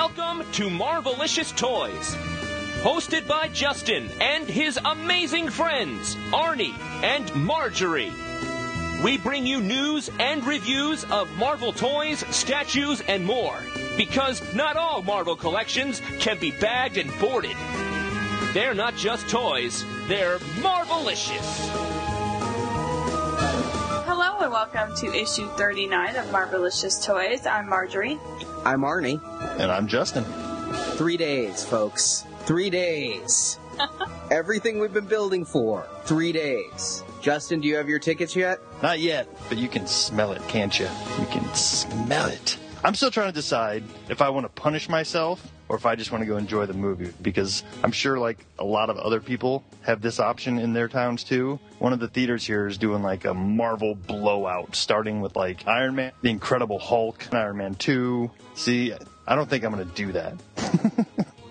Welcome to Marvelicious Toys, hosted by Justin and his amazing friends, Arnie and Marjorie. We bring you news and reviews of Marvel toys, statues, and more, because not all Marvel collections can be bagged and boarded. They're not just toys, they're Marvelicious. Hello and welcome to issue 39 of Marvelicious Toys. I'm Marjorie. I'm Arnie. And I'm Justin. 3 days, folks. 3 days. Everything we've been building for. 3 days. Justin, do you have your tickets yet? Not yet, but you can smell it, can't you? You can smell it. I'm still trying to decide if I want to punish myself or if I just want to go enjoy the movie, because I'm sure like a lot of other people have this option in their towns too. One of the theaters here is doing like a Marvel blowout, starting with like Iron Man, The Incredible Hulk, and Iron Man 2. See, I don't think I'm going to do that.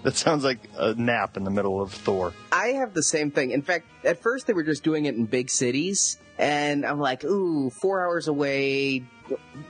That sounds like a nap in the middle of Thor. I have the same thing. In fact, at first they were just doing it in big cities, and I'm like, ooh, 4 hours away,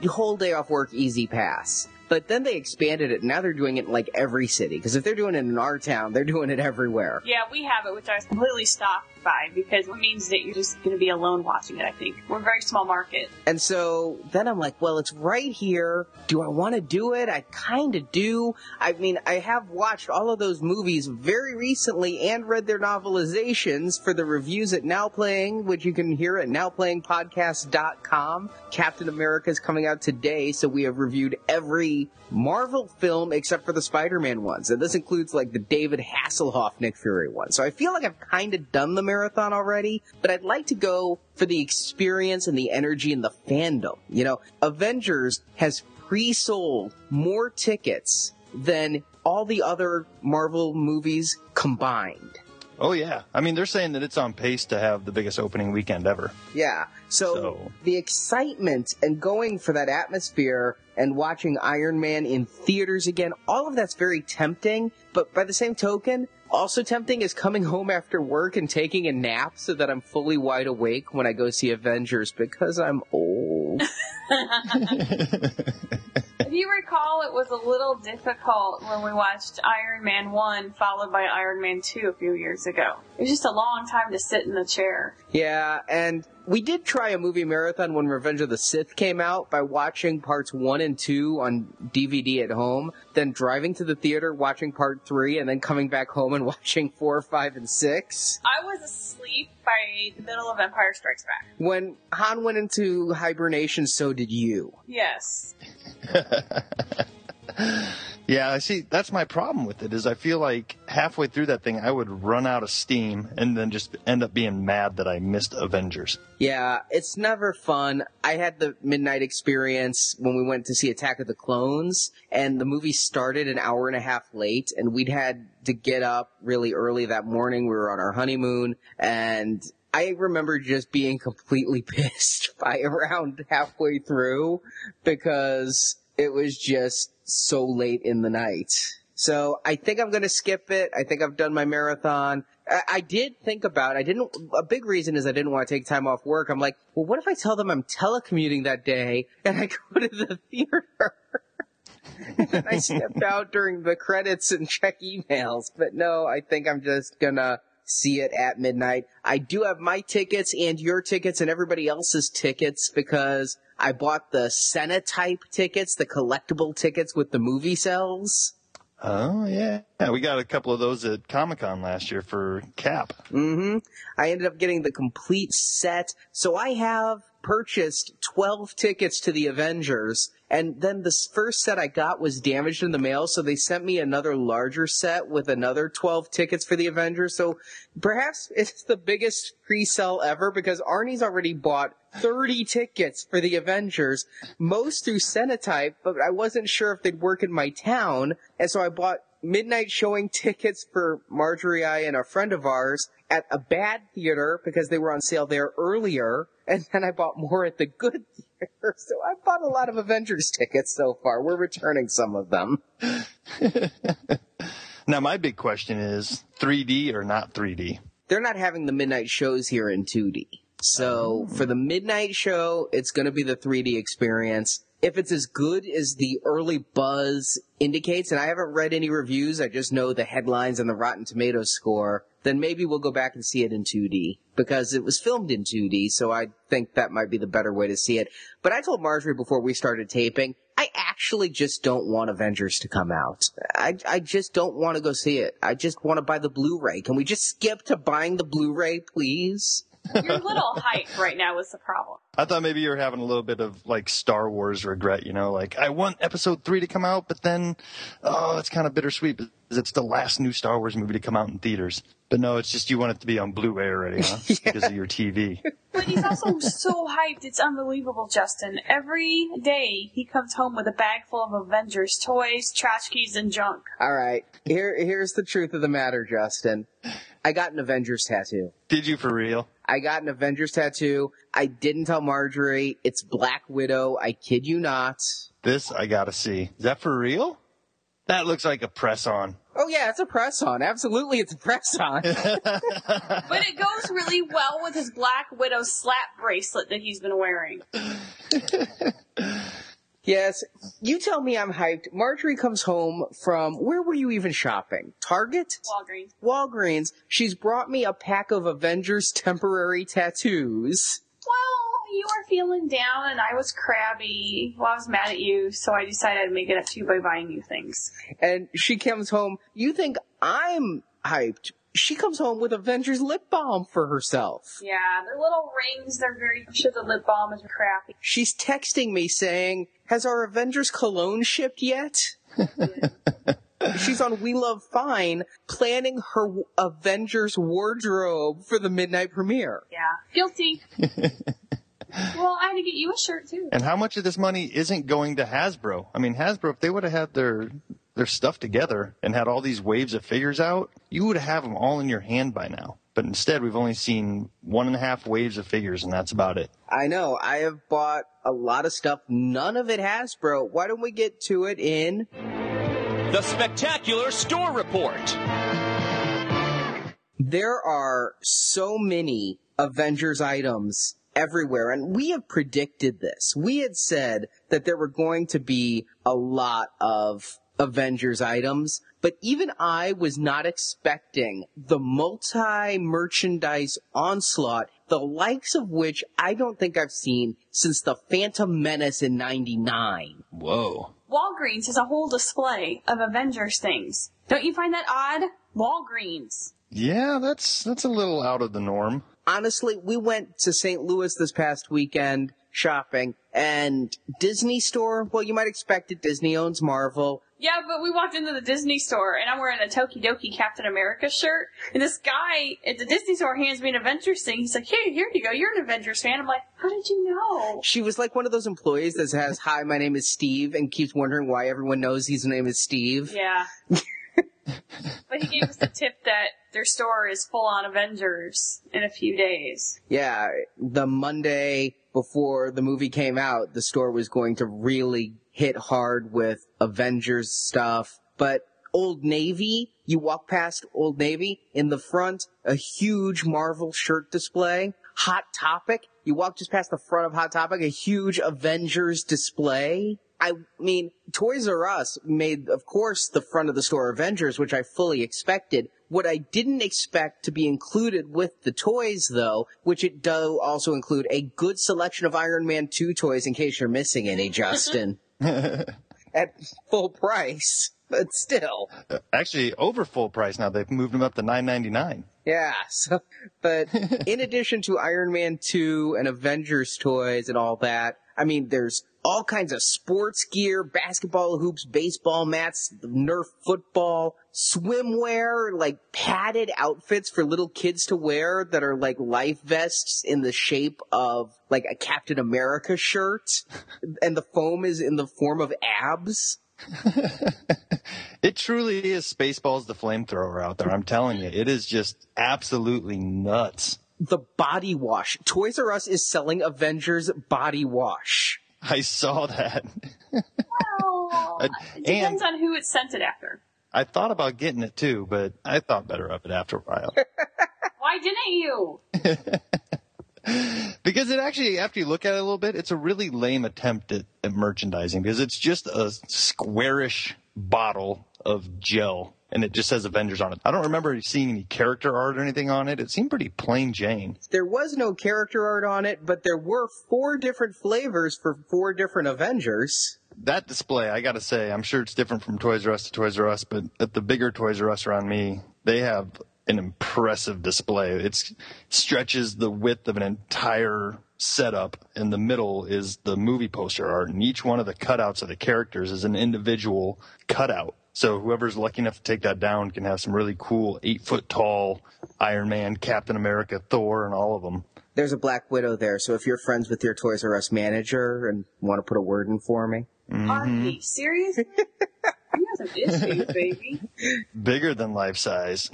whole day off work, easy pass. But then they expanded it, and now they're doing it in, like, every city. Because if they're doing it in our town, they're doing it everywhere. Yeah, we have it, which I was completely stopped by, because it means that you're just going to be alone watching it, I think. We're a very small market. And so then I'm like, well, it's right here. Do I want to do it? I kind of do. I mean, I have watched all of those movies very recently and read their novelizations for the reviews at Now Playing, which you can hear at nowplayingpodcast.com. Captain America is coming out today, so we have reviewed every Marvel film except for the Spider-Man ones, and this includes like the David Hasselhoff Nick Fury one. So I feel like I've kind of done the marathon already, but I'd like to go for the experience and the energy and the fandom. You know, Avengers has pre-sold more tickets than all the other Marvel movies combined. Oh, yeah. I mean, they're saying that it's on pace to have the biggest opening weekend ever. Yeah. So the excitement and going for that atmosphere and watching Iron Man in theaters again, all of that's very tempting. But by the same token, also tempting is coming home after work and taking a nap so that I'm fully wide awake when I go see Avengers, because I'm old. If you recall, it was a little difficult when we watched Iron Man 1 followed by Iron Man 2 a few years ago. It was just a long time to sit in the chair. Yeah, and we did try a movie marathon when Revenge of the Sith came out by watching parts 1 and 2 on DVD at home, then driving to the theater, watching part 3, and then coming back home and watching 4, 5, and 6. I was asleep by the middle of Empire Strikes Back. When Han went into hibernation, so did you. Yes. Yeah, I see. That's my problem with it, is I feel like halfway through that thing, I would run out of steam and then just end up being mad that I missed Avengers. Yeah, it's never fun. I had the midnight experience when we went to see Attack of the Clones, and the movie started an hour and a half late, and we'd had to get up really early that morning. We were on our honeymoon, and I remember just being completely pissed by around halfway through, because it was just so late in the night. So I think I'm going to skip it. I think I've done my marathon. I did think about, a big reason is I didn't want to take time off work. I'm like, well, what if I tell them I'm telecommuting that day and I go to the theater? And I stepped out during the credits and check emails. But no, I think I'm just going to see it at midnight. I do have my tickets and your tickets and everybody else's tickets, because I bought the Cenotype tickets, the collectible tickets with the movie cells. Oh, yeah. Yeah, we got a couple of those at Comic-Con last year for Cap. Mm-hmm. I ended up getting the complete set. So I have purchased 12 tickets to the Avengers, and then the first set I got was damaged in the mail, so they sent me another larger set with another 12 tickets for the Avengers. So perhaps it's the biggest pre-sell ever, because Arnie's already bought 30 tickets for the Avengers, most through Cenotype, but I wasn't sure if they'd work in my town, and so I bought midnight showing tickets for Marjorie, I, and a friend of ours at a bad theater because they were on sale there earlier, and then I bought more at the good theater. So I bought a lot of Avengers tickets so far. We're returning some of them. Now, my big question is 3D or not 3D? They're not having the midnight shows here in 2D. So for the midnight show, it's going to be the 3D experience. if it's as good as the early buzz indicates, and I haven't read any reviews, I just know the headlines and the Rotten Tomatoes score, then maybe we'll go back and see it in 2D, because it was filmed in 2D, so I think that might be the better way to see it. But I told Marjorie before we started taping, I actually just don't want Avengers to come out. I just don't want to go see it. I just want to buy the Blu-ray. Can we just skip to buying the Blu-ray, please? Your little hype right now is the problem. I thought maybe you were having a little bit of, like, Star Wars regret, you know? Like, I want Episode 3 to come out, but then, oh, it's kind of bittersweet because it's the last new Star Wars movie to come out in theaters. But no, it's just you want it to be on Blu-ray already, huh? Yeah. Because of your TV. But he's also so hyped. It's unbelievable, Justin. Every day he comes home with a bag full of Avengers toys, tchotchkes, and junk. All right. Here's the truth of the matter, Justin. I got an Avengers tattoo. Did you for real? I got an Avengers tattoo. I didn't tell Marjorie. It's Black Widow. I kid you not. This I gotta see. Is that for real? That looks like a press-on. Oh, yeah, it's a press-on. Absolutely, it's a press-on. But it goes really well with his Black Widow slap bracelet that he's been wearing. Yes, you tell me I'm hyped. Marjorie comes home from, where were you even shopping? Target? Walgreens. Walgreens. She's brought me a pack of Avengers temporary tattoos. Well, you were feeling down and I was crabby. Well, I was mad at you, so I decided to make it up to you by buying you things. And she comes home, you think I'm hyped. She comes home with Avengers lip balm for herself. Yeah, the little rings, they're very... I'm sure the lip balm is crappy. She's texting me saying, has our Avengers cologne shipped yet? She's on We Love Fine planning her Avengers wardrobe for the midnight premiere. Yeah, guilty. Well, I had to get you a shirt, too. And how much of this money isn't going to Hasbro? I mean, Hasbro, if they would have had their stuff together and had all these waves of figures out, you would have them all in your hand by now. But instead, we've only seen 1.5 waves of figures, and that's about it. I know. I have bought a lot of stuff. None of it Hasbro. Why don't we get to it in... The Spectacular Store Report. There are so many Avengers items everywhere, and we have predicted this. We had said that there were going to be a lot of Avengers items, but even I was not expecting the multi-merchandise onslaught, the likes of which I don't think I've seen since the Phantom Menace in 99. Whoa. Walgreens has a whole display of Avengers things. Don't you find that odd? Walgreens. Yeah, that's a little out of the norm. Honestly, we went to St. Louis this past weekend shopping, and Disney Store, well, you might expect it. Disney owns Marvel. Yeah, but we walked into the Disney Store, and I'm wearing a Tokidoki Captain America shirt, and this guy at the Disney Store hands me an Avengers thing. He's like, hey, here you go. You're an Avengers fan. I'm like, how did you know? She was like one of those employees that says, hi, my name is Steve, and keeps wondering why everyone knows his name is Steve. Yeah. But he gave us the tip that their store is full on Avengers in a few days. Yeah, the Monday before the movie came out, the store was going to really hit hard with Avengers stuff. But Old Navy, you walk past Old Navy, in the front, a huge Marvel shirt display. Hot Topic, you walk just past the front of Hot Topic, a huge Avengers display. I mean, Toys R Us made, of course, the front of the store Avengers, which I fully expected. What I didn't expect to be included with the toys, though, which it does also include a good selection of Iron Man 2 toys, in case you're missing any, Justin, at full price, but still. Actually, over full price now. They've moved them up to $9.99. Yeah, so, but in addition to Iron Man 2 and Avengers toys and all that, I mean, there's all kinds of sports gear, basketball hoops, baseball mats, Nerf football, swimwear, like padded outfits for little kids to wear that are like life vests in the shape of like a Captain America shirt, and the foam is in the form of abs. It truly is Spaceballs the flamethrower out there, I'm telling you. It is just absolutely nuts. The body wash. Toys R Us is selling Avengers body wash. I saw that. Well, it depends on who it scented after. I thought about getting it, too, but I thought better of it after a while. Why didn't you? Because it actually, after you look at it a little bit, it's a really lame attempt at merchandising, because it's just a squarish bottle of gel, and it just says Avengers on it. I don't remember seeing any character art or anything on it. It seemed pretty plain Jane. There was no character art on it, but there were 4 different flavors for 4 different Avengers. That display, I gotta say, I'm sure it's different from Toys R Us to Toys R Us, but at the bigger Toys R Us around me, they have an impressive display. It stretches the width of an entire setup. In the middle is the movie poster art, and each one of the cutouts of the characters is an individual cutout. So whoever's lucky enough to take that down can have some really cool 8-foot-tall Iron Man, Captain America, Thor, and all of them. There's a Black Widow there, so if you're friends with your Toys R Us manager and want to put a word in for me. Mm-hmm. Are you serious? You have some issues, baby. Bigger than life size.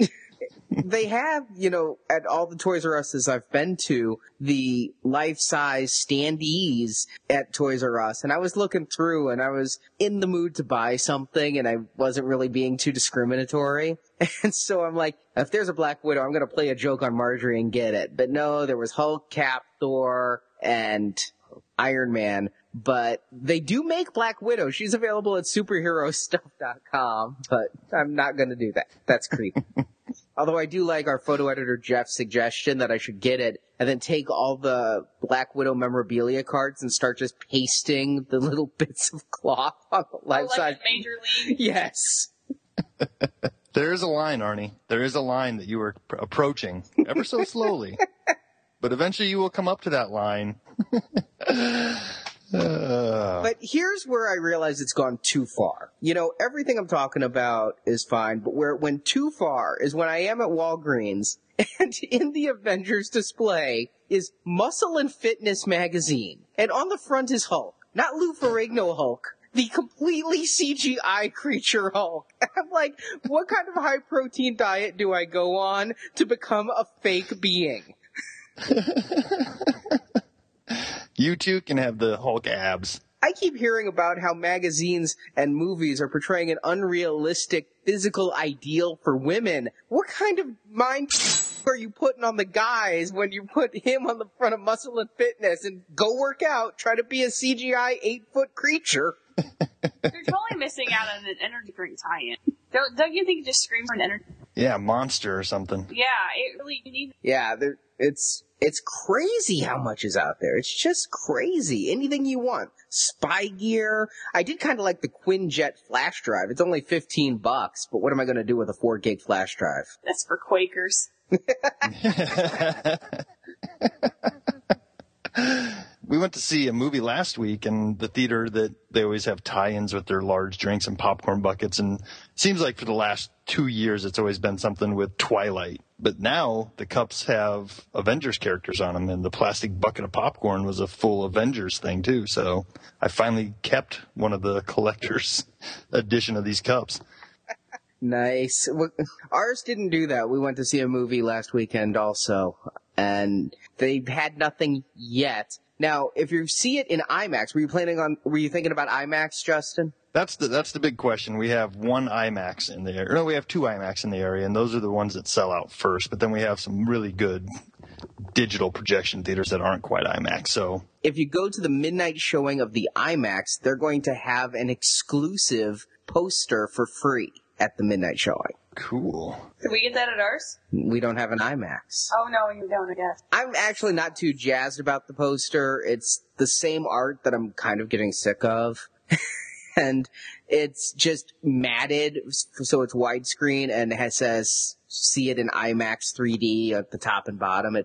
They have, you know, at all the Toys R Us's I've been to, the life-size standees at Toys R Us. And I was looking through, and I was in the mood to buy something, and I wasn't really being too discriminatory. And so I'm like, if there's a Black Widow, I'm going to play a joke on Marjorie and get it. But no, there was Hulk, Cap, Thor, and Iron Man. But they do make Black Widow. She's available at superherostuff.com, but I'm not going to do that. That's creepy. Although I do like our photo editor Jeff's suggestion that I should get it and then take all the Black Widow memorabilia cards and start just pasting the little bits of cloth on the life side. Like Major League? Yes. There is a line, Arnie. There is a line that you are approaching ever so slowly. But eventually you will come up to that line. But here's where I realize it's gone too far. You know, everything I'm talking about is fine, but where it went too far is when I am at Walgreens, and in the Avengers display is Muscle and Fitness magazine. And on the front is Hulk. Not Lou Ferrigno Hulk. The completely CGI creature Hulk. I'm like, what kind of high-protein diet do I go on to become a fake being? You too can have the Hulk abs. I keep hearing about how magazines and movies are portraying an unrealistic physical ideal for women. What kind of mind are you putting on the guys when you put him on the front of Muscle and Fitness and go work out, try to be a CGI 8-foot creature? They're totally missing out on an energy drink tie-in. Don't you think it just screams for an energy drink? Yeah, Monster or something. Yeah, it really needs. Yeah, it's crazy how much is out there. It's just crazy. Anything you want. Spy gear. I did kind of like the Quinjet flash drive. It's only $15, but what am I going to do with a 4-gig flash drive? That's for Quakers. We went to see a movie last week in the theater that they always have tie-ins with their large drinks and popcorn buckets. And it seems like for the last 2 years, it's always been something with Twilight. But now the cups have Avengers characters on them, and the plastic bucket of popcorn was a full Avengers thing, too. So I finally kept one of the collector's edition of these cups. Nice. Ours didn't do that. We went to see a movie last weekend also, and they had nothing yet. Now, if you see it in IMAX, were you thinking about IMAX, Justin? That's the big question. We have one IMAX in the area. No, we have 2 IMAX in the area, and those are the ones that sell out first. But then we have some really good digital projection theaters that aren't quite IMAX. So if you go to the midnight showing of the IMAX, they're going to have an exclusive poster for free at the midnight showing. Cool. Can we get that at ours? We don't have an IMAX. Oh, no, you don't, I guess. I'm actually not too jazzed about the poster. It's the same art that I'm kind of getting sick of. And it's just matted, so it's widescreen, and it says, see it in IMAX 3D at the top and bottom.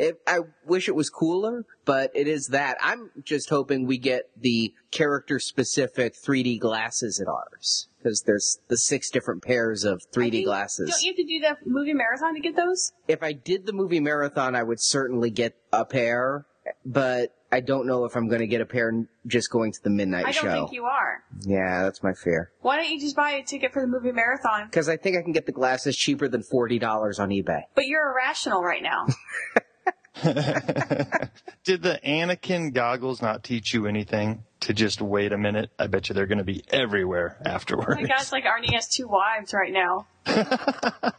I wish it was cooler, but it is that. I'm just hoping we get the character-specific 3D glasses at ours, because there's the 6 different pairs of 3D glasses. Don't you have to do the movie marathon to get those? If I did the movie marathon, I would certainly get a pair, but I don't know if I'm going to get a pair just going to the midnight show. I don't think you are. Yeah, that's my fear. Why don't you just buy a ticket for the movie marathon? Because I think I can get the glasses cheaper than $40 on eBay. But you're irrational right now. Did the Anakin goggles not teach you anything to just wait a minute? I bet you they're going to be everywhere afterwards. Oh my gosh, like Arnie has 2 wives right now.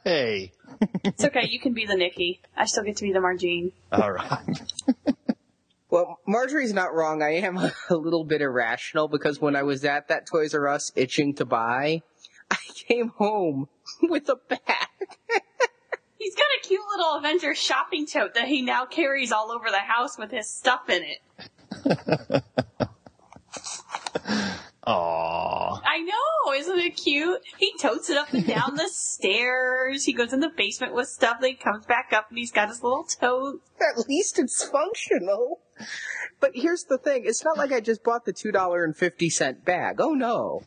Hey. It's okay. You can be the Nikki. I still get to be the Margene. All right. Well, Marjorie's not wrong. I am a little bit irrational because when I was at that Toys R Us itching to buy, I came home with a bag. He's got a cute little Avengers shopping tote that he now carries all over the house with his stuff in it. Aww. I know. Isn't it cute? He totes it up and down the stairs. He goes in the basement with stuff. Then he comes back up and he's got his little tote. At least it's functional. But here's the thing. It's not like I just bought the $2.50 bag. Oh, no.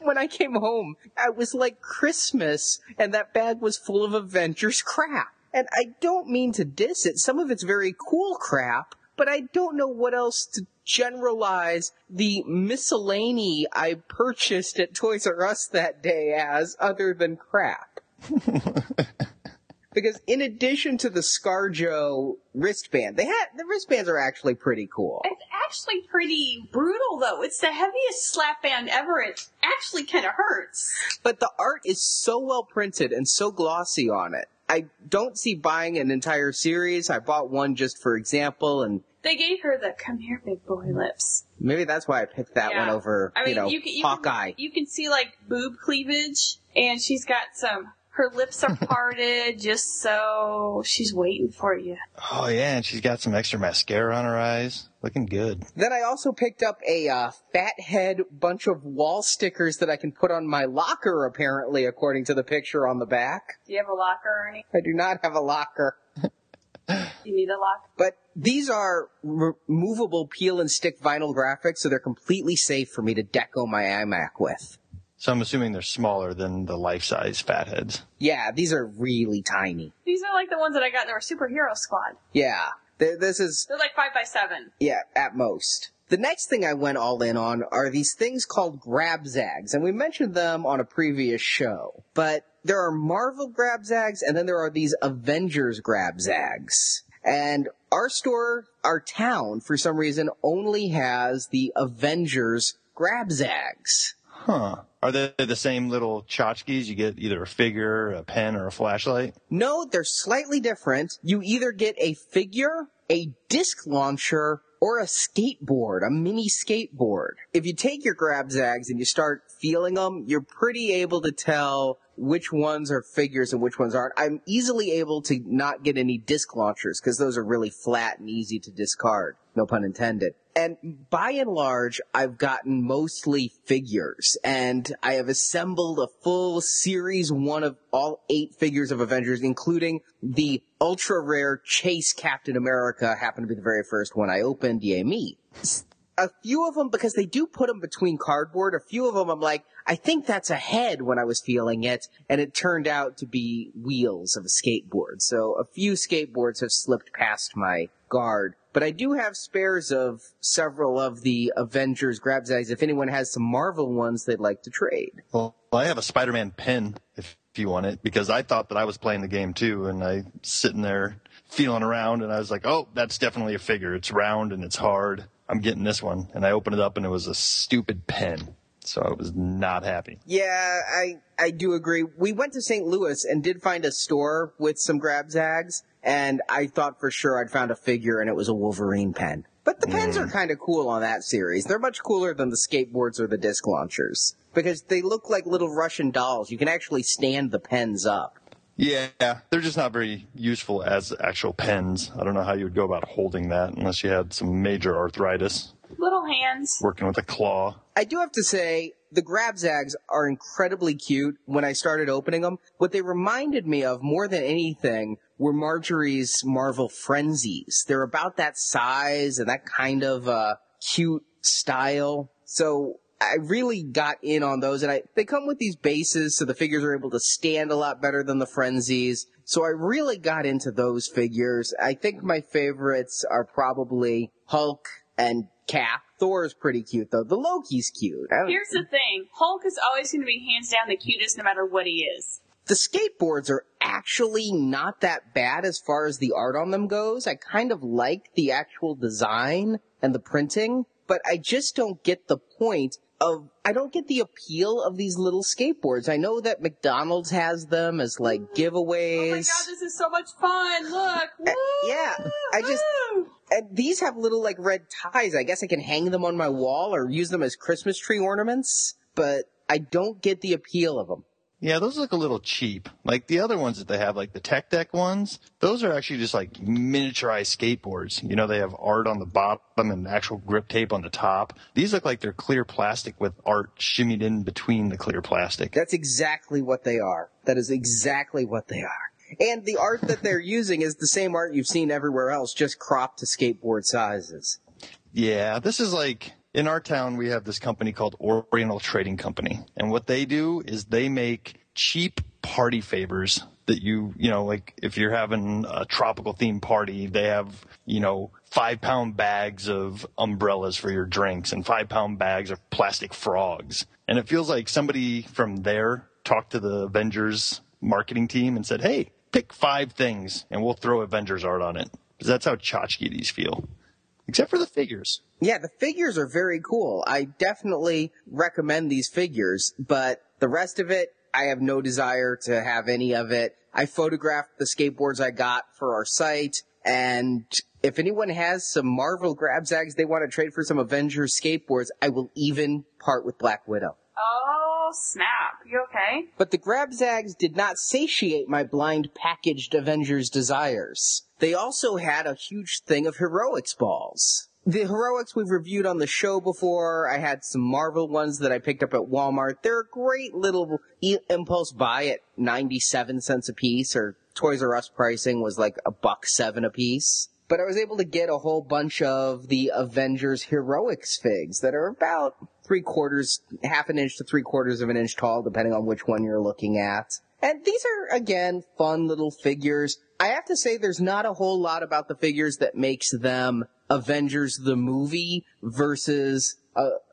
When I came home, it was like Christmas, and that bag was full of Avengers crap. And I don't mean to diss it. Some of it's very cool crap, but I don't know what else to generalize the miscellany I purchased at Toys R Us that day as other than crap. Because in addition to the ScarJo wristband, the wristbands are actually pretty cool. It's actually pretty brutal, though. It's the heaviest slap band ever. It actually kind of hurts. But the art is so well printed and so glossy on it. I don't see buying an entire series. I bought one just for example, and they gave her the "come here, big boy" lips. Maybe that's why I picked that one over, Hawkeye. You can see like boob cleavage, and she's got some. Her lips are parted, just so she's waiting for you. Oh yeah, and she's got some extra mascara on her eyes, looking good. Then I also picked up a fathead bunch of wall stickers that I can put on my locker, apparently, according to the picture on the back. Do you have a locker or anything? I do not have a locker. You need a locker. But these are removable peel and stick vinyl graphics, so they're completely safe for me to deco my iMac with. So I'm assuming they're smaller than the life-size fatheads. Yeah, these are really tiny. These are like the ones that I got in our superhero squad. Yeah. They're like 5x7. Yeah, at most. The next thing I went all in on are these things called grab zags, and we mentioned them on a previous show. But there are Marvel grab zags, and then there are these Avengers grab zags. And our town, for some reason, only has the Avengers grab zags. Huh. Are they the same little tchotchkes? You get either a figure, a pen, or a flashlight? No, they're slightly different. You either get a figure, a disc launcher, or a skateboard, a mini skateboard. If you take your grab zags and you start feeling them, you're pretty able to tell which ones are figures and which ones aren't. I'm easily able to not get any disc launchers because those are really flat and easy to discard. No pun intended. And by and large, I've gotten mostly figures, and I have assembled a full series one of all 8 figures of Avengers, including the ultra-rare Chase Captain America, happened to be the very first one I opened, yay me. A few of them, because they do put them between cardboard, a few of them I'm like, I think that's a head when I was feeling it, and it turned out to be wheels of a skateboard. So a few skateboards have slipped past my guard. But I do have spares of several of the Avengers grab zags if anyone has some Marvel ones they'd like to trade. Well, I have a Spider-Man pen if you want it, because I thought that I was playing the game too, and I sitting there feeling around, and I was like, oh, that's definitely a figure. It's round and it's hard. I'm getting this one. And I opened it up, and it was a stupid pen. So I was not happy. Yeah, I do agree. We went to St. Louis and did find a store with some grab zags, and I thought for sure I'd found a figure, and it was a Wolverine pen. But the pens are kind of cool on that series. They're much cooler than the skateboards or the disc launchers because they look like little Russian dolls. You can actually stand the pens up. Yeah, they're just not very useful as actual pens. I don't know how you would go about holding that unless you had some major arthritis. Little hands. Working with a claw. I do have to say, the grab zags are incredibly cute when I started opening them. What they reminded me of more than anything were Marjorie's Marvel Frenzies. They're about that size and that kind of cute style. So I really got in on those. And they come with these bases, so the figures are able to stand a lot better than the Frenzies. So I really got into those figures. I think my favorites are probably Hulk and Cap. Thor is pretty cute, though. The Loki's cute. Here's the thing. Hulk is always going to be hands down the cutest no matter what he is. The skateboards are actually not that bad as far as the art on them goes. I kind of like the actual design and the printing, but I just don't get the point I don't get the appeal of these little skateboards. I know that McDonald's has them as like giveaways. Oh my God, this is so much fun. Look. These have little like red ties. I guess I can hang them on my wall or use them as Christmas tree ornaments, but I don't get the appeal of them. Yeah, those look a little cheap. Like the other ones that they have, like the Tech Deck ones, those are actually just like miniaturized skateboards. You know, they have art on the bottom and actual grip tape on the top. These look like they're clear plastic with art shimmied in between the clear plastic. That's exactly what they are. That is exactly what they are. And the art that they're using is the same art you've seen everywhere else, just cropped to skateboard sizes. Yeah, this is like... In our town, we have this company called Oriental Trading Company, and what they do is they make cheap party favors that you know, like if you're having a tropical themed party, they have, you know, 5-pound bags of umbrellas for your drinks and 5-pound bags of plastic frogs. And it feels like somebody from there talked to the Avengers marketing team and said, hey, pick 5 things and we'll throw Avengers art on it. Because that's how tchotchke these feel. Except for the figures. Yeah, the figures are very cool. I definitely recommend these figures, but the rest of it, I have no desire to have any of it. I photographed the skateboards I got for our site, and if anyone has some Marvel grab zags they want to trade for some Avengers skateboards, I will even part with Black Widow. Oh, snap. You okay? But the grab zags did not satiate my blind packaged Avengers desires. They also had a huge thing of Heroics balls. The Heroics we've reviewed on the show before. I had some Marvel ones that I picked up at Walmart. They're a great little impulse buy at 97 cents a piece, or Toys R Us pricing was like $1.07 a piece. But I was able to get a whole bunch of the Avengers Heroics figs that are about half an inch to 3/4 of an inch tall, depending on which one you're looking at. And these are, again, fun little figures. I have to say there's not a whole lot about the figures that makes them Avengers the movie versus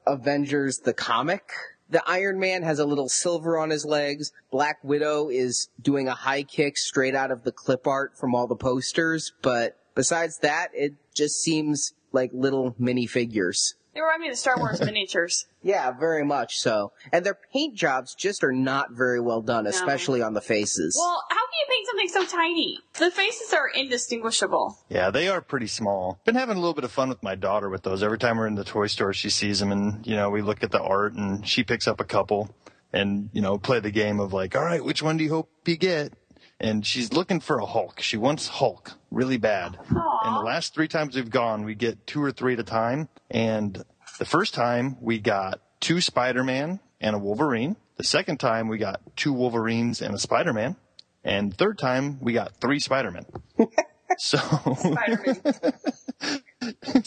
Avengers the comic. The Iron Man has a little silver on his legs. Black Widow is doing a high kick straight out of the clip art from all the posters. But besides that, it just seems like little mini figures. They remind me of the Star Wars miniatures. Yeah, very much so. And their paint jobs just are not very well done, especially on the faces. Well, how can you paint something so tiny? The faces are indistinguishable. Yeah, they are pretty small. Been having a little bit of fun with my daughter with those. Every time we're in the toy store, she sees them and, you know, we look at the art and she picks up a couple and, you know, play the game of like, all right, which one do you hope you get? And she's looking for a Hulk. She wants Hulk really bad. Aww. And the last 3 times we've gone, we get 2 or 3 at a time. And the first time we got 2 Spider-Man and a Wolverine. The second time we got 2 Wolverines and a Spider-Man. And third time we got 3 Spider-Men. So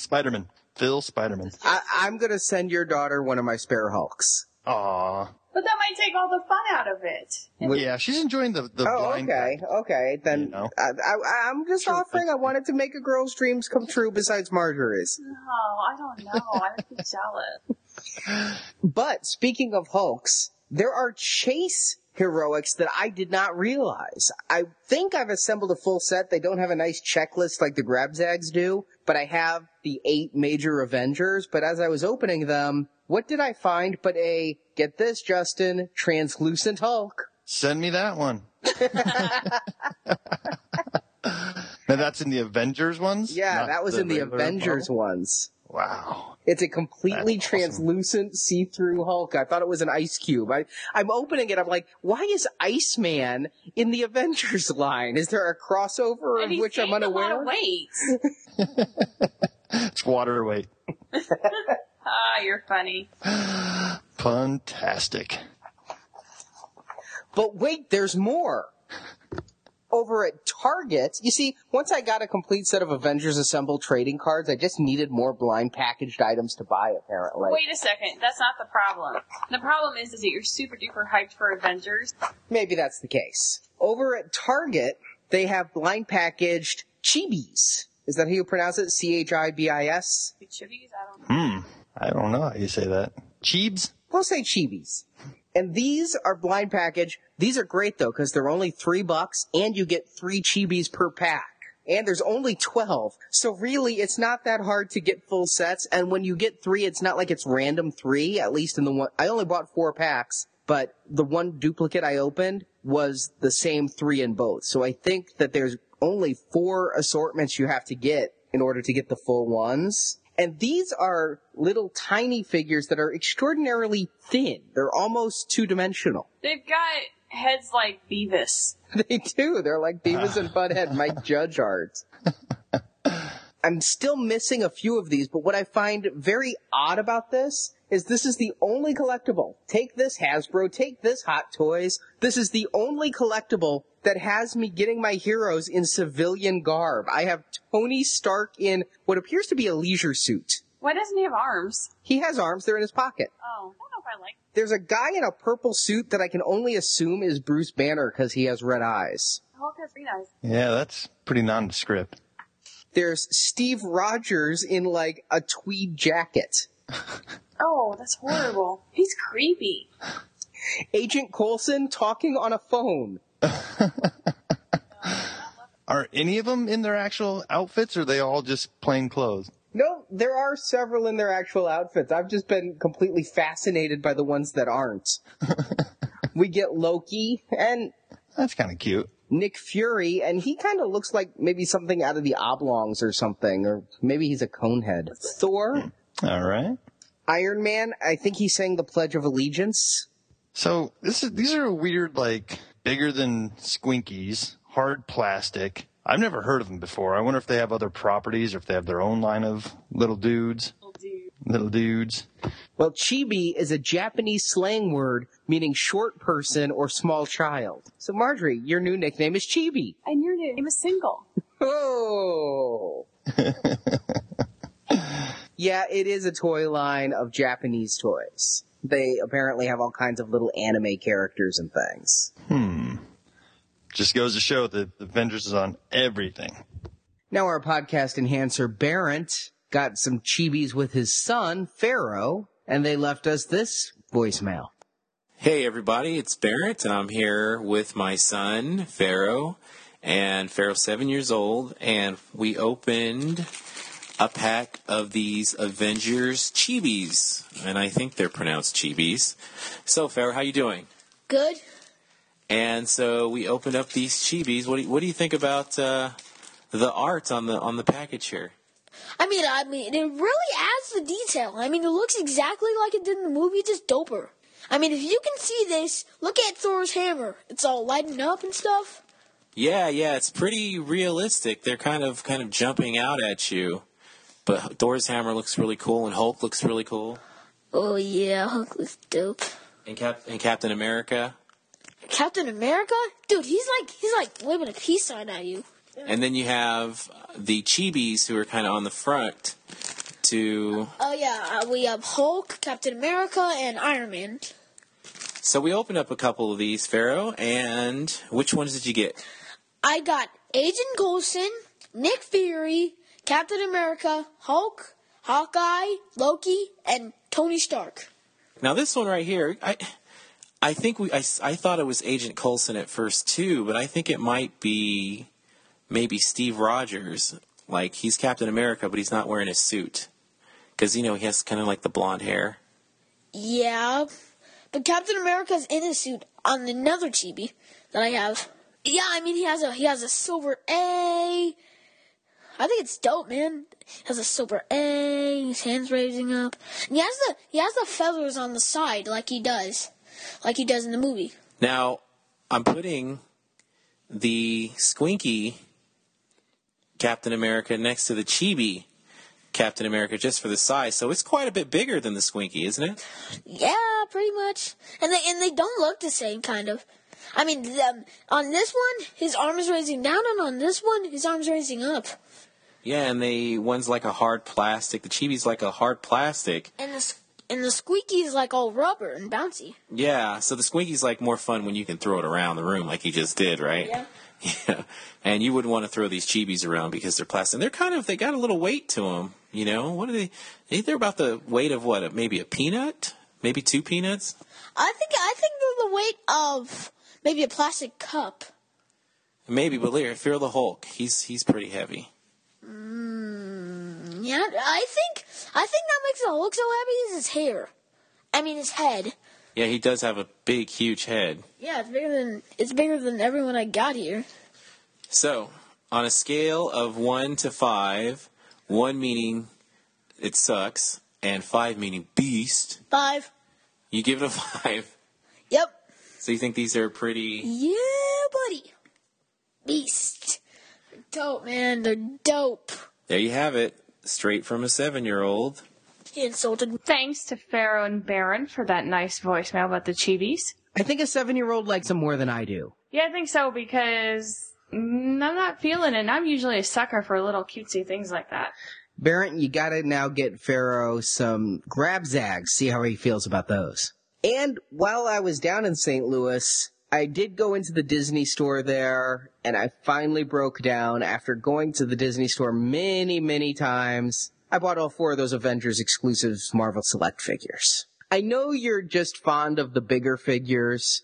Spider-Man. Phil Spider-Man. I'm going to send your daughter one of my spare Hulks. Aww. But that might take all the fun out of it. Well, yeah, she's enjoying the blind. Okay. Then you know. I'm just offering. I wanted to make a girl's dreams come true besides Marjorie's. No, I don't know. I would be jealous. But speaking of Hulks, there are Chase Heroics that I did not realize. I think I've assembled a full set. They don't have a nice checklist like the grab zags do, but I have the 8 major Avengers. But as I was opening them, what did I find but a, get this, Justin, translucent Hulk? Send me that one. Now that's in the Avengers ones? Yeah, that was in the Avengers ones. Wow. It's a completely translucent, awesome, see-through Hulk. I thought it was an ice cube. I'm opening it. I'm like, why is Iceman in the Avengers line? Is there a crossover of which I'm unaware? It's water weight. Ah, you're funny. Fantastic. But wait, there's more. Over at Target, you see, once I got a complete set of Avengers Assemble trading cards, I just needed more blind packaged items to buy, apparently. Wait a second. That's not the problem. The problem is that you're super duper hyped for Avengers. Maybe that's the case. Over at Target, they have blind packaged chibis. Is that how you pronounce it? Chibis? Chibis? I don't know. I don't know how you say that. Chibs? We'll say chibis. And these are blind package. These are great, though, because they're only $3, and you get 3 chibis per pack. And there's only 12. So really, it's not that hard to get full sets. And when you get 3, it's not like it's random 3, at least in the one. I only bought 4 packs, but the one duplicate I opened was the same 3 in both. So I think that there's only 4 assortments you have to get in order to get the full ones. And these are little tiny figures that are extraordinarily thin. They're almost two-dimensional. They've got heads like Beavis. They do. They're like Beavis and Butthead, Mike Judge art. I'm still missing a few of these, but what I find very odd about this is the only collectible. Take this, Hasbro. Take this, Hot Toys. This is the only collectible that has me getting my heroes in civilian garb. I have Tony Stark in what appears to be a leisure suit. Why doesn't he have arms? He has arms. They're in his pocket. Oh, I don't know if I like that. There's a guy in a purple suit that I can only assume is Bruce Banner because he has red eyes. Hulk has green eyes. Yeah, that's pretty nondescript. There's Steve Rogers in, like, a tweed jacket. Oh, that's horrible. He's creepy. Agent Coulson talking on a phone. Are any of them in their actual outfits, or are they all just plain clothes? No, there are several in their actual outfits. I've just been completely fascinated by the ones that aren't. We get Loki, and... That's kind of cute. Nick Fury, and he kind of looks like maybe something out of the Oblongs or something, or maybe he's a conehead. Thor. All right. Iron Man, I think he sang the Pledge of Allegiance. So these are weird, like, bigger than Squinkies, hard plastic. I've never heard of them before. I wonder if they have other properties or if they have their own line of little dudes. Little dudes. Well, chibi is a Japanese slang word meaning short person or small child. So, Marjorie, your new nickname is Chibi. And your new name is Single. Oh. Yeah, it is a toy line of Japanese toys. They apparently have all kinds of little anime characters and things. Just goes to show that the Avengers is on everything. Now our podcast enhancer, Barrett, got some chibis with his son, Pharaoh, and they left us this voicemail. Hey, everybody, it's Barrett, and I'm here with my son, Pharaoh, and Pharaoh's 7 years old, and we opened a pack of these Avengers chibis, and I think they're pronounced chibis. So, Pharaoh, how you doing? Good. And so we opened up these chibis. What do you think about the art on the package here? I mean, it really adds the detail. I mean, it looks exactly like it did in the movie, just doper. I mean, if you can see this, look at Thor's hammer. It's all lighting up and stuff. Yeah, it's pretty realistic. They're kind of jumping out at you. But Thor's hammer looks really cool, and Hulk looks really cool. Oh, yeah, Hulk looks dope. And Captain America. Captain America? Dude, he's like waving a peace sign at you. And then you have the chibis who are kind of on the front to... we have Hulk, Captain America, and Iron Man. So we opened up a couple of these, Pharaoh, and which ones did you get? I got Agent Coulson, Nick Fury, Captain America, Hulk, Hawkeye, Loki, and Tony Stark. Now this one right here, I thought it was Agent Coulson at first too, but I think it might be maybe Steve Rogers. Like, he's Captain America, but he's not wearing a suit. Because, you know, he has kind of like the blonde hair. Yeah, but Captain America's in a suit on another chibi that I have. Yeah, I mean, he has a silver A. I think it's dope, man. He has a silver A, his hand's raising up. And he has the feathers on the side like he does in the movie. Now, I'm putting the Squinky Captain America next to the Chibi Captain America just for the size, so it's quite a bit bigger than the Squinky, isn't it? Yeah, pretty much. And they don't look the same, kind of. I mean, on this one, his arm is raising down, and on this one, his arm's raising up. Yeah, and one's like a hard plastic. The Chibi's like a hard plastic. And the Squeaky's like all rubber and bouncy. Yeah, so the Squeaky's like more fun when you can throw it around the room like he just did, right? Yeah. And you wouldn't want to throw these chibis around because they're plastic. And they're they got a little weight to them, you know? What are they? They're about the weight of what? Maybe a peanut? Maybe 2 peanuts? I think they're the weight of maybe a plastic cup. Maybe, but later, Fear the Hulk. He's pretty heavy. Yeah, I think that makes the Hulk so heavy is his hair. I mean, his head. Yeah, he does have a big, huge head. Yeah, it's bigger than everyone I got here. So, on a scale of 1 to 5, 1 meaning it sucks, and 5 meaning beast. 5. You give it a 5. Yep. So you think these are pretty... Yeah, buddy. Beast. They're dope, man. They're dope. There you have it. Straight from a 7-year-old. He insulted. Thanks to Pharaoh and Baron for that nice voicemail about the Chibis. I think a 7-year-old likes them more than I do. Yeah, I think so, because I'm not feeling it, and I'm usually a sucker for little cutesy things like that. Baron, you gotta now get Pharaoh some grab zags, see how he feels about those. And while I was down in St. Louis, I did go into the Disney store there, and I finally broke down after going to the Disney store many, many times. I bought all 4 of those Avengers exclusive Marvel Select figures. I know you're just fond of the bigger figures,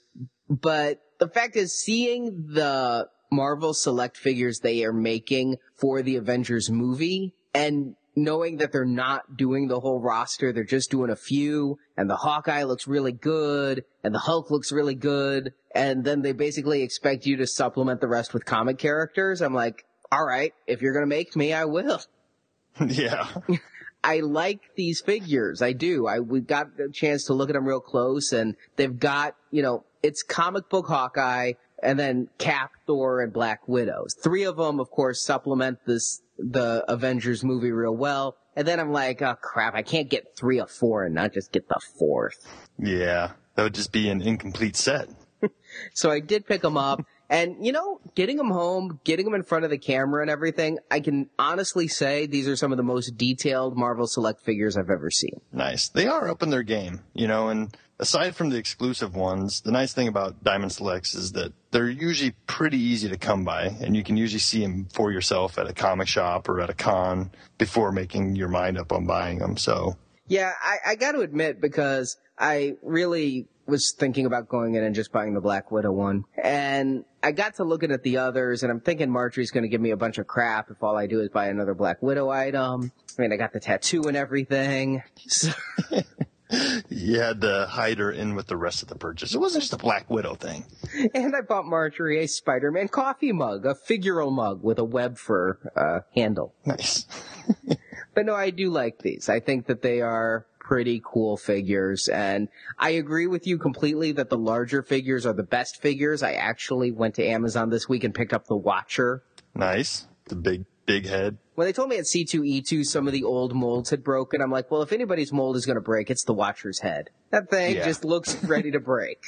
but the fact is seeing the Marvel Select figures they are making for the Avengers movie and knowing that they're not doing the whole roster, they're just doing a few, and the Hawkeye looks really good, and the Hulk looks really good, and then they basically expect you to supplement the rest with comic characters. I'm like, all right, if you're going to make me, I will. Yeah. I like these figures. I do. We got the chance to look at them real close, and they've got, it's comic book Hawkeye, and then Cap, Thor, and Black Widow. 3 of them, of course, supplement the Avengers movie real well. And then I'm like, oh, crap, I can't get 3 of 4 and not just get the 4th. Yeah, that would just be an incomplete set. So I did pick them up. And, getting them home, getting them in front of the camera and everything, I can honestly say these are some of the most detailed Marvel Select figures I've ever seen. Nice. They are up in their game, and aside from the exclusive ones, the nice thing about Diamond Selects is that they're usually pretty easy to come by, and you can usually see them for yourself at a comic shop or at a con before making your mind up on buying them, so... Yeah, I got to admit, because I really was thinking about going in and just buying the Black Widow one. And I got to looking at the others, and I'm thinking Marjorie's going to give me a bunch of crap if all I do is buy another Black Widow item. I mean, I got the tattoo and everything. So. You had to hide her in with the rest of the purchase. It wasn't just a Black Widow thing. And I bought Marjorie a Spider-Man coffee mug, a figural mug with a web fur handle. Nice. But no, I do like these. I think that they are pretty cool figures, and I agree with you completely that the larger figures are the best figures. I actually went to Amazon this week and picked up the Watcher. Nice. The big head. When they told me at C2E2 some of the old molds had broken, I'm like, well, if anybody's mold is going to break, it's the Watcher's head. That thing just looks ready to break.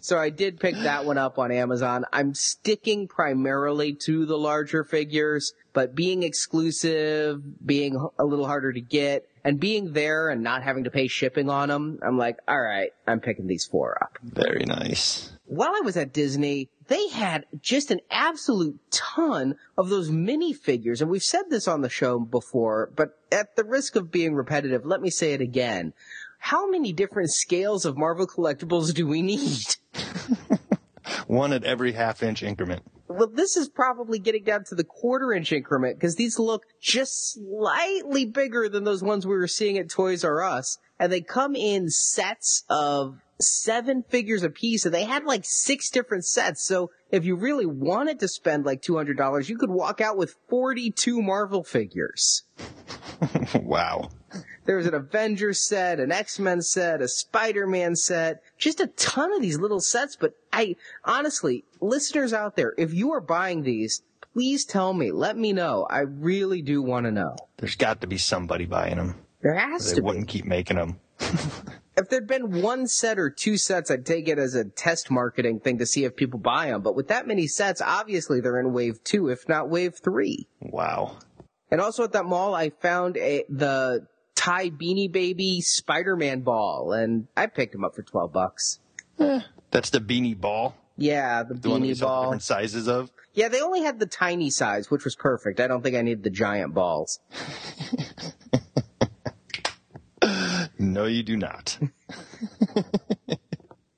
So I did pick that one up on Amazon. I'm sticking primarily to the larger figures, but being exclusive, being a little harder to get, and being there and not having to pay shipping on them, I'm like, all right, I'm picking these 4 up. Very nice. While I was at Disney, they had just an absolute ton of those minifigures, and we've said this on the show before, but at the risk of being repetitive, let me say it again. How many different scales of Marvel collectibles do we need? One at every half-inch increment. Well, this is probably getting down to the quarter-inch increment, because these look just slightly bigger than those ones we were seeing at Toys R Us, and they come in sets of 7 figures apiece, and they had like 6 different sets, so if you really wanted to spend like $200, you could walk out with 42 Marvel figures. Wow. There was an Avengers set, an X-Men set, a Spider-Man set, just a ton of these little sets. But I honestly, listeners out there, if you are buying these, please tell me. Let me know. I really do want to know. There's got to be somebody buying them. There has to be. They wouldn't keep making them. If there'd been 1 set or 2 sets, I'd take it as a test marketing thing to see if people buy them. But with that many sets, obviously they're in Wave 2, if not Wave 3. Wow. And also at that mall, I found the Thai Beanie Baby Spider-Man ball, and I picked him up for $12. That's the beanie ball? Yeah, the beanie one we saw different sizes of? Yeah, they only had the tiny size, which was perfect. I don't think I needed the giant balls. No, you do not.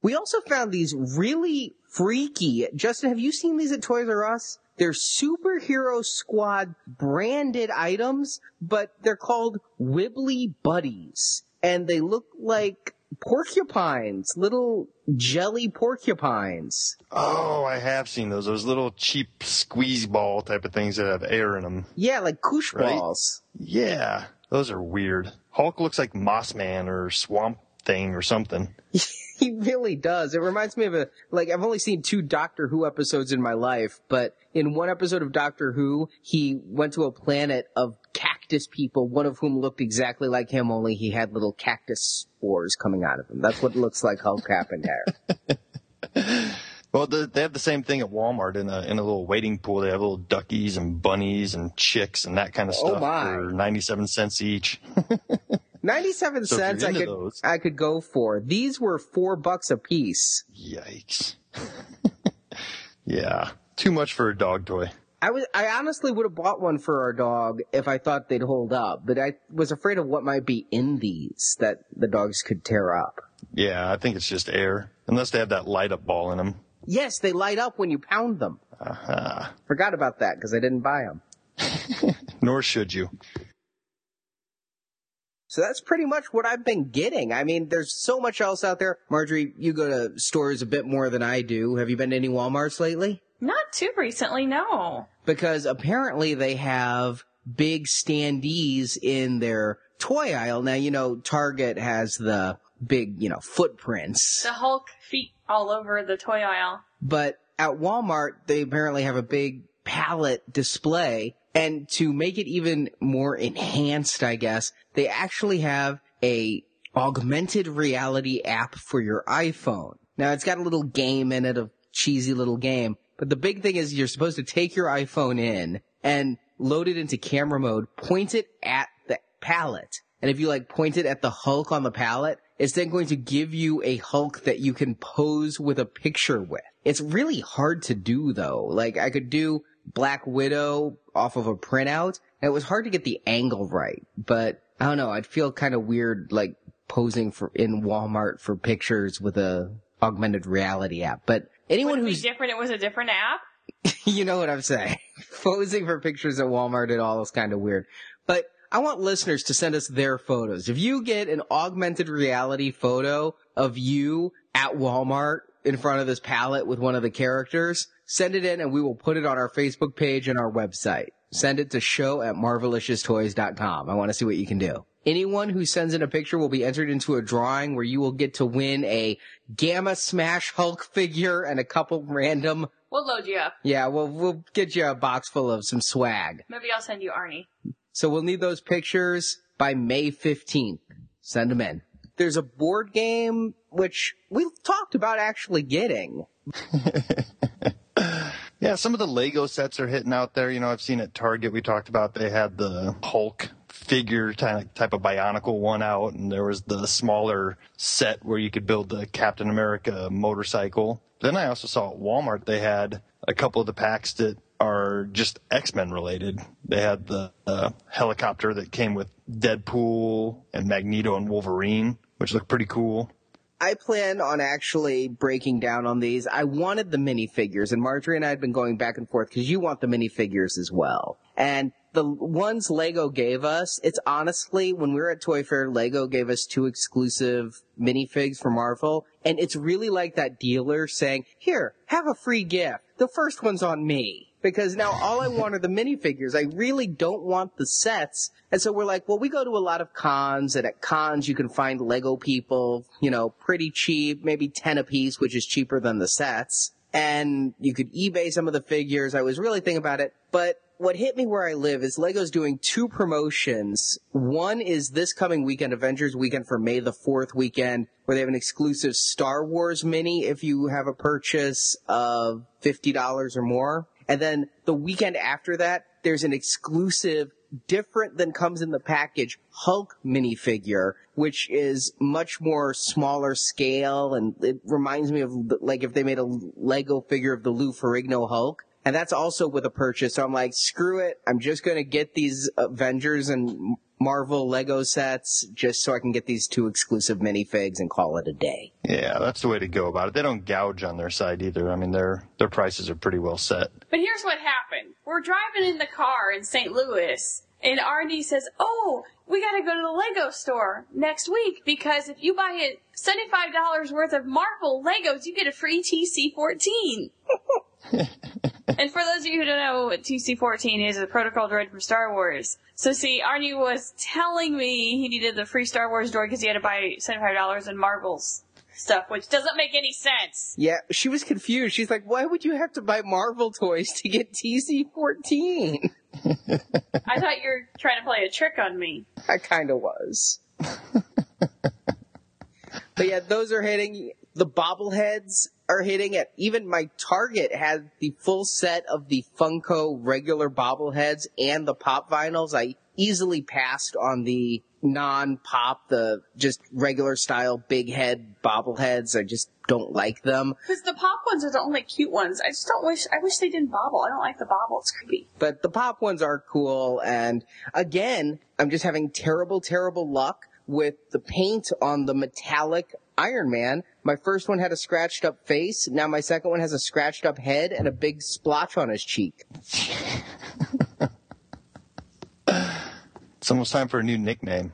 We also found these really freaky. Justin, have you seen these at Toys R Us? They're Superhero Squad branded items, but they're called Wibbly Buddies. And they look like porcupines, little jelly porcupines. Oh, I have seen those. Those little cheap squeeze ball type of things that have air in them. Yeah, like koosh balls. Yeah, those are weird. Hulk looks like Mossman or Swamp Thing or something. He really does. It reminds me of I've only seen 2 Doctor Who episodes in my life, but in one episode of Doctor Who, he went to a planet of cactus people, one of whom looked exactly like him, only he had little cactus spores coming out of him. That's what it looks like Hulk happened there. Well, they have the same thing at Walmart in a little waiting pool. They have little duckies and bunnies and chicks and that kind of stuff for 97 cents each. 97 cents I could go for. These were $4 a piece. Yikes. Yeah. Too much for a dog toy. I honestly would have bought one for our dog if I thought they'd hold up, but I was afraid of what might be in these that the dogs could tear up. Yeah, I think it's just air. Unless they have that light up ball in them. Yes, they light up when you pound them. Uh-huh. Forgot about that because I didn't buy them. Nor should you. So that's pretty much what I've been getting. I mean, there's so much else out there. Marjorie, you go to stores a bit more than I do. Have you been to any Walmarts lately? Not too recently, no. Because apparently they have big standees in their toy aisle. Now, you know, Target has the big, footprints. The Hulk feet all over the toy aisle. But at Walmart, they apparently have a big pallet display. And to make it even more enhanced, I guess, they actually have a augmented reality app for your iPhone. Now, it's got a little game in it, a cheesy little game. But the big thing is you're supposed to take your iPhone in and load it into camera mode, point it at the pallet. And if you, point it at the Hulk on the pallet, it's then going to give you a Hulk that you can pose with a picture with. It's really hard to do, though. I could do Black Widow off of a printout, and it was hard to get the angle right, but I don't know, I'd feel kind of weird posing in Walmart for pictures with a augmented reality app. But anyone who's different, it was a different app. You know what I'm saying? Posing for pictures at Walmart at all is kind of weird. But I want listeners to send us their photos. If you get an augmented reality photo of you at Walmart in front of this pallet with one of the characters, send it in and we will put it on our Facebook page and our website. Send it to show@marvelicioustoys.com. I want to see what you can do. Anyone who sends in a picture will be entered into a drawing where you will get to win a Gamma Smash Hulk figure and a couple random... We'll load you up. Yeah, we'll get you a box full of some swag. Maybe I'll send you Arnie. So we'll need those pictures by May 15th. Send them in. There's a board game, which we've talked about actually getting. Yeah, some of the Lego sets are hitting out there. I've seen at Target, we talked about, they had the Hulk figure type of Bionicle one out, and there was the smaller set where you could build the Captain America motorcycle. Then I also saw at Walmart, they had a couple of the packs that are just X-Men related. They had the helicopter that came with Deadpool and Magneto and Wolverine, which looked pretty cool. I plan on actually breaking down on these. I wanted the minifigures, and Marjorie and I had been going back and forth because you want the minifigures as well. And the ones Lego gave us, it's honestly, when we were at Toy Fair, Lego gave us 2 exclusive minifigs for Marvel, and it's really like that dealer saying, here, have a free gift. The first one's on me. Because now all I want are the minifigures. I really don't want the sets. And so we're like, well, we go to a lot of cons, and at cons you can find Lego people, pretty cheap, maybe 10 a piece, which is cheaper than the sets. And you could eBay some of the figures. I was really thinking about it. But what hit me where I live is Lego's doing 2 promotions. One is this coming weekend, Avengers weekend for May the 4th weekend, where they have an exclusive Star Wars mini if you have a purchase of $50 or more. And then the weekend after that, there's an exclusive, different than comes in the package, Hulk minifigure, which is much more smaller scale. And it reminds me of, if they made a Lego figure of the Lou Ferrigno Hulk. And that's also with a purchase. So I'm like, screw it. I'm just going to get these Avengers and Marvel Lego sets just so I can get these two exclusive minifigs and call it a day. Yeah, that's the way to go about it. They don't gouge on their side either. I mean, their prices are pretty well set. But here's what happened. We're driving in the car in St. Louis, and R&D says, oh, we got to go to the Lego store next week because if you buy it $75 worth of Marvel Legos, you get a free TC-14. And for those of you who don't know what TC-14 is, it's a protocol droid from Star Wars. So see, Arnie was telling me he needed the free Star Wars droid because he had to buy $75 in Marvel's stuff, which doesn't make any sense. Yeah, she was confused. She's like, why would you have to buy Marvel toys to get TC-14? I thought you were trying to play a trick on me. I kind of was. But yeah, those are hitting. The bobbleheads are hitting at, even my Target had the full set of the Funko regular bobbleheads and the pop vinyls. I easily passed on the non-pop, the just regular style big head bobbleheads. I just don't like them. Because the pop ones are the only cute ones. I just don't wish they didn't bobble. I don't like the bobble. It's creepy. But the pop ones are cool. And again, I'm just having terrible, terrible luck with the paint on the metallic Iron Man. My first one had a scratched up face. Now my second one has a scratched up head and a big splotch on his cheek. It's almost time for a new nickname.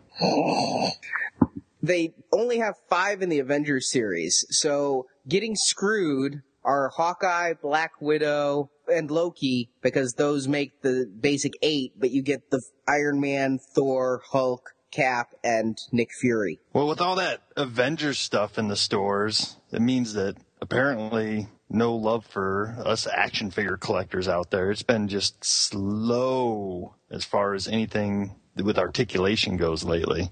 They only have 5 in the Avengers series, so getting screwed are Hawkeye, Black Widow, and Loki, because those make the basic 8, but you get the Iron Man, Thor, Hulk, Cap, and Nick Fury. Well, with all that Avengers stuff in the stores, it means that apparently no love for us action figure collectors out there. It's been just slow as far as anything with articulation goes lately.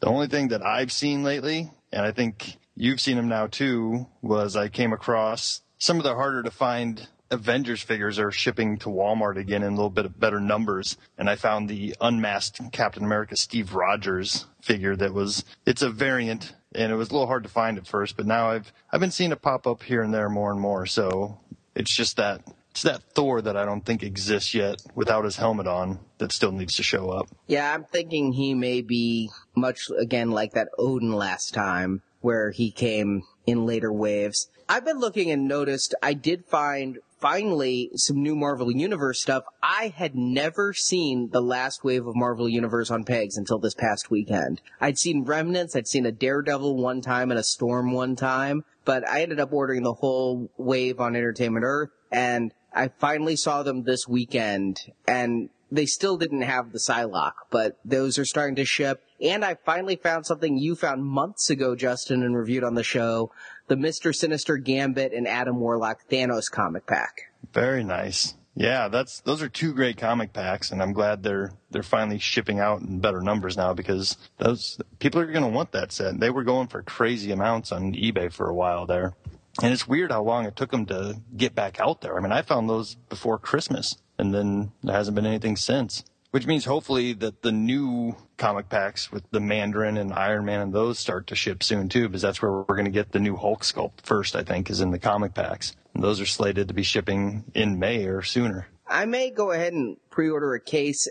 The only thing that I've seen lately, and I think you've seen them now too, was I came across some of the harder to find Avengers figures are shipping to Walmart again in a little bit of better numbers, and I found the unmasked Captain America Steve Rogers figure that was, it's a variant, and it was a little hard to find at first, but now I've been seeing it pop up here and there more and more, so it's just that, it's that Thor that I don't think exists yet without his helmet on that still needs to show up. Yeah, I'm thinking he may be much, again, like that Odin last time, where he came in later waves. I've been looking and noticed I did find finally some new Marvel Universe stuff. I had never seen the last wave of Marvel Universe on pegs until this past weekend. I'd seen Remnants, I'd seen a Daredevil one time and a Storm one time, but I ended up ordering the whole wave on Entertainment Earth, and I finally saw them this weekend, and they still didn't have the Psylocke, but those are starting to ship. And I finally found something you found months ago, Justin, and reviewed on the show, the Mr. Sinister, Gambit, and Adam Warlock Thanos comic pack. Very nice. Yeah, those are 2 great comic packs, and I'm glad they're finally shipping out in better numbers now, because those people are going to want that set. They were going for crazy amounts on eBay for a while there. And it's weird how long it took them to get back out there. I mean, I found those before Christmas, and then there hasn't been anything since. Which means hopefully that the new comic packs with the Mandarin and Iron Man and those start to ship soon too, because that's where we're going to get the new Hulk sculpt first, I think, is in the comic packs. And those are slated to be shipping in May or sooner. I may go ahead and pre-order a case.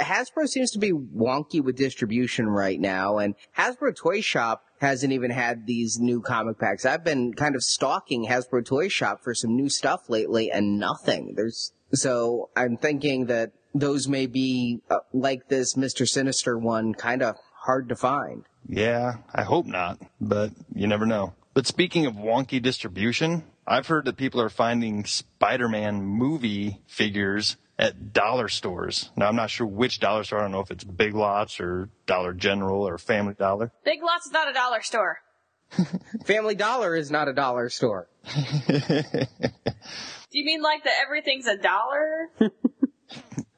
Hasbro seems to be wonky with distribution right now, and Hasbro Toy Shop hasn't even had these new comic packs. I've been kind of stalking Hasbro Toy Shop for some new stuff lately, and nothing. So I'm thinking that those may be, like this Mr. Sinister one, kind of hard to find. Yeah, I hope not, but you never know. But speaking of wonky distribution, I've heard that people are finding Spider-Man movie figures at dollar stores. Now, I'm not sure which dollar store. I don't know if it's Big Lots or Dollar General or Family Dollar. Big Lots is not a dollar store. Family Dollar is not a dollar store. Do you mean like that everything's a dollar?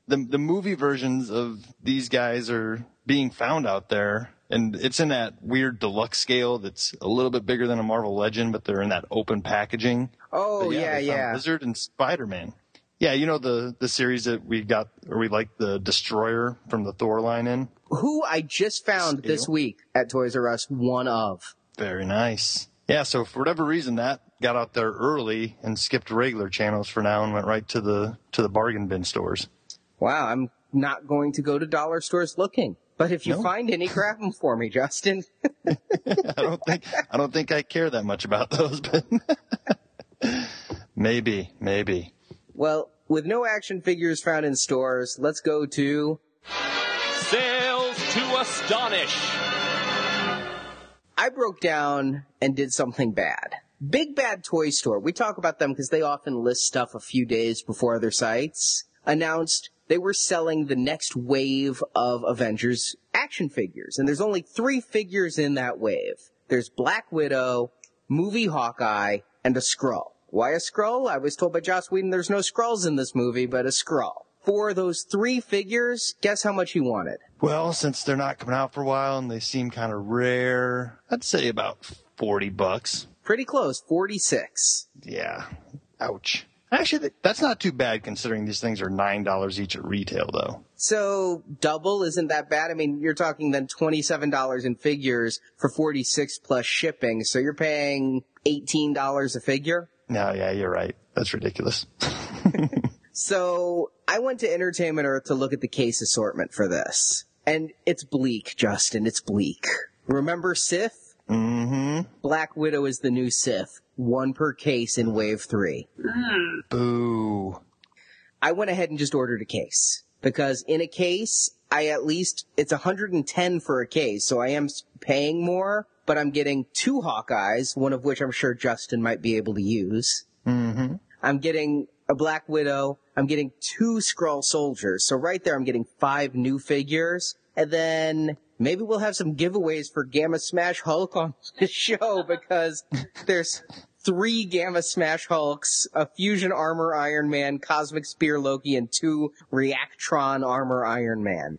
The movie versions of these guys are being found out there, and it's in that weird deluxe scale that's a little bit bigger than a Marvel Legend, but they're in that open packaging. Oh, but yeah. Lizard and Spider-Man. Yeah, you know the series that we got, or we like the Destroyer from the Thor line in? Who I just found this week at Toys R Us, one of. Very nice. Yeah, so for whatever reason, that got out there early and skipped regular channels for now and went right to the bargain bin stores. Wow, I'm not going to go to dollar stores looking. But if you find any, grab them for me, Justin. I don't think I care that much about those, but maybe. Well, with no action figures found in stores, let's go to Sales to Astonish. I broke down and did something bad. Big Bad Toy Store, we talk about them because they often list stuff a few days before other sites, announced they were selling the next wave of Avengers action figures. And there's only 3 figures in that wave. There's Black Widow, movie Hawkeye, and a Skrull. Why a Skrull? I was told by Joss Whedon there's no Skrulls in this movie, but a Skrull. For those 3 figures, guess how much he wanted? Well, since they're not coming out for a while and they seem kind of rare, I'd say about $40. Pretty close, 46. Yeah. Ouch. Actually, that's not too bad considering these things are $9 each at retail, though. So double isn't that bad. I mean, you're talking then $27 in figures for 46 plus shipping. So you're paying $18 a figure. No, yeah, you're right. That's ridiculous. So I went to Entertainment Earth to look at the case assortment for this. And it's bleak, Justin. It's bleak. Remember Sith? Mm-hmm. Black Widow is the new Sith. 1 per case in Wave 3. Boo. I went ahead and just ordered a case. Because in a case, it's $110 for a case, so I am paying more, but I'm getting 2 Hawkeyes, one of which I'm sure Justin might be able to use. Mm-hmm. I'm getting a Black Widow. I'm getting 2 Skrull soldiers. So right there, I'm getting 5 new figures. And then maybe we'll have some giveaways for Gamma Smash Hulk on the show because there's 3 Gamma Smash Hulks, a Fusion Armor Iron Man, Cosmic Spear Loki, and 2 Reactron Armor Iron Man.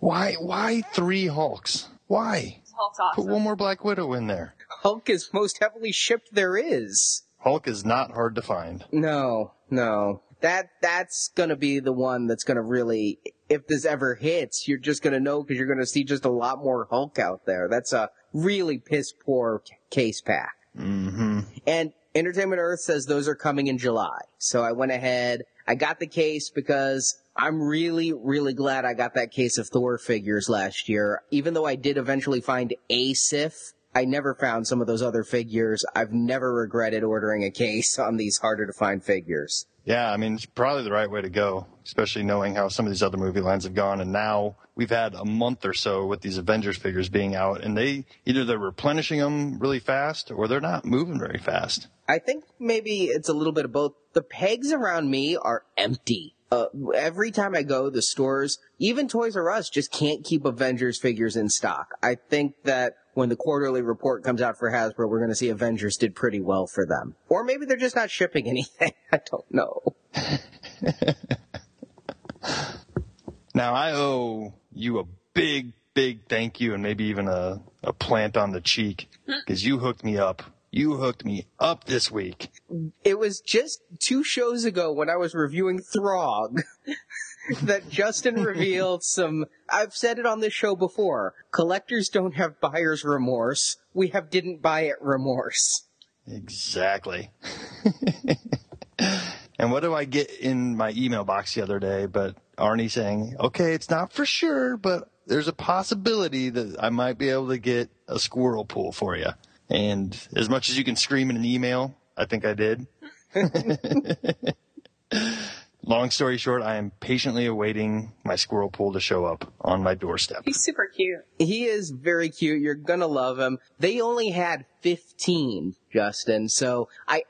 Why 3 Hulks? Why? Hulk's awesome. Put 1 more Black Widow in there. Hulk is most heavily shipped there is. Hulk is not hard to find. No. That's going to be the one that's going to really, if this ever hits, you're just going to know because you're going to see just a lot more Hulk out there. That's a really piss-poor case pack. Mm-hmm. And Entertainment Earth says those are coming in July. So I went ahead. I got the case because I'm really, really glad I got that case of Thor figures last year. Even though I did eventually find a Sif, I never found some of those other figures. I've never regretted ordering a case on these harder-to-find figures. Yeah, I mean, it's probably the right way to go, especially knowing how some of these other movie lines have gone. And now we've had a month or so with these Avengers figures being out, and they're replenishing them really fast or they're not moving very fast. I think maybe it's a little bit of both. The pegs around me are empty. Every time I go, the stores, even Toys R Us, just can't keep Avengers figures in stock. I think that when the quarterly report comes out for Hasbro, we're going to see Avengers did pretty well for them. Or maybe they're just not shipping anything. I don't know. Now, I owe you a big, big thank you and maybe even a plant on the cheek because you hooked me up. You hooked me up this week. It was just 2 shows ago when I was reviewing Throg that Justin revealed some, I've said it on this show before, collectors don't have buyer's remorse. We have didn't buy it remorse. Exactly. And what do I get in my email box the other day? But Arnie saying, okay, it's not for sure, but there's a possibility that I might be able to get a Squirrel Pool for you. And as much as you can scream in an email, I think I did. Long story short, I am patiently awaiting my Squirrel Pool to show up on my doorstep. He's super cute. He is very cute. You're going to love him. They only had 15, Justin. So I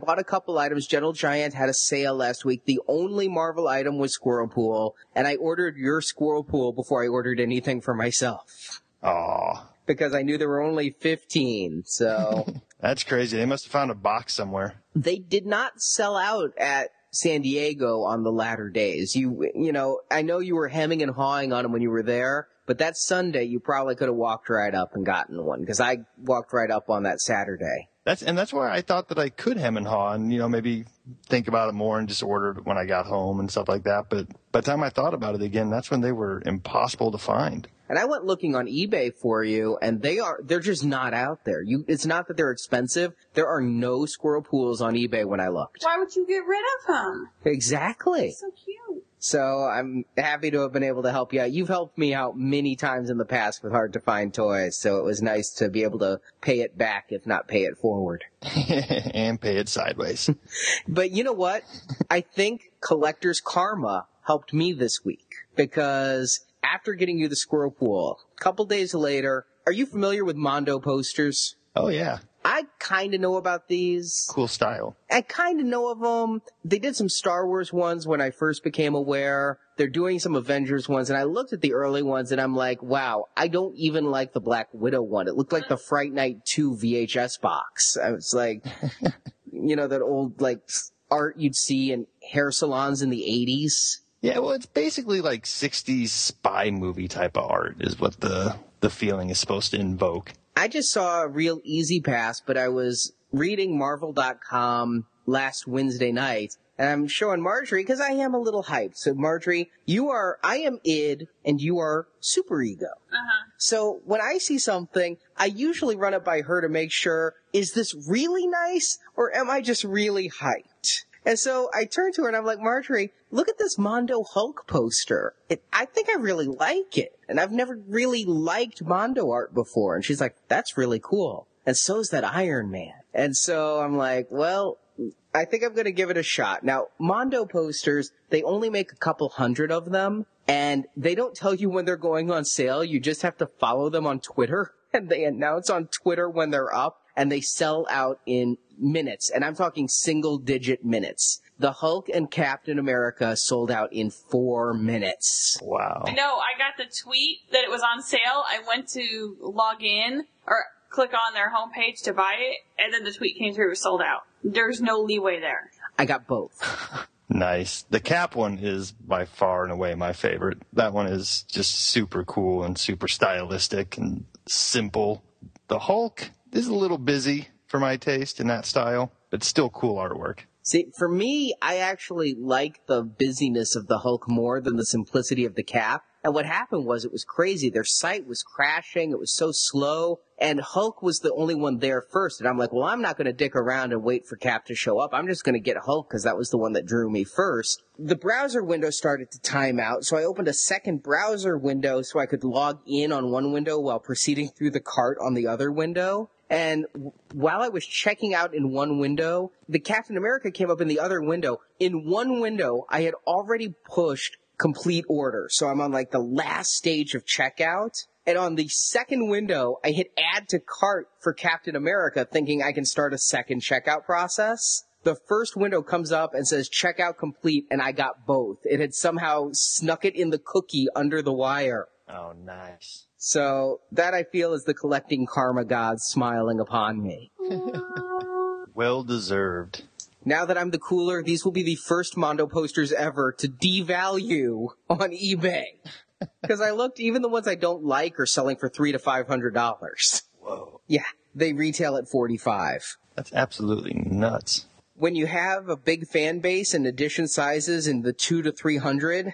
bought a couple items. Gentle Giant had a sale last week. The only Marvel item was Squirrel Pool. And I ordered your Squirrel Pool before I ordered anything for myself. Aw. Because I knew there were only 15, so. That's crazy. They must have found a box somewhere. They did not sell out at San Diego on the latter days. You know, I know you were hemming and hawing on them when you were there, but that Sunday you probably could have walked right up and gotten one, because I walked right up on that Saturday. That's why I thought that I could hem and haw and, you know, maybe think about it more and just order it when I got home and stuff like that. But by the time I thought about it again, that's when they were impossible to find. And I went looking on eBay for you, and they're just not out there. It's not that they're expensive. There are no Squirrel Pools on eBay when I looked. Why would you get rid of them? Exactly. They're so cute. So I'm happy to have been able to help you out. You've helped me out many times in the past with hard-to-find toys, so it was nice to be able to pay it back, if not pay it forward. And pay it sideways. But you know what? I think Collector's Karma helped me this week, because after getting you the Squirrel Pool, a couple days later, are you familiar with Mondo posters? Oh, yeah. I kind of know about these. Cool style. I kind of know of them. They did some Star Wars ones when I first became aware. They're doing some Avengers ones, and I looked at the early ones, and I'm like, wow, I don't even like the Black Widow one. It looked like the Fright Night 2 VHS box. I was like, you know, that old, like, art you'd see in hair salons in the 80s. Yeah, well, it's basically like 60s spy movie type of art is what the feeling is supposed to invoke. I just saw a real easy pass, but I was reading Marvel.com last Wednesday night, and I'm showing Marjorie, because I am a little hyped. So, Marjorie, I am id, and you are superego. Uh-huh. So, when I see something, I usually run it by her to make sure, is this really nice, or am I just really hyped? And so I turned to her, and I'm like, Marjorie, look at this Mondo Hulk poster. I think I really like it. And I've never really liked Mondo art before. And she's like, that's really cool. And so is that Iron Man. And so I'm like, well, I think I'm going to give it a shot. Now, Mondo posters, they only make a couple hundred of them. And they don't tell you when they're going on sale. You just have to follow them on Twitter. And they announce on Twitter when they're up. And they sell out in minutes, and I'm talking single-digit minutes. The Hulk and Captain America sold out in 4 minutes. Wow. No, I got the tweet that it was on sale. I went to log in or click on their homepage to buy it, and then the tweet came through, it was sold out. There's no leeway there. I got both. Nice. The Cap one is by far and away my favorite. That one is just super cool and super stylistic and simple. The Hulk is a little busy for my taste in that style, but still cool artwork. See, for me, I actually like the busyness of the Hulk more than the simplicity of the Cap. And what happened was it was crazy. Their site was crashing. It was so slow. And Hulk was the only one there first. And I'm like, well, I'm not going to dick around and wait for Cap to show up. I'm just going to get Hulk because that was the one that drew me first. The browser window started to time out, so I opened a second browser window so I could log in on one window while proceeding through the cart on the other window. And while I was checking out in one window, the Captain America came up in the other window. In one window, I had already pushed complete order. So I'm on like the last stage of checkout. And on the second window, I hit add to cart for Captain America, thinking I can start a second checkout process. The first window comes up and says checkout complete, and I got both. It had somehow snuck it in the cookie under the wire. Oh, nice. So that, I feel, is the collecting karma gods smiling upon me. Well deserved. Now that I'm the cooler, these will be the first Mondo posters ever to devalue on eBay. Because I looked, even the ones I don't like are selling for $300 to $500. Whoa. Yeah, they retail at $45. That's absolutely nuts. When you have a big fan base and edition sizes in the 200 to 300,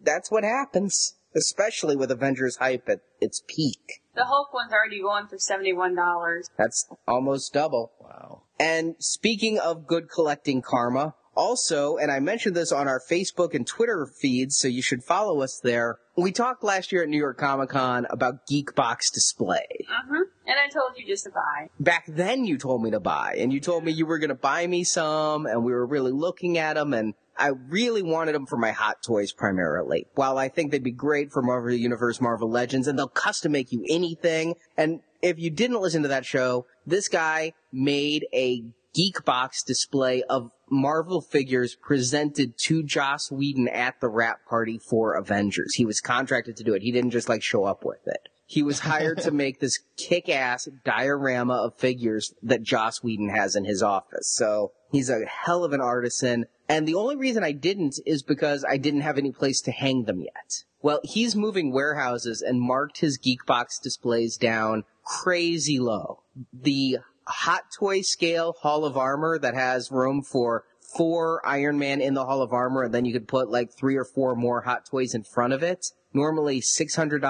that's what happens. Especially with Avengers hype at its peak. The Hulk one's already going for $71. That's almost double. Wow. And speaking of good collecting karma, also, and I mentioned this on our Facebook and Twitter feeds, so you should follow us there, we talked last year at New York Comic Con about Geekbox Display. Uh-huh. And I told you just to buy. Back then you told me to buy, and you told me you were going to buy me some, and we were really looking at them, and I really wanted them for my Hot Toys primarily. While I think they'd be great for Marvel Universe, Marvel Legends, and they'll custom make you anything. And if you didn't listen to that show, this guy made a Geekbox display of Marvel figures presented to Joss Whedon at the wrap party for Avengers. He was contracted to do it. He didn't just, like, show up with it. He was hired to make this kick-ass diorama of figures that Joss Whedon has in his office. So he's a hell of an artisan. And the only reason I didn't is because I didn't have any place to hang them yet. Well, he's moving warehouses and marked his Geekbox displays down crazy low. The Hot Toy scale Hall of Armor that has room for 4 Iron Man in the Hall of Armor, and then you could put like 3 or 4 more Hot Toys in front of it. Normally $600,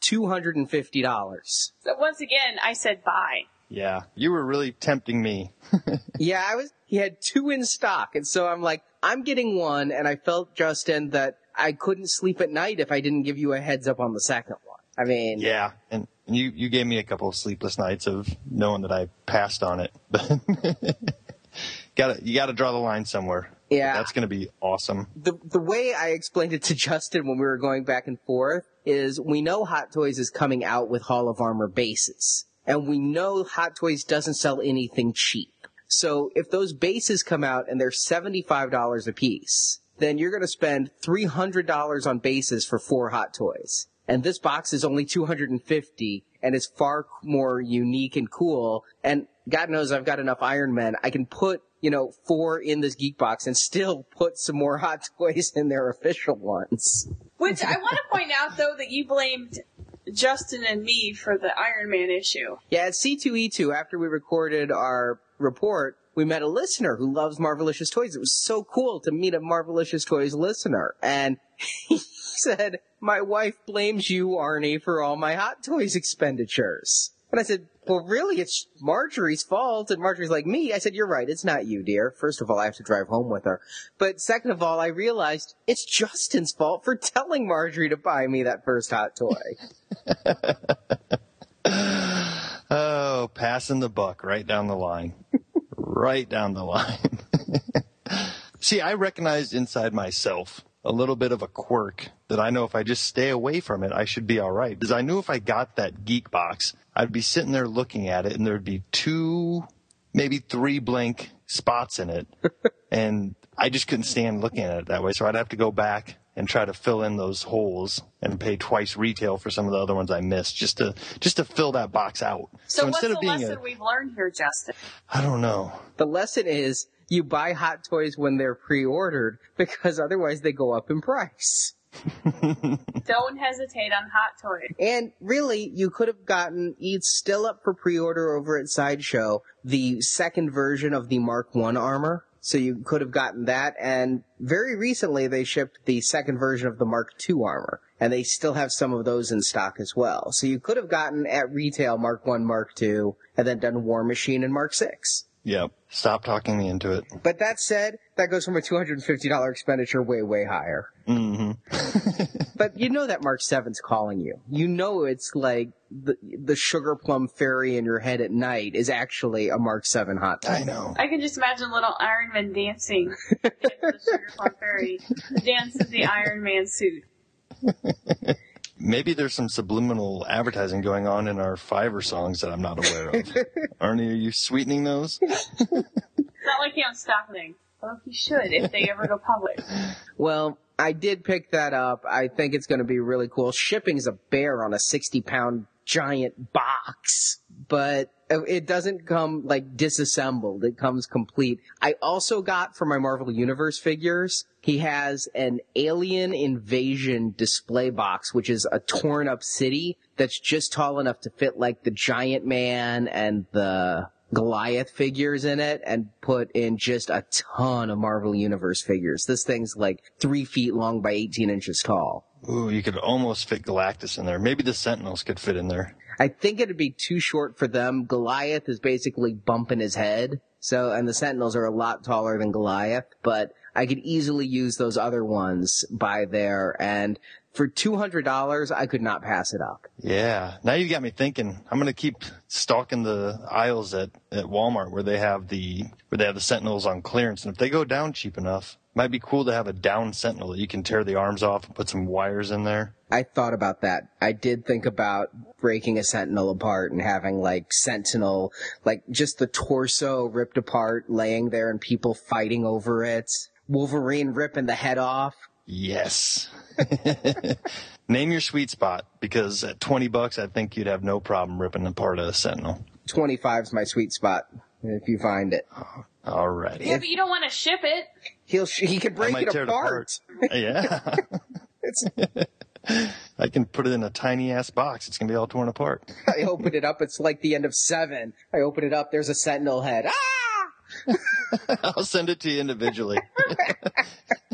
$250. So once again, I said buy. Yeah, you were really tempting me. Yeah, I was He had two in stock. And so I'm like, I'm getting one. And I felt, Justin, that I couldn't sleep at night if I didn't give you a heads up on the second one. I mean. Yeah. And you gave me a couple of sleepless nights of knowing that I passed on it. You gotta draw the line somewhere. Yeah. That's going to be awesome. The way I explained it to Justin when we were going back and forth is we know Hot Toys is coming out with Hall of Armor bases. And we know Hot Toys doesn't sell anything cheap. So if those bases come out and they're $75 a piece, then you're going to spend $300 on bases for 4 Hot Toys. And this box is only $250 and is far more unique and cool. And God knows I've got enough Iron Man. I can put, 4 in this geek box and still put some more Hot Toys in their official ones. Which I want to point out, though, that you blamed Justin and me for the Iron Man issue. Yeah, at C2E2, after we recorded our report, we met a listener who loves Marvelicious Toys. It was so cool to meet a Marvelicious Toys listener. And he said, my wife blames you, Arnie, for all my Hot Toys expenditures. And I said, well, really, it's Marjorie's fault. And Marjorie's like, me? I said, you're right. It's not you, dear. First of all, I have to drive home with her. But second of all, I realized it's Justin's fault for telling Marjorie to buy me that first hot toy. Oh, passing the buck right down the line. Right down the line. See, I recognized inside myself a little bit of a quirk that I know if I just stay away from it, I should be all right. Because I knew if I got that geek box, I'd be sitting there looking at it, and there'd be 2, maybe 3 blank spots in it. And I just couldn't stand looking at it that way. So I'd have to go back and try to fill in those holes and pay twice retail for some of the other ones I missed just to fill that box out. So what's the lesson we've learned here, Justin? I don't know. The lesson is you buy Hot Toys when they're pre-ordered because otherwise they go up in price. Don't hesitate on Hot Toys. And really, you could have gotten, it's still up for pre-order over at Sideshow, the second version of the Mark I armor. So you could have gotten that. And very recently, they shipped the second version of the Mark II armor. And they still have some of those in stock as well. So you could have gotten at retail Mark I, Mark II, and then done War Machine and Mark VI. Yep. Stop talking me into it. But that said, that goes from a $250 expenditure way, way higher. Mm-hmm. But you know that Mark VII's calling you. You know it's like the sugar plum fairy in your head at night is actually a Mark VII hot toy. I know. I can just imagine little Iron Man dancing. The sugar plum fairy dances the Iron Man suit. Maybe there's some subliminal advertising going on in our Fiverr songs that I'm not aware of. Arnie, are you sweetening those? It's not like he owns Stockling. Well, he should if they ever go public. Well, I did pick that up. I think it's going to be really cool. Shipping's a bear on a 60-pound giant box, but it doesn't come, disassembled. It comes complete. I also got, for my Marvel Universe figures, he has an alien invasion display box, which is a torn-up city that's just tall enough to fit, the Giant Man and the Goliath figures in it, and put in just a ton of Marvel Universe figures. This thing's, 3 feet long by 18 inches tall. Ooh, you could almost fit Galactus in there. Maybe the Sentinels could fit in there. I think it'd be too short for them. Goliath is basically bumping his head. So, and the Sentinels are a lot taller than Goliath, but I could easily use those other ones by there. And for $200, I could not pass it up. Yeah. Now you got me thinking. I'm going to keep stalking the aisles at Walmart where they have the Sentinels on clearance. And if they go down cheap enough, it might be cool to have a down Sentinel that you can tear the arms off and put some wires in there. I thought about that. I did think about breaking a Sentinel apart and having, Sentinel, just the torso ripped apart, laying there and people fighting over it. Wolverine ripping the head off. Yes. Name your sweet spot, because at $20, I think you'd have no problem ripping apart a Sentinel. 25's my sweet spot, if you find it. All right. Yeah, but you don't want to ship it. He can break it apart. Yeah. I can put it in a tiny-ass box. It's going to be all torn apart. I open it up. It's like the end of 7. I open it up. There's a Sentinel head. Ah! I'll send it to you individually.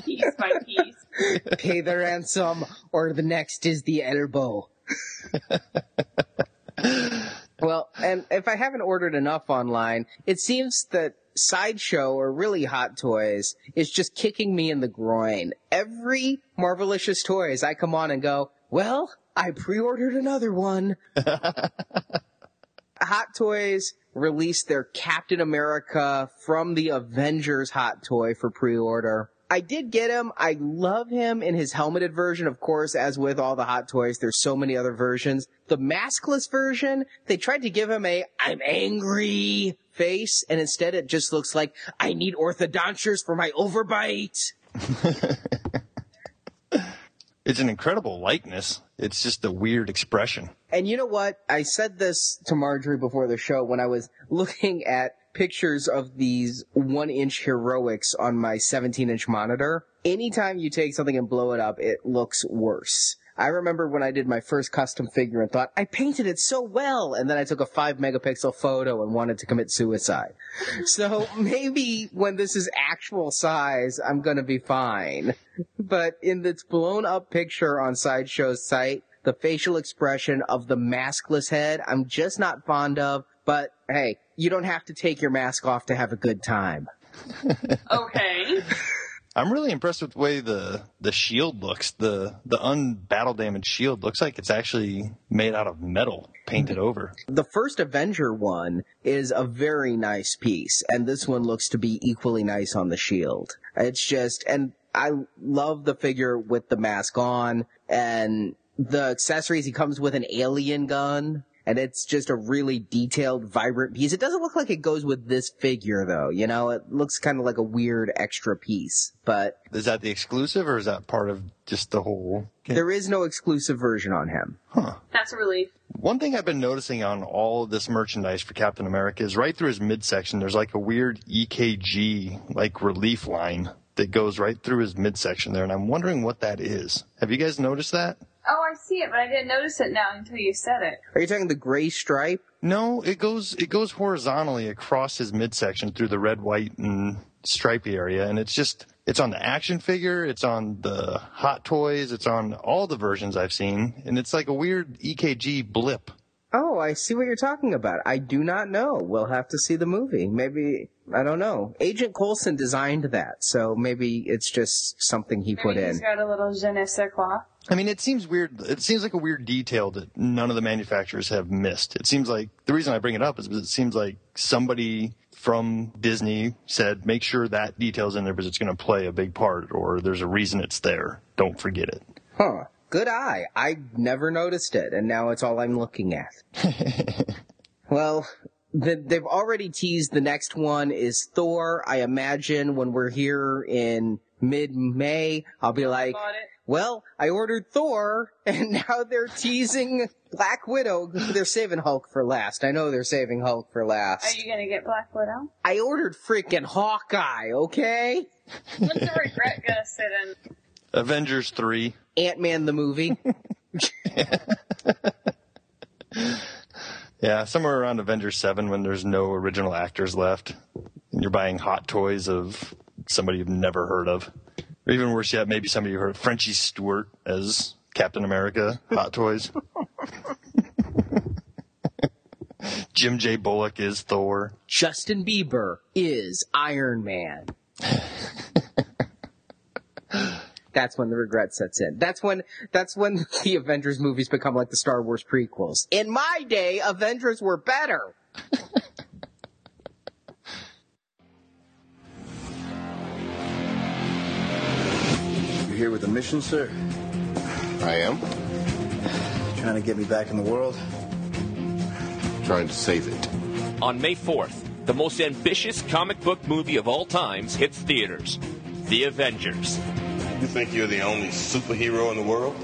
Piece by piece. Pay the ransom, or the next is the elbow. Well, and if I haven't ordered enough online, it seems that Sideshow, or really Hot Toys, is just kicking me in the groin. Every Marvelicious Toys, I come on and go, well, I pre-ordered another one. Hot Toys released their Captain America from the Avengers Hot Toy for pre-order. I did get him. I love him in his helmeted version. Of course, as with all the Hot Toys, there's so many other versions. The maskless version, they tried to give him a I'm angry face, and instead it just looks like I need orthodontics for my overbite. It's an incredible likeness. It's just a weird expression. And you know what? I said this to Marjorie before the show when I was looking at pictures of these 1-inch heroics on my 17-inch monitor. Anytime you take something and blow it up, it looks worse. I remember when I did my first custom figure and thought, I painted it so well, and then I took a 5-megapixel photo and wanted to commit suicide. So maybe when this is actual size, I'm going to be fine. But in this blown-up picture on Sideshow's site, the facial expression of the maskless head, I'm just not fond of, but hey, you don't have to take your mask off to have a good time. Okay. I'm really impressed with the way the shield looks. The un-battle-damaged shield looks like it's actually made out of metal, painted over. The first Avenger one is a very nice piece, and this one looks to be equally nice on the shield. It's just, and I love the figure with the mask on, and the accessories, he comes with an alien gun. And it's just a really detailed, vibrant piece. It doesn't look like it goes with this figure, though. You know, it looks kind of like a weird extra piece. But is that the exclusive, or is that part of just the whole game? There is no exclusive version on him. Huh. That's a relief. One thing I've been noticing on all of this merchandise for Captain America is right through his midsection, there's like a weird EKG, like relief line that goes right through his midsection there. And I'm wondering what that is. Have you guys noticed that? Oh, I see it, but I didn't notice it now until you said it. Are you talking the gray stripe? No, it goes horizontally across his midsection through the red, white, and stripey area, and it's on the action figure, it's on the Hot Toys, it's on all the versions I've seen, and it's like a weird EKG blip. Oh, I see what you're talking about. I do not know. We'll have to see the movie. Maybe, I don't know. Agent Coulson designed that, so maybe it's just something he put in. Maybe he's got a little je ne sais quoi. I mean, it seems weird. It seems like a weird detail that none of the manufacturers have missed. It seems like the reason I bring it up is because it seems like somebody from Disney said, make sure that detail's in there because it's going to play a big part, or there's a reason it's there. Don't forget it. Huh. Good eye. I never noticed it, and now it's all I'm looking at. Well, they've already teased the next one is Thor. I imagine when we're here in mid-May, I'll be like, well, I ordered Thor, and now they're teasing Black Widow. They're saving Hulk for last. I know they're saving Hulk for last. Are you going to get Black Widow? I ordered freaking Hawkeye, okay? What's the regret going to sit in? Avengers 3. Ant-Man the movie. Yeah, somewhere around Avengers 7 when there's no original actors left. And you're buying Hot Toys of somebody you've never heard of. Or even worse yet, maybe somebody you heard of, Frenchie Stewart as Captain America, Hot Toys. Jim J. Bullock is Thor. Justin Bieber is Iron Man. That's when the regret sets in. That's when the Avengers movies become like the Star Wars prequels. In my day, Avengers were better. You're here with a mission, sir? I am. Trying to get me back in the world? Trying to save it. On May 4th, the most ambitious comic book movie of all times hits theaters. The Avengers. You think you're the only superhero in the world?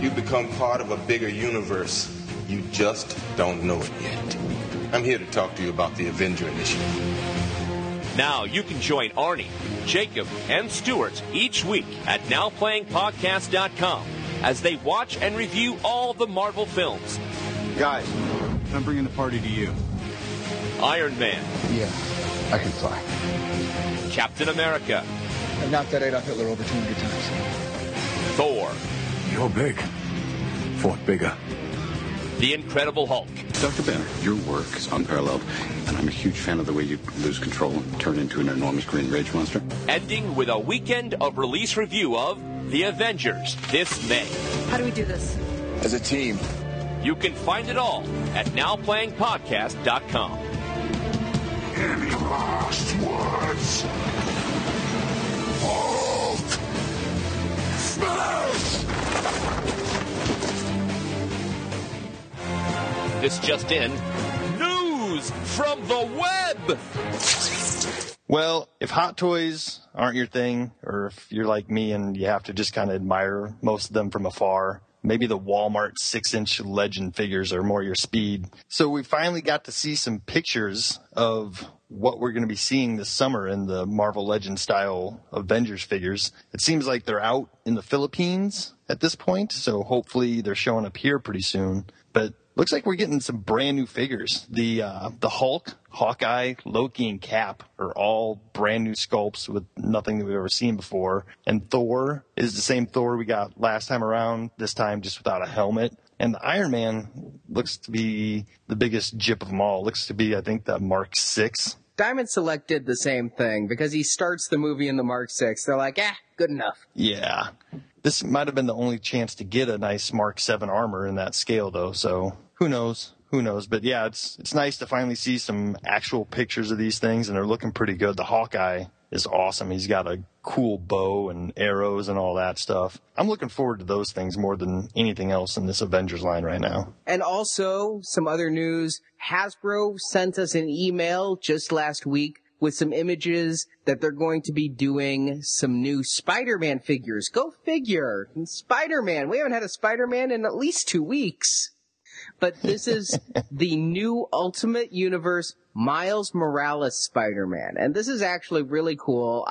You become part of a bigger universe. You just don't know it yet. I'm here to talk to you about the Avenger Initiative. Now you can join Arnie, Jacob, and Stuart each week at NowPlayingPodcast.com as they watch and review all the Marvel films. Guys, I'm bringing the party to you. Iron Man. Yeah, I can fly. Captain America. I've knocked that Adolf Hitler over 200 times. Thor. You're big. Fought bigger. the Incredible Hulk. Dr. Banner, your work is unparalleled, and I'm a huge fan of the way you lose control and turn into an enormous green rage monster. Ending with a weekend of release review of The Avengers this May. How do we do this? As a team. You can find it all at NowPlayingPodcast.com. Any last words? Hulk! Smash! This just in, news from the web! Well, if hot toys aren't your thing, or if you're like me and you have to just kind of admire most of them from afar, maybe the Walmart 6-inch Legend figures are more your speed. So we finally got to see some pictures of what we're going to be seeing this summer in the Marvel Legend-style Avengers figures. It seems like they're out in the Philippines at this point, so hopefully they're showing up here pretty soon. But looks like we're getting some brand new figures. The Hulk, Hawkeye, Loki, and Cap are all brand new sculpts with nothing that we've ever seen before. And Thor is the same Thor we got last time around, this time just without a helmet. And the Iron Man looks to be the biggest gyp of them all. Looks to be, I think, the Mark 6. Diamond Select did the same thing because he starts the movie in the Mark 6. They're like, good enough. Yeah. This might have been the only chance to get a nice Mark 7 armor in that scale, though, so who knows. But, yeah, it's nice to finally see some actual pictures of these things, and they're looking pretty good. The Hawkeye is awesome. He's got a cool bow and arrows and all that stuff. I'm looking forward to those things more than anything else in this Avengers line right now. And also, some other news, Hasbro sent us an email just last week with some images that they're going to be doing some new Spider-Man figures. Go figure. And Spider-Man. We haven't had a Spider-Man in at least 2 weeks. But this is the new Ultimate Universe Miles Morales Spider-Man. And this is actually really cool.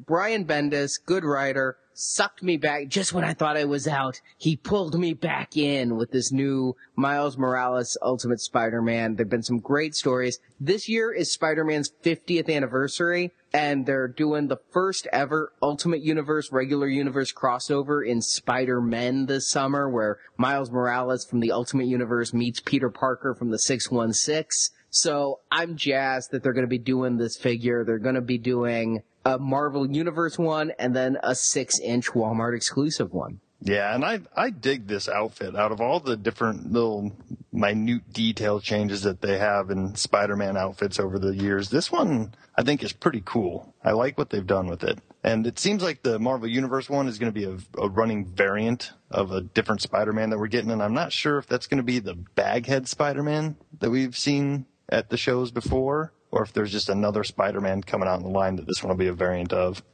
Brian Bendis, good writer, sucked me back. Just when I thought I was out, he pulled me back in with this new Miles Morales Ultimate Spider-Man. There have been some great stories. This year is Spider-Man's 50th anniversary, and they're doing the first ever Ultimate Universe, regular universe crossover in Spider-Men this summer, where Miles Morales from the Ultimate Universe meets Peter Parker from the 616. So I'm jazzed that they're going to be doing this figure. They're going to be doing a Marvel Universe one and then a 6-inch Walmart exclusive one. Yeah, and I dig this outfit. Out of all the different little minute detail changes that they have in Spider-Man outfits over the years, this one I think is pretty cool. I like what they've done with it. And it seems like the Marvel Universe one is going to be a running variant of a different Spider-Man that we're getting, and I'm not sure if that's going to be the Baghead Spider-Man that we've seen at the shows before, or if there's just another Spider-Man coming out in the line that this one will be a variant of.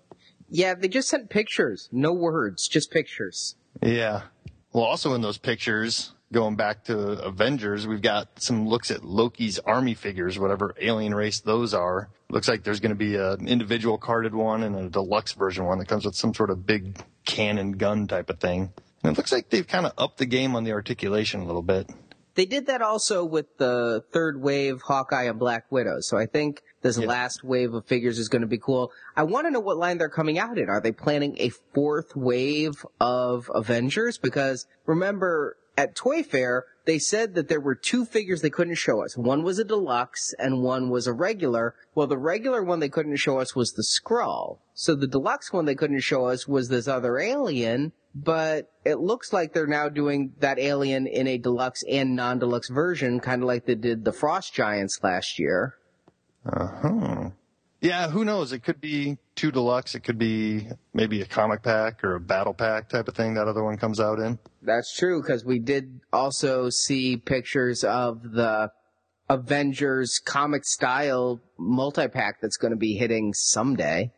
Yeah, they just sent pictures. No words, just pictures. Yeah. Well, also in those pictures, going back to Avengers, we've got some looks at Loki's army figures, whatever alien race those are. Looks like there's going to be an individual carded one and a deluxe version one that comes with some sort of big cannon gun type of thing. And it looks like they've kind of upped the game on the articulation a little bit. They did that also with the third wave Hawkeye and Black Widow, so I think this last wave of figures is going to be cool. I want to know what line they're coming out in. Are they planning a fourth wave of Avengers? Because remember, at Toy Fair, they said that there were two figures they couldn't show us. One was a deluxe and one was a regular. Well, the regular one they couldn't show us was the Skrull. So the deluxe one they couldn't show us was this other alien, but it looks like they're now doing that alien in a deluxe and non-deluxe version, kind of like they did the Frost Giants last year. Uh-huh. Yeah, who knows? It could be two deluxe. It could be maybe a comic pack or a battle pack type of thing that other one comes out in. That's true, because we did also see pictures of the Avengers comic-style multi-pack that's going to be hitting someday.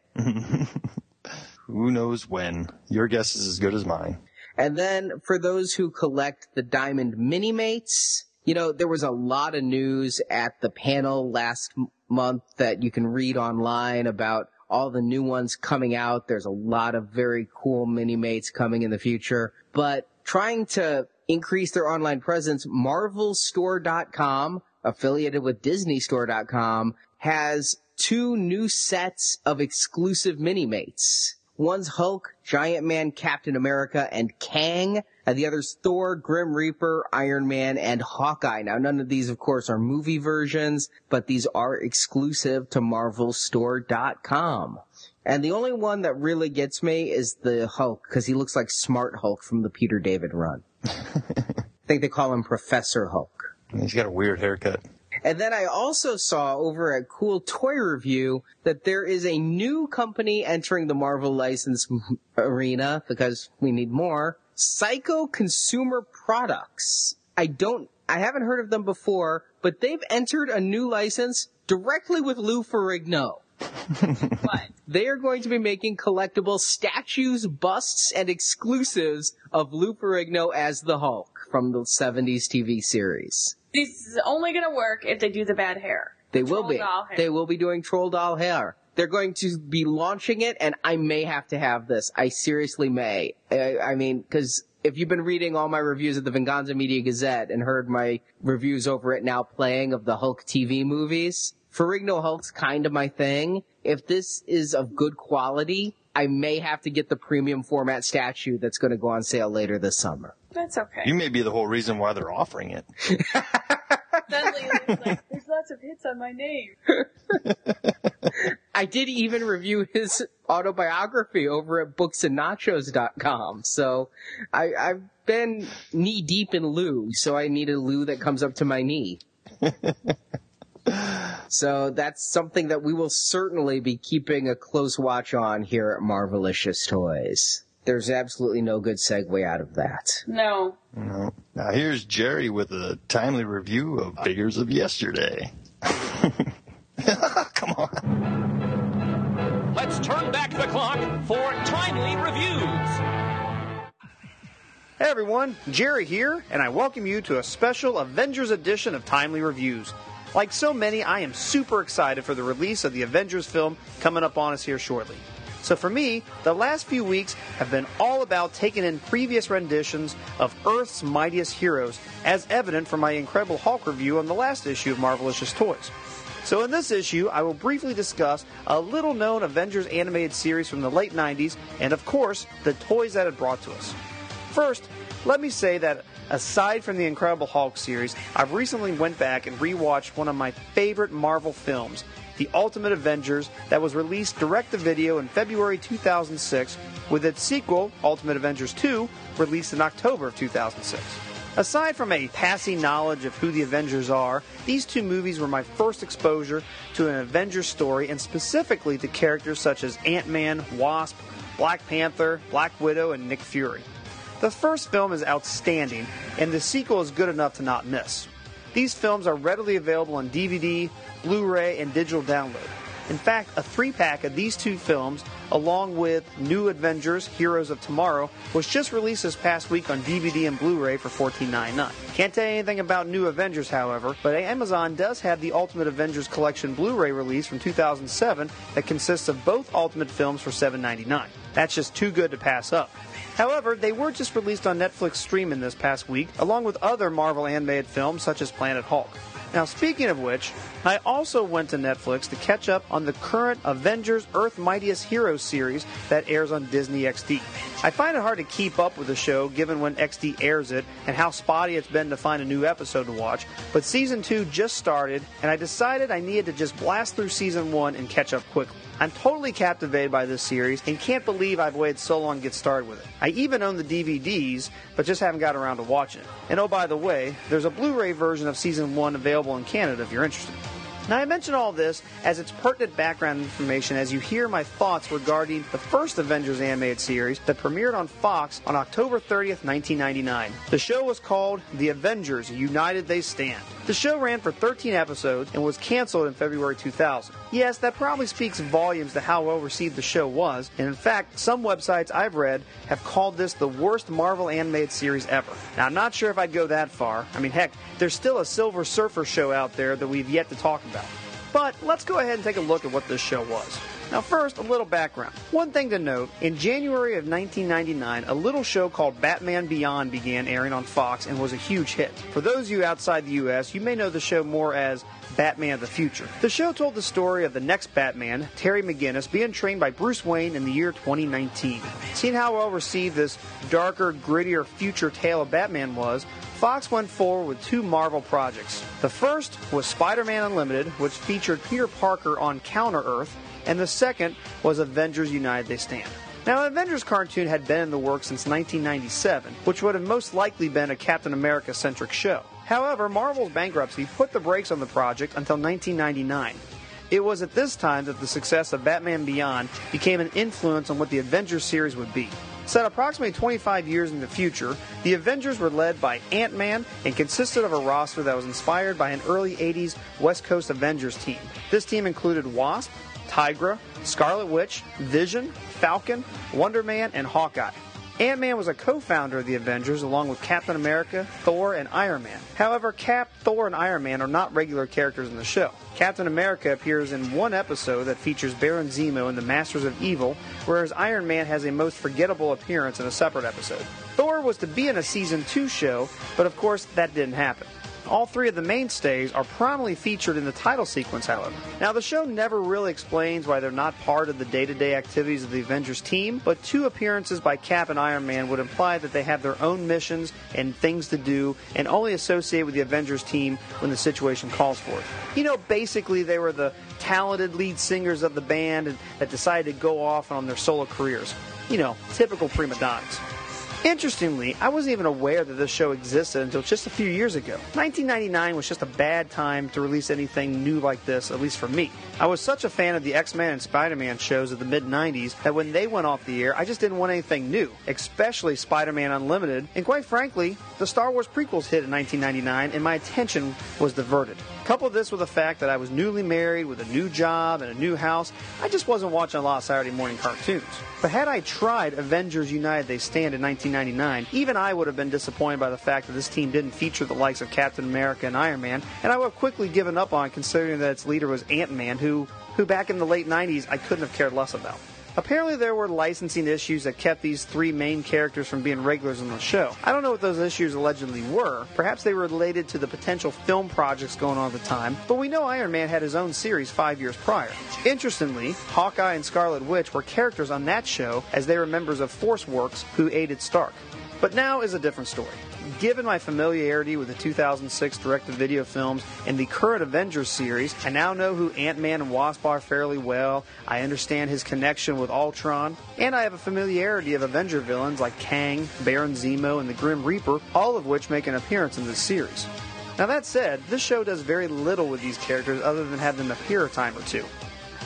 Who knows when? Your guess is as good as mine. And then for those who collect the Diamond Mini-Mates, there was a lot of news at the panel last month that you can read online about all the new ones coming out. There's a lot of very cool Mini-Mates coming in the future. But trying to increase their online presence, MarvelStore.com, affiliated with DisneyStore.com, has two new sets of exclusive Mini-Mates. One's Hulk, Giant Man, Captain America, and Kang, The others, Thor, Grim Reaper, Iron Man, and Hawkeye. Now, none of these, of course, are movie versions, but these are exclusive to MarvelStore.com. And the only one that really gets me is the Hulk, because he looks like Smart Hulk from the Peter David run. I think they call him Professor Hulk. He's got a weird haircut. And then I also saw over at Cool Toy Review that there is a new company entering the Marvel license arena, because we need more. Psycho Consumer Products. I haven't heard of them before, but they've entered a new license directly with Lou Ferrigno. But they are going to be making collectible statues, busts, and exclusives of Lou Ferrigno as the Hulk from the 70s TV series. This is only going to work if they do the bad hair. They will be. They will be doing troll doll hair. They're going to be launching it, and I may have to have this. I seriously may. I mean, because if you've been reading all my reviews at the Venganza Media Gazette and heard my reviews over at Now Playing of the Hulk TV movies, Ferrigno Hulk's kind of my thing. If this is of good quality, I may have to get the premium format statue that's going to go on sale later this summer. That's okay. You may be the whole reason why they're offering it. Suddenly, it's like, there's lots of hits on my name. I did even review his autobiography over at booksandnachos.com. So I've been knee deep in Lou, so I need a Lou that comes up to my knee. So that's something that we will certainly be keeping a close watch on here at Marvelicious Toys. There's absolutely no good segue out of that. No. Now here's Jerry with a timely review of Figures of Yesterday. Come on. Let's turn back the clock for timely reviews. Hey everyone, Jerry here, and I welcome you to a special Avengers edition of Timely Reviews. Like so many, I am super excited for the release of the Avengers film coming up on us here shortly. So for me, the last few weeks have been all about taking in previous renditions of Earth's mightiest heroes, as evident from my Incredible Hulk review on the last issue of Marvelicious Toys. So in this issue, I will briefly discuss a little-known Avengers animated series from the late 90s, and of course, the toys that it brought to us. First, let me say that aside from the Incredible Hulk series, I've recently went back and rewatched one of my favorite Marvel films, The Ultimate Avengers, that was released direct-to-video in February 2006, with its sequel, Ultimate Avengers 2, released in October of 2006. Aside from a passing knowledge of who the Avengers are, these two movies were my first exposure to an Avengers story, and specifically to characters such as Ant-Man, Wasp, Black Panther, Black Widow, and Nick Fury. The first film is outstanding, and the sequel is good enough to not miss. These films are readily available on DVD, Blu-ray, and digital download. In fact, a 3-pack of these two films, along with New Avengers, Heroes of Tomorrow, was just released this past week on DVD and Blu-ray for $14.99. Can't tell you anything about New Avengers, however, but Amazon does have the Ultimate Avengers Collection Blu-ray release from 2007 that consists of both Ultimate films for $7.99. That's just too good to pass up. However, they were just released on Netflix streaming this past week, along with other Marvel animated films such as Planet Hulk. Now, speaking of which, I also went to Netflix to catch up on the current Avengers Earth's Mightiest Heroes series that airs on Disney XD. I find it hard to keep up with the show given when XD airs it and how spotty it's been to find a new episode to watch, but Season 2 just started, and I decided I needed to just blast through Season 1 and catch up quickly. I'm totally captivated by this series and can't believe I've waited so long to get started with it. I even own the DVDs, but just haven't got around to watching it. And oh, by the way, there's a Blu-ray version of Season 1 available in Canada if you're interested. Now, I mention all this as it's pertinent background information as you hear my thoughts regarding the first Avengers animated series that premiered on Fox on October 30th, 1999. The show was called The Avengers United They Stand. The show ran for 13 episodes and was canceled in February 2000. Yes, that probably speaks volumes to how well received the show was, and in fact, some websites I've read have called this the worst Marvel animated series ever. Now, I'm not sure if I'd go that far. I mean, heck, there's still a Silver Surfer show out there that we've yet to talk about. But let's go ahead and take a look at what this show was. Now first, a little background. One thing to note, in January of 1999, a little show called Batman Beyond began airing on Fox and was a huge hit. For those of you outside the U.S., you may know the show more as Batman of the Future. The show told the story of the next Batman, Terry McGinnis, being trained by Bruce Wayne in the year 2019. Seeing how well received this darker, grittier future tale of Batman was, Fox went forward with two Marvel projects. The first was Spider-Man Unlimited, which featured Peter Parker on Counter-Earth, and the second was Avengers United They Stand. Now, an Avengers cartoon had been in the works since 1997, which would have most likely been a Captain America-centric show. However, Marvel's bankruptcy put the brakes on the project until 1999. It was at this time that the success of Batman Beyond became an influence on what the Avengers series would be. Set approximately 25 years in the future, the Avengers were led by Ant-Man and consisted of a roster that was inspired by an early 80s West Coast Avengers team. This team included Wasp, Tigra, Scarlet Witch, Vision, Falcon, Wonder Man, and Hawkeye. Ant-Man was a co-founder of the Avengers along with Captain America, Thor, and Iron Man. However, Cap, Thor, and Iron Man are not regular characters in the show. Captain America appears in one episode that features Baron Zemo and the Masters of Evil, whereas Iron Man has a most forgettable appearance in a separate episode. Thor was to be in a Season 2 show, but of course that didn't happen. All three of the mainstays are prominently featured in the title sequence, however. Now, the show never really explains why they're not part of the day-to-day activities of the Avengers team, but two appearances by Cap and Iron Man would imply that they have their own missions and things to do and only associate with the Avengers team when the situation calls for it. You know, basically they were the talented lead singers of the band and that decided to go off on their solo careers. You know, typical prima donnas. Interestingly, I wasn't even aware that this show existed until just a few years ago. 1999 was just a bad time to release anything new like this, at least for me. I was such a fan of the X-Men and Spider-Man shows of the mid-90s that when they went off the air, I just didn't want anything new, especially Spider-Man Unlimited, and quite frankly, the Star Wars prequels hit in 1999 and my attention was diverted. Couple this with the fact that I was newly married with a new job and a new house, I just wasn't watching a lot of Saturday morning cartoons. But had I tried Avengers United They Stand in 1999, even I would have been disappointed by the fact that this team didn't feature the likes of Captain America and Iron Man, and I would have quickly given up on it considering that its leader was Ant-Man, who back in the late 90s I couldn't have cared less about. Apparently there were licensing issues that kept these three main characters from being regulars on the show. I don't know what those issues allegedly were. Perhaps they were related to the potential film projects going on at the time, but we know Iron Man had his own series 5 years prior. Interestingly, Hawkeye and Scarlet Witch were characters on that show as they were members of Forceworks who aided Stark. But now is a different story. Given my familiarity with the 2006 direct-to-video films and the current Avengers series, I now know who Ant-Man and Wasp are fairly well, I understand his connection with Ultron, and I have a familiarity of Avenger villains like Kang, Baron Zemo, and the Grim Reaper, all of which make an appearance in this series. Now that said, this show does very little with these characters other than have them appear a time or two.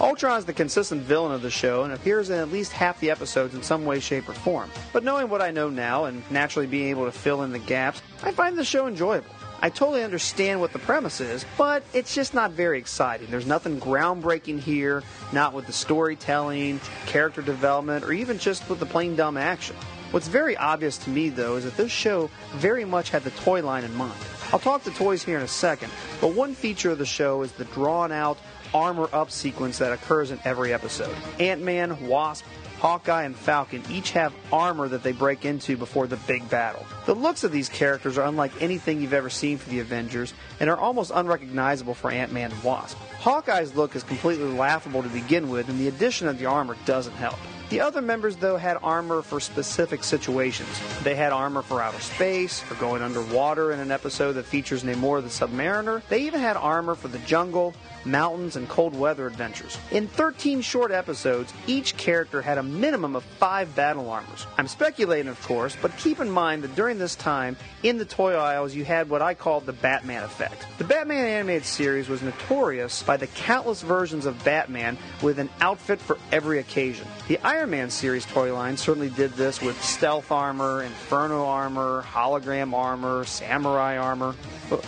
Ultron is the consistent villain of the show and appears in at least half the episodes in some way, shape, or form. But knowing what I know now and naturally being able to fill in the gaps, I find the show enjoyable. I totally understand what the premise is, but it's just not very exciting. There's nothing groundbreaking here, not with the storytelling, character development, or even just with the plain dumb action. What's very obvious to me, though, is that this show very much had the toy line in mind. I'll talk to toys here in a second, but one feature of the show is the drawn-out, armor-up sequence that occurs in every episode. Ant-Man, Wasp, Hawkeye, and Falcon each have armor that they break into before the big battle. The looks of these characters are unlike anything you've ever seen for the Avengers and are almost unrecognizable for Ant-Man and Wasp. Hawkeye's look is completely laughable to begin with, and the addition of the armor doesn't help. The other members, though, had armor for specific situations. They had armor for outer space, for going underwater in an episode that features Namor the Submariner. They even had armor for the jungle, mountains, and cold weather adventures. In 13 short episodes, each character had a minimum of 5 battle armors. I'm speculating, of course, but keep in mind that during this time, in the toy aisles, you had what I called the Batman effect. The Batman animated series was notorious by the countless versions of Batman with an outfit for every occasion. The Iron Man series toy line certainly did this with stealth armor, inferno armor, hologram armor, samurai armor.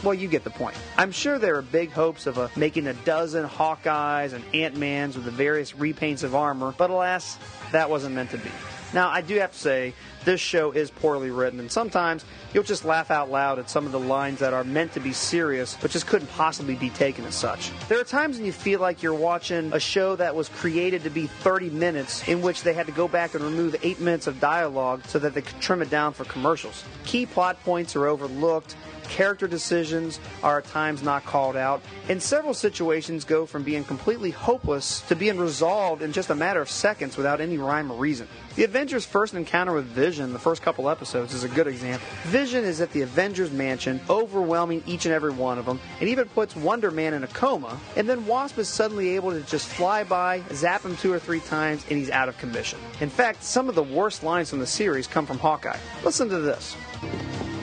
Well, you get the point. I'm sure there are big hopes of making a dozen Hawkeyes and Ant-Mans with the various repaints of armor, but alas, that wasn't meant to be. Now, I do have to say, this show is poorly written, and sometimes you'll just laugh out loud at some of the lines that are meant to be serious, but just couldn't possibly be taken as such. There are times when you feel like you're watching a show that was created to be 30 minutes, in which they had to go back and remove 8 minutes of dialogue so that they could trim it down for commercials. Key plot points are overlooked, character decisions are at times not called out, and several situations go from being completely hopeless to being resolved in just a matter of seconds without any rhyme or reason. The Avengers' first encounter with Vision, the first couple episodes, is a good example. Vision is at the Avengers' mansion, overwhelming each and every one of them, and even puts Wonder Man in a coma, and then Wasp is suddenly able to just fly by, zap him 2 or 3 times, and he's out of commission. In fact, some of the worst lines from the series come from Hawkeye. Listen to this.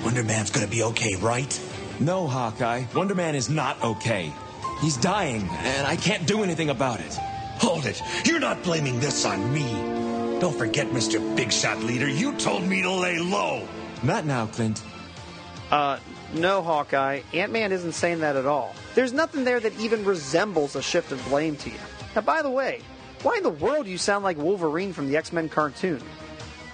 Wonder Man's gonna be okay, right? No, Hawkeye. Wonder Man is not okay. He's dying, and I can't do anything about it. Hold it. You're not blaming this on me. Don't forget, Mr. Big Shot Leader, you told me to lay low. Not now, Clint. No, Hawkeye. Ant-Man isn't saying that at all. There's nothing there that even resembles a shift of blame to you. Now, by the way, why in the world do you sound like Wolverine from the X-Men cartoon?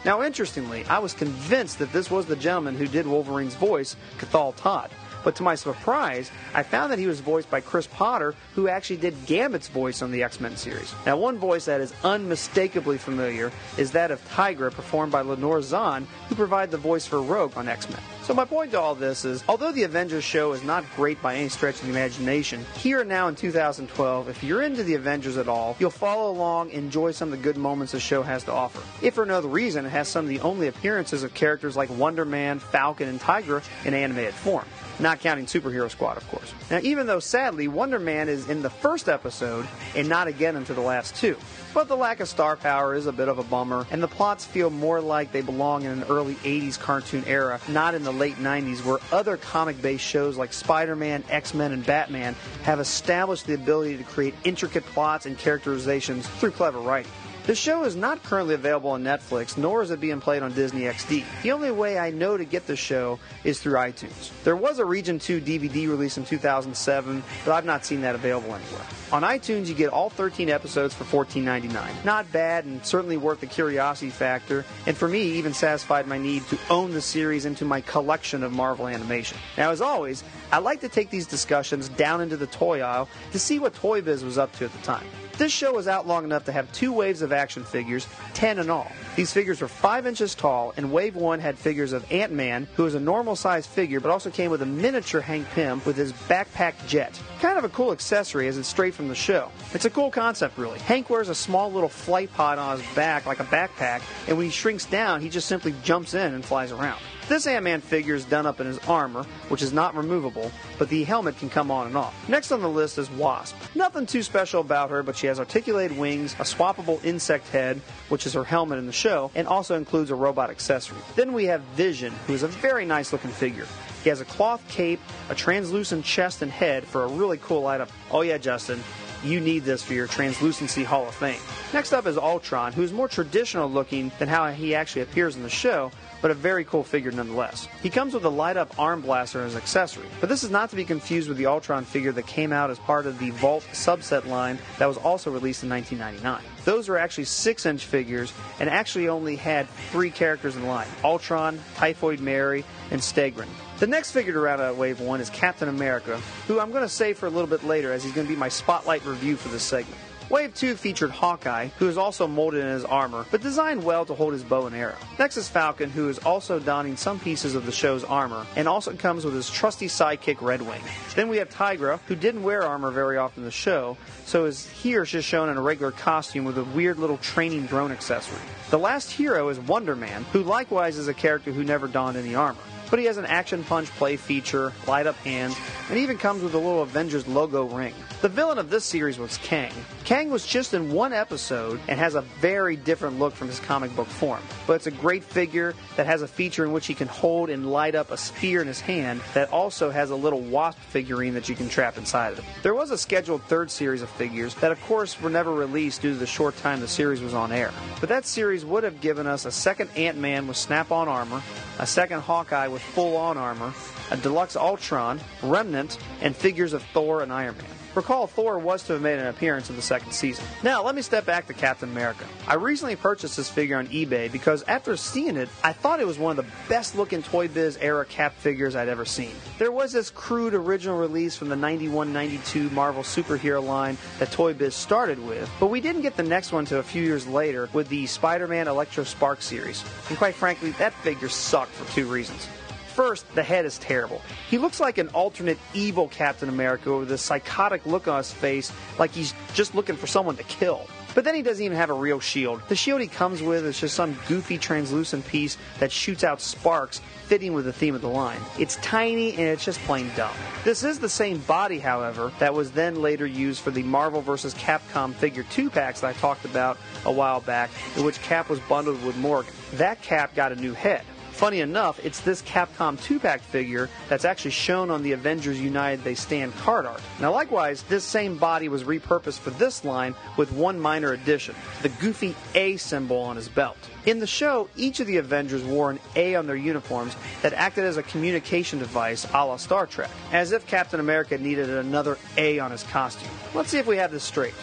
Now, interestingly, I was convinced that this was the gentleman who did Wolverine's voice, Cathal Todd. But to my surprise, I found that he was voiced by Chris Potter, who actually did Gambit's voice on the X-Men series. Now, one voice that is unmistakably familiar is that of Tigra, performed by Lenore Zahn, who provided the voice for Rogue on X-Men. So my point to all this is, although the Avengers show is not great by any stretch of the imagination, here and now in 2012, if you're into the Avengers at all, you'll follow along and enjoy some of the good moments the show has to offer. If for no other reason, it has some of the only appearances of characters like Wonder Man, Falcon, and Tigra in animated form. Not counting Superhero Squad, of course. Now, even though, sadly, Wonder Man is in the first episode and not again until the last 2. But the lack of star power is a bit of a bummer, and the plots feel more like they belong in an early 80s cartoon era, not in the late 90s, where other comic-based shows like Spider-Man, X-Men, and Batman have established the ability to create intricate plots and characterizations through clever writing. The show is not currently available on Netflix, nor is it being played on Disney XD. The only way I know to get the show is through iTunes. There was a Region 2 DVD release in 2007, but I've not seen that available anywhere. On iTunes, you get all 13 episodes for $14.99. Not bad, and certainly worth the curiosity factor, and for me, even satisfied my need to own the series into my collection of Marvel animation. Now, as always, I like to take these discussions down into the toy aisle to see what Toy Biz was up to at the time. This show was out long enough to have 2 waves of action figures, 10 in all. These figures were 5 inches tall, and Wave 1 had figures of Ant-Man, who was a normal-sized figure, but also came with a miniature Hank Pym with his backpack jet. Kind of a cool accessory, as it's straight from the show. It's a cool concept, really. Hank wears a small little flight pod on his back, like a backpack, and when he shrinks down, he just simply jumps in and flies around. This Ant-Man figure is done up in his armor, which is not removable, but the helmet can come on and off. Next on the list is Wasp. Nothing too special about her, but she has articulated wings, a swappable insect head, which is her helmet in the show, and also includes a robot accessory. Then we have Vision, who is a very nice looking figure. He has a cloth cape, a translucent chest and head for a really cool light-up. Oh yeah, Justin. You need this for your Translucency Hall of Fame. Next up is Ultron, who is more traditional looking than how he actually appears in the show, but a very cool figure nonetheless. He comes with a light-up arm blaster as an accessory, but this is not to be confused with the Ultron figure that came out as part of the Vault subset line that was also released in 1999. Those were actually 6-inch figures, and actually only had 3 characters in line: Ultron, Typhoid Mary, and Stegron. The next figure to round out Wave 1 is Captain America, who I'm going to save for a little bit later, as he's going to be my spotlight review for this segment. Wave 2 featured Hawkeye, who is also molded in his armor, but designed well to hold his bow and arrow. Next is Falcon, who is also donning some pieces of the show's armor, and also comes with his trusty sidekick Redwing. Then we have Tigra, who didn't wear armor very often in the show, so is here just shown in a regular costume with a weird little training drone accessory. The last hero is Wonder Man, who likewise is a character who never donned any armor, but he has an action punch play feature, light-up hands, and even comes with a little Avengers logo ring. The villain of this series was Kang. Kang was just in 1 episode and has a very different look from his comic book form, but it's a great figure that has a feature in which he can hold and light up a spear in his hand that also has a little Wasp figurine that you can trap inside of it. There was a scheduled 3rd series of figures that, of course, were never released due to the short time the series was on air, but that series would have given us a 2nd Ant-Man with snap-on armor, a 2nd Hawkeye with full-on armor, a deluxe Ultron, Remnant, and figures of Thor and Iron Man. Recall Thor was to have made an appearance in the second season. Now, let me step back to Captain America. I recently purchased this figure on eBay because after seeing it, I thought it was one of the best-looking Toy Biz era Cap figures I'd ever seen. There was this crude original release from the 91-92 Marvel superhero line that Toy Biz started with, but we didn't get the next one until a few years later with the Spider-Man Electro Spark series. And quite frankly, that figure sucked for two reasons. First, the head is terrible. He looks like an alternate evil Captain America with a psychotic look on his face like he's just looking for someone to kill. But then he doesn't even have a real shield. The shield he comes with is just some goofy translucent piece that shoots out sparks, fitting with the theme of the line. It's tiny and it's just plain dumb. This is the same body, however, that was then later used for the Marvel vs. Capcom figure 2 packs that I talked about a while back, in which Cap was bundled with Morgan. That Cap got a new head. Funny enough, it's this Capcom 2-pack figure that's actually shown on the Avengers United They Stand card art. Now likewise, this same body was repurposed for this line with one minor addition, the goofy A symbol on his belt. In the show, each of the Avengers wore an A on their uniforms that acted as a communication device a la Star Trek, as if Captain America needed another A on his costume. Let's see if we have this straight.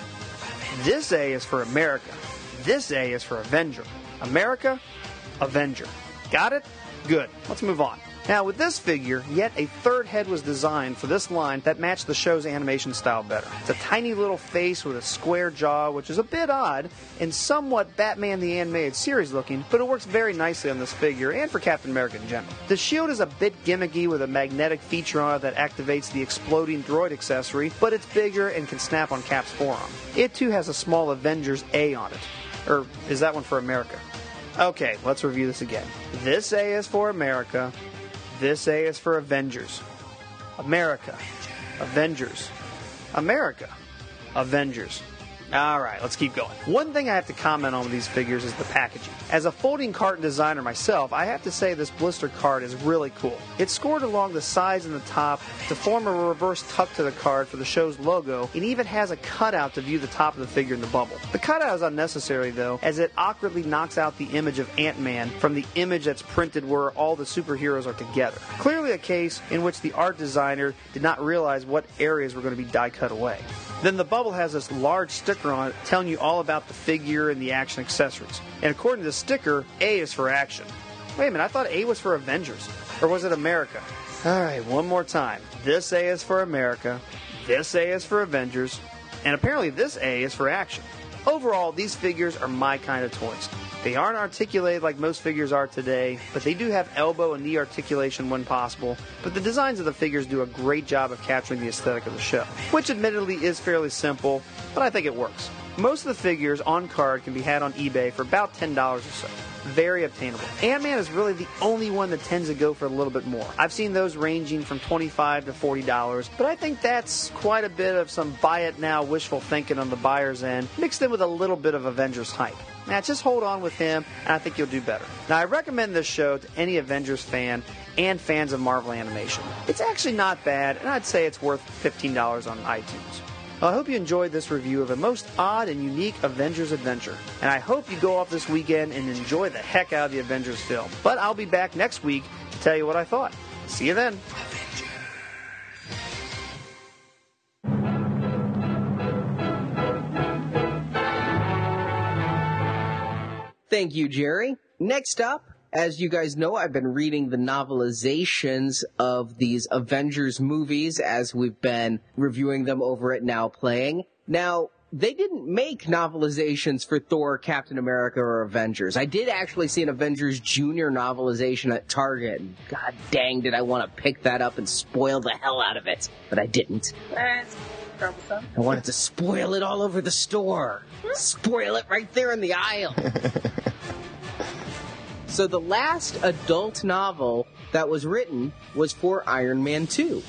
This A is for America. This A is for Avenger. America, Avenger. Got it? Good. Let's move on. Now, with this figure, yet a third head was designed for this line that matched the show's animation style better. It's a tiny little face with a square jaw, which is a bit odd, and somewhat Batman the Animated Series looking, but it works very nicely on this figure and for Captain America in general. The shield is a bit gimmicky with a magnetic feature on it that activates the exploding droid accessory, but it's bigger and can snap on Cap's forearm. It too has a small Avengers A on it. Or is that one for America? Okay, let's review this again. This A is for America. This A is for Avengers. America. Avengers. America. Avengers. Alright, let's keep going. One thing I have to comment on with these figures is the packaging. As a folding carton designer myself, I have to say this blister card is really cool. It's scored along the sides and the top to form a reverse tuck to the card for the show's logo, and even has a cutout to view the top of the figure in the bubble. The cutout is unnecessary though, as it awkwardly knocks out the image of Ant-Man from the image that's printed where all the superheroes are together. Clearly a case in which the art designer did not realize what areas were going to be die cut away. Then the bubble has this large sticker on it telling you all about the figure and the action accessories. And according to the sticker, A is for action. Wait a minute, I thought A was for Avengers. Or was it America? Alright, one more time. This A is for America. This A is for Avengers. And apparently this A is for action. Overall, these figures are my kind of toys. They aren't articulated like most figures are today, but they do have elbow and knee articulation when possible, but the designs of the figures do a great job of capturing the aesthetic of the show, which admittedly is fairly simple, but I think it works. Most of the figures on card can be had on eBay for about $10 or so. Very obtainable. Ant-Man is really the only one that tends to go for a little bit more. I've seen those ranging from $25 to $40, but I think that's quite a bit of some buy-it-now wishful thinking on the buyer's end, mixed in with a little bit of Avengers hype. Now, just hold on with him, and I think you'll do better. Now, I recommend this show to any Avengers fan and fans of Marvel Animation. It's actually not bad, and I'd say it's worth $15 on iTunes. Well, I hope you enjoyed this review of a most odd and unique Avengers adventure, and I hope you go off this weekend and enjoy the heck out of the Avengers film. But I'll be back next week to tell you what I thought. See you then. Thank you, Jerry. Next up, as you guys know, I've been reading the novelizations of these Avengers movies as we've been reviewing them over at Now Playing. Now, they didn't make novelizations for Thor, Captain America, or Avengers. I did actually see an Avengers Junior novelization at Target. God dang, did I want to pick that up and spoil the hell out of it. But I didn't. That's troublesome. I wanted to spoil it all over the store. Spoil it right there in the aisle. So the last adult novel that was written was for Iron Man 2.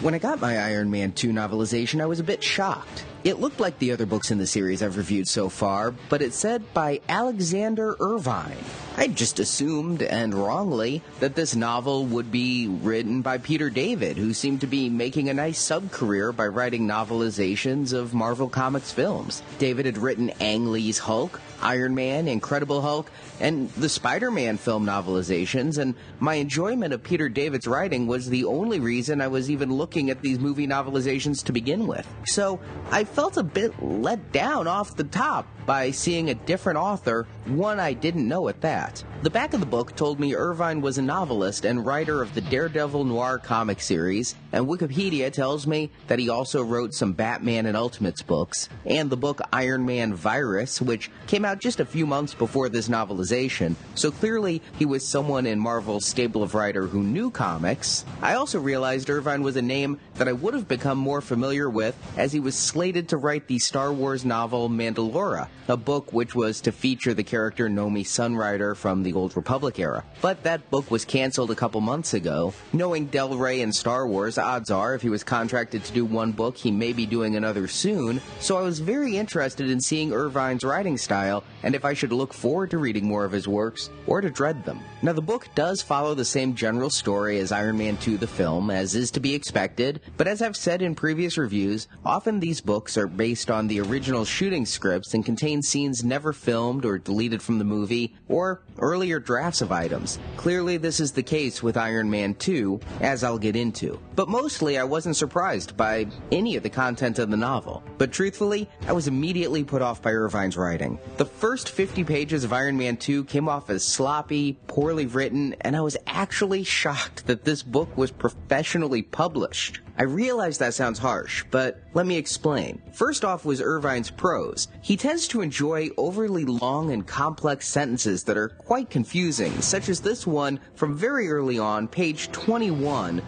When I got my Iron Man 2 novelization, I was a bit shocked. It looked like the other books in the series I've reviewed so far, but it said by Alexander Irvine. I just assumed, and wrongly, that this novel would be written by Peter David, who seemed to be making a nice sub-career by writing novelizations of Marvel Comics films. David had written Ang Lee's Hulk, Iron Man, Incredible Hulk, and the Spider-Man film novelizations, and my enjoyment of Peter David's writing was the only reason I was even looking at these movie novelizations to begin with. So I felt a bit let down off the top by seeing a different author, one I didn't know at that. The back of the book told me Irvine was a novelist and writer of the Daredevil noir comic series, and Wikipedia tells me that he also wrote some Batman and Ultimates books, and the book Iron Man Virus, which came out just a few months before this novelization, so clearly he was someone in Marvel's stable of writer who knew comics. I also realized Irvine was a name that I would have become more familiar with, as he was slated to write the Star Wars novel Mandalora, a book which was to feature the character Nomi Sunrider from the Old Republic era. But that book was canceled a couple months ago. Knowing Del Rey and Star Wars, odds are if he was contracted to do one book, he may be doing another soon, so I was very interested in seeing Irvine's writing style and if I should look forward to reading more of his works or to dread them. Now, the book does follow the same general story as Iron Man 2 the film, as is to be expected, but as I've said in previous reviews, often these books are based on the original shooting scripts and contain scenes never filmed or deleted from the movie, or earlier drafts of items. Clearly this is the case with Iron Man 2, as I'll get into. But mostly I wasn't surprised by any of the content of the novel. But truthfully, I was immediately put off by Irvine's writing. The first 50 pages of Iron Man 2 came off as sloppy, poorly written, and I was actually shocked that this book was professionally published. I realize that sounds harsh, but let me explain. First off was Irvine's prose. He tends to enjoy overly long and complex sentences that are quite confusing, such as this one from very early on, page 21.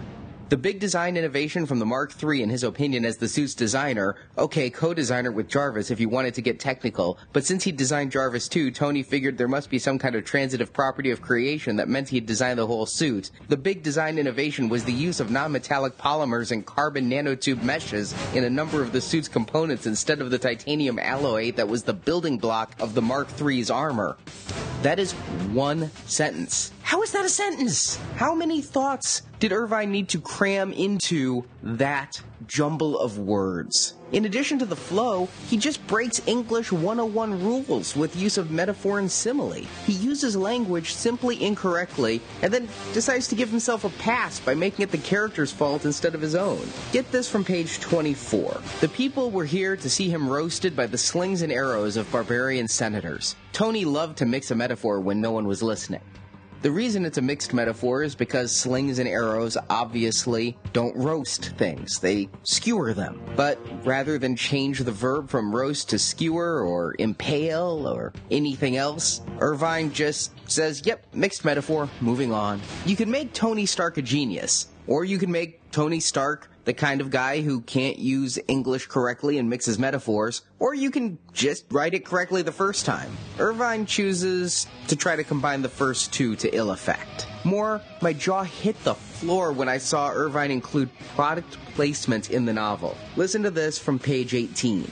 The big design innovation from the Mark III, in his opinion, as the suit's designer, okay, co-designer with Jarvis if you wanted to get technical, but since he designed Jarvis too, Tony figured there must be some kind of transitive property of creation that meant he'd designed the whole suit. The big design innovation was the use of non-metallic polymers and carbon nanotube meshes in a number of the suit's components instead of the titanium alloy that was the building block of the Mark III's armor. That is one sentence. How is that a sentence? How many thoughts did Irvine need to cram into that jumble of words? In addition to the flow, he just breaks English 101 rules with use of metaphor and simile. He uses language simply incorrectly and then decides to give himself a pass by making it the character's fault instead of his own. Get this from page 24. The people were here to see him roasted by the slings and arrows of barbarian senators. Tony loved to mix a metaphor when no one was listening. The reason it's a mixed metaphor is because slings and arrows obviously don't roast things. They skewer them. But rather than change the verb from roast to skewer or impale or anything else, Irvine just says, yep, mixed metaphor, moving on. You can make Tony Stark a genius, or you can make Tony Stark the kind of guy who can't use English correctly and mixes metaphors, or you can just write it correctly the first time. Irvine chooses to try to combine the first two to ill effect. More, my jaw hit the floor when I saw Irvine include product placement in the novel. Listen to this from page 18.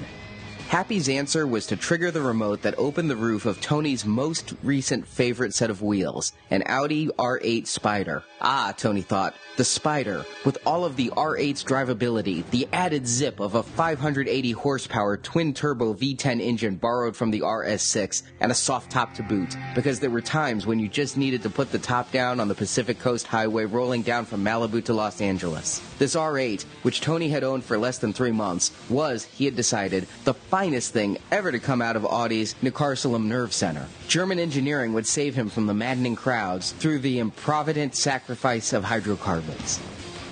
Happy's answer was to trigger the remote that opened the roof of Tony's most recent favorite set of wheels, an Audi R8 Spider. Ah, Tony thought, the Spider, with all of the R8's drivability, the added zip of a 580 horsepower twin-turbo V10 engine borrowed from the RS6, and a soft top to boot, because there were times when you just needed to put the top down on the Pacific Coast Highway rolling down from Malibu to Los Angeles. This R8, which Tony had owned for less than 3 months, was, he had decided, the finest thing ever to come out of Audi's Neckarsulm Nerve Center. German engineering would save him from the maddening crowds through the improvident sacrifice of hydrocarbons.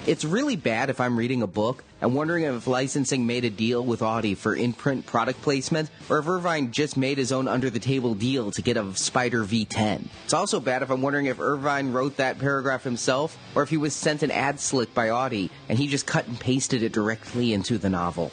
It's really bad if I'm reading a book and wondering if licensing made a deal with Audi for in-print product placement, or if Irvine just made his own under-the-table deal to get a Spider V10. It's also bad if I'm wondering if Irvine wrote that paragraph himself, or if he was sent an ad slick by Audi and he just cut and pasted it directly into the novel.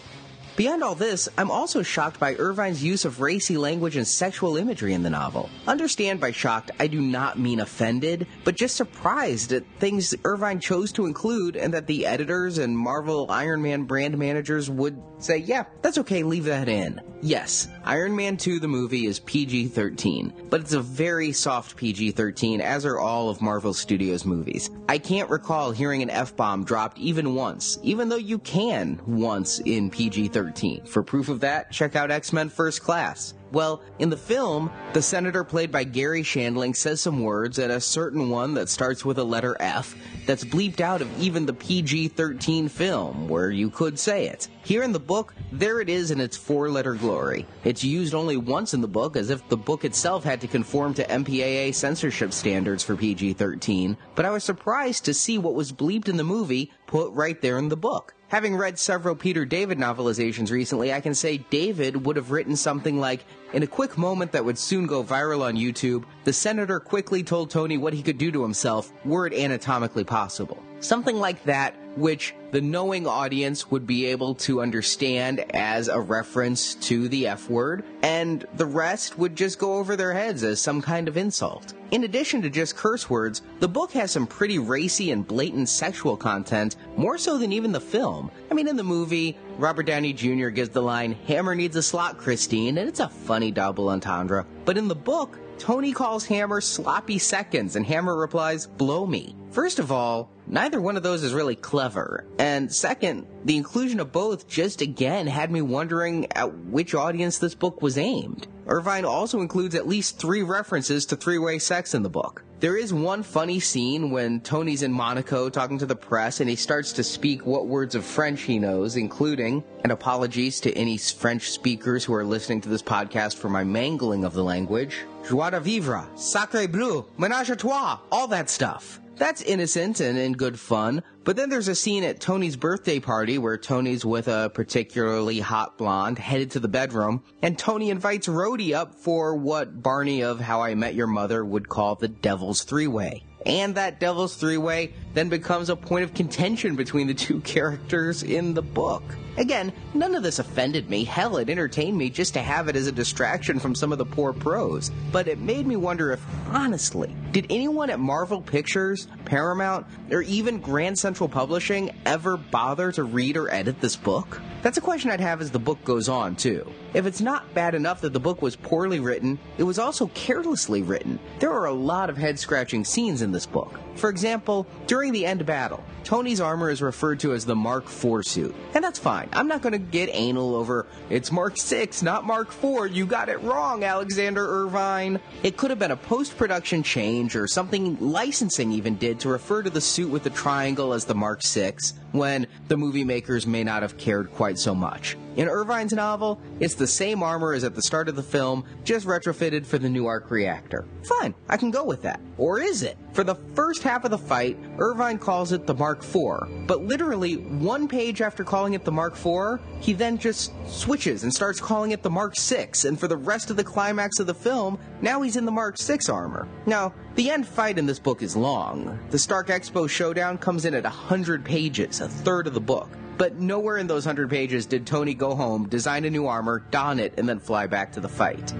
Beyond all this, I'm also shocked by Irvine's use of racy language and sexual imagery in the novel. Understand by shocked, I do not mean offended, but just surprised at things Irvine chose to include and that the editors and Marvel Iron Man brand managers would say, yeah, that's okay, leave that in. Yes, Iron Man 2 the movie is PG-13, but it's a very soft PG-13, as are all of Marvel Studios movies. I can't recall hearing an F-bomb dropped even once, even though you can once in PG-13. For proof of that, check out X-Men First Class. Well, in the film, the senator played by Gary Shandling says some words and a certain one that starts with a letter F that's bleeped out of even the PG-13 film, where you could say it. Here in the book, there it is in its four-letter glory. It's used only once in the book, as if the book itself had to conform to MPAA censorship standards for PG-13, but I was surprised to see what was bleeped in the movie put right there in the book. Having read several Peter David novelizations recently, I can say David would have written something like, in a quick moment that would soon go viral on YouTube, the senator quickly told Tony what he could do to himself, were it anatomically possible. Something like that, which the knowing audience would be able to understand as a reference to the F word, and the rest would just go over their heads as some kind of insult. In addition to just curse words, the book has some pretty racy and blatant sexual content, more so than even the film. I mean, in the movie, Robert Downey Jr. gives the line, "Hammer needs a slot, Christine," and it's a funny double entendre. But in the book, Tony calls Hammer sloppy seconds, and Hammer replies, "Blow me." First of all, neither one of those is really clever. And second, the inclusion of both just again had me wondering at which audience this book was aimed. Irvine also includes at least 3 references to three-way sex in the book. There is one funny scene when Tony's in Monaco talking to the press and he starts to speak what words of French he knows, including, and apologies to any French speakers who are listening to this podcast for my mangling of the language, joie de vivre, sacre bleu, ménage à trois, all that stuff. That's innocent and in good fun, but then there's a scene at Tony's birthday party where Tony's with a particularly hot blonde headed to the bedroom, and Tony invites Rhodey up for what Barney of How I Met Your Mother would call the Devil's Three-Way. And that Devil's Three-Way then becomes a point of contention between the two characters in the book. Again, none of this offended me. Hell, it entertained me just to have it as a distraction from some of the poor prose. But it made me wonder if, honestly, did anyone at Marvel Pictures, Paramount, or even Grand Central Publishing ever bother to read or edit this book? That's a question I'd have as the book goes on, too. If it's not bad enough that the book was poorly written, it was also carelessly written. There are a lot of head-scratching scenes in this book. For example, during the end battle, Tony's armor is referred to as the Mark IV suit. And that's fine. I'm not going to get anal over, it's Mark VI, not Mark IV. You got it wrong, Alexander Irvine. It could have been a post-production change or something licensing even did to refer to the suit with the triangle as the Mark VI, when the movie makers may not have cared quite so much. In Irvine's novel, it's the same armor as at the start of the film, just retrofitted for the new arc reactor. Fine, I can go with that. Or is it? For the first half of the fight, Irvine calls it the Mark IV, but literally one page after calling it the Mark IV, he then just switches and starts calling it the Mark VI, and for the rest of the climax of the film, now he's in the Mark VI armor. Now, the end fight in this book is long. The Stark Expo showdown comes in at 100 pages, a third of the book. But nowhere in those 100 pages did Tony go home, design a new armor, don it, and then fly back to the fight.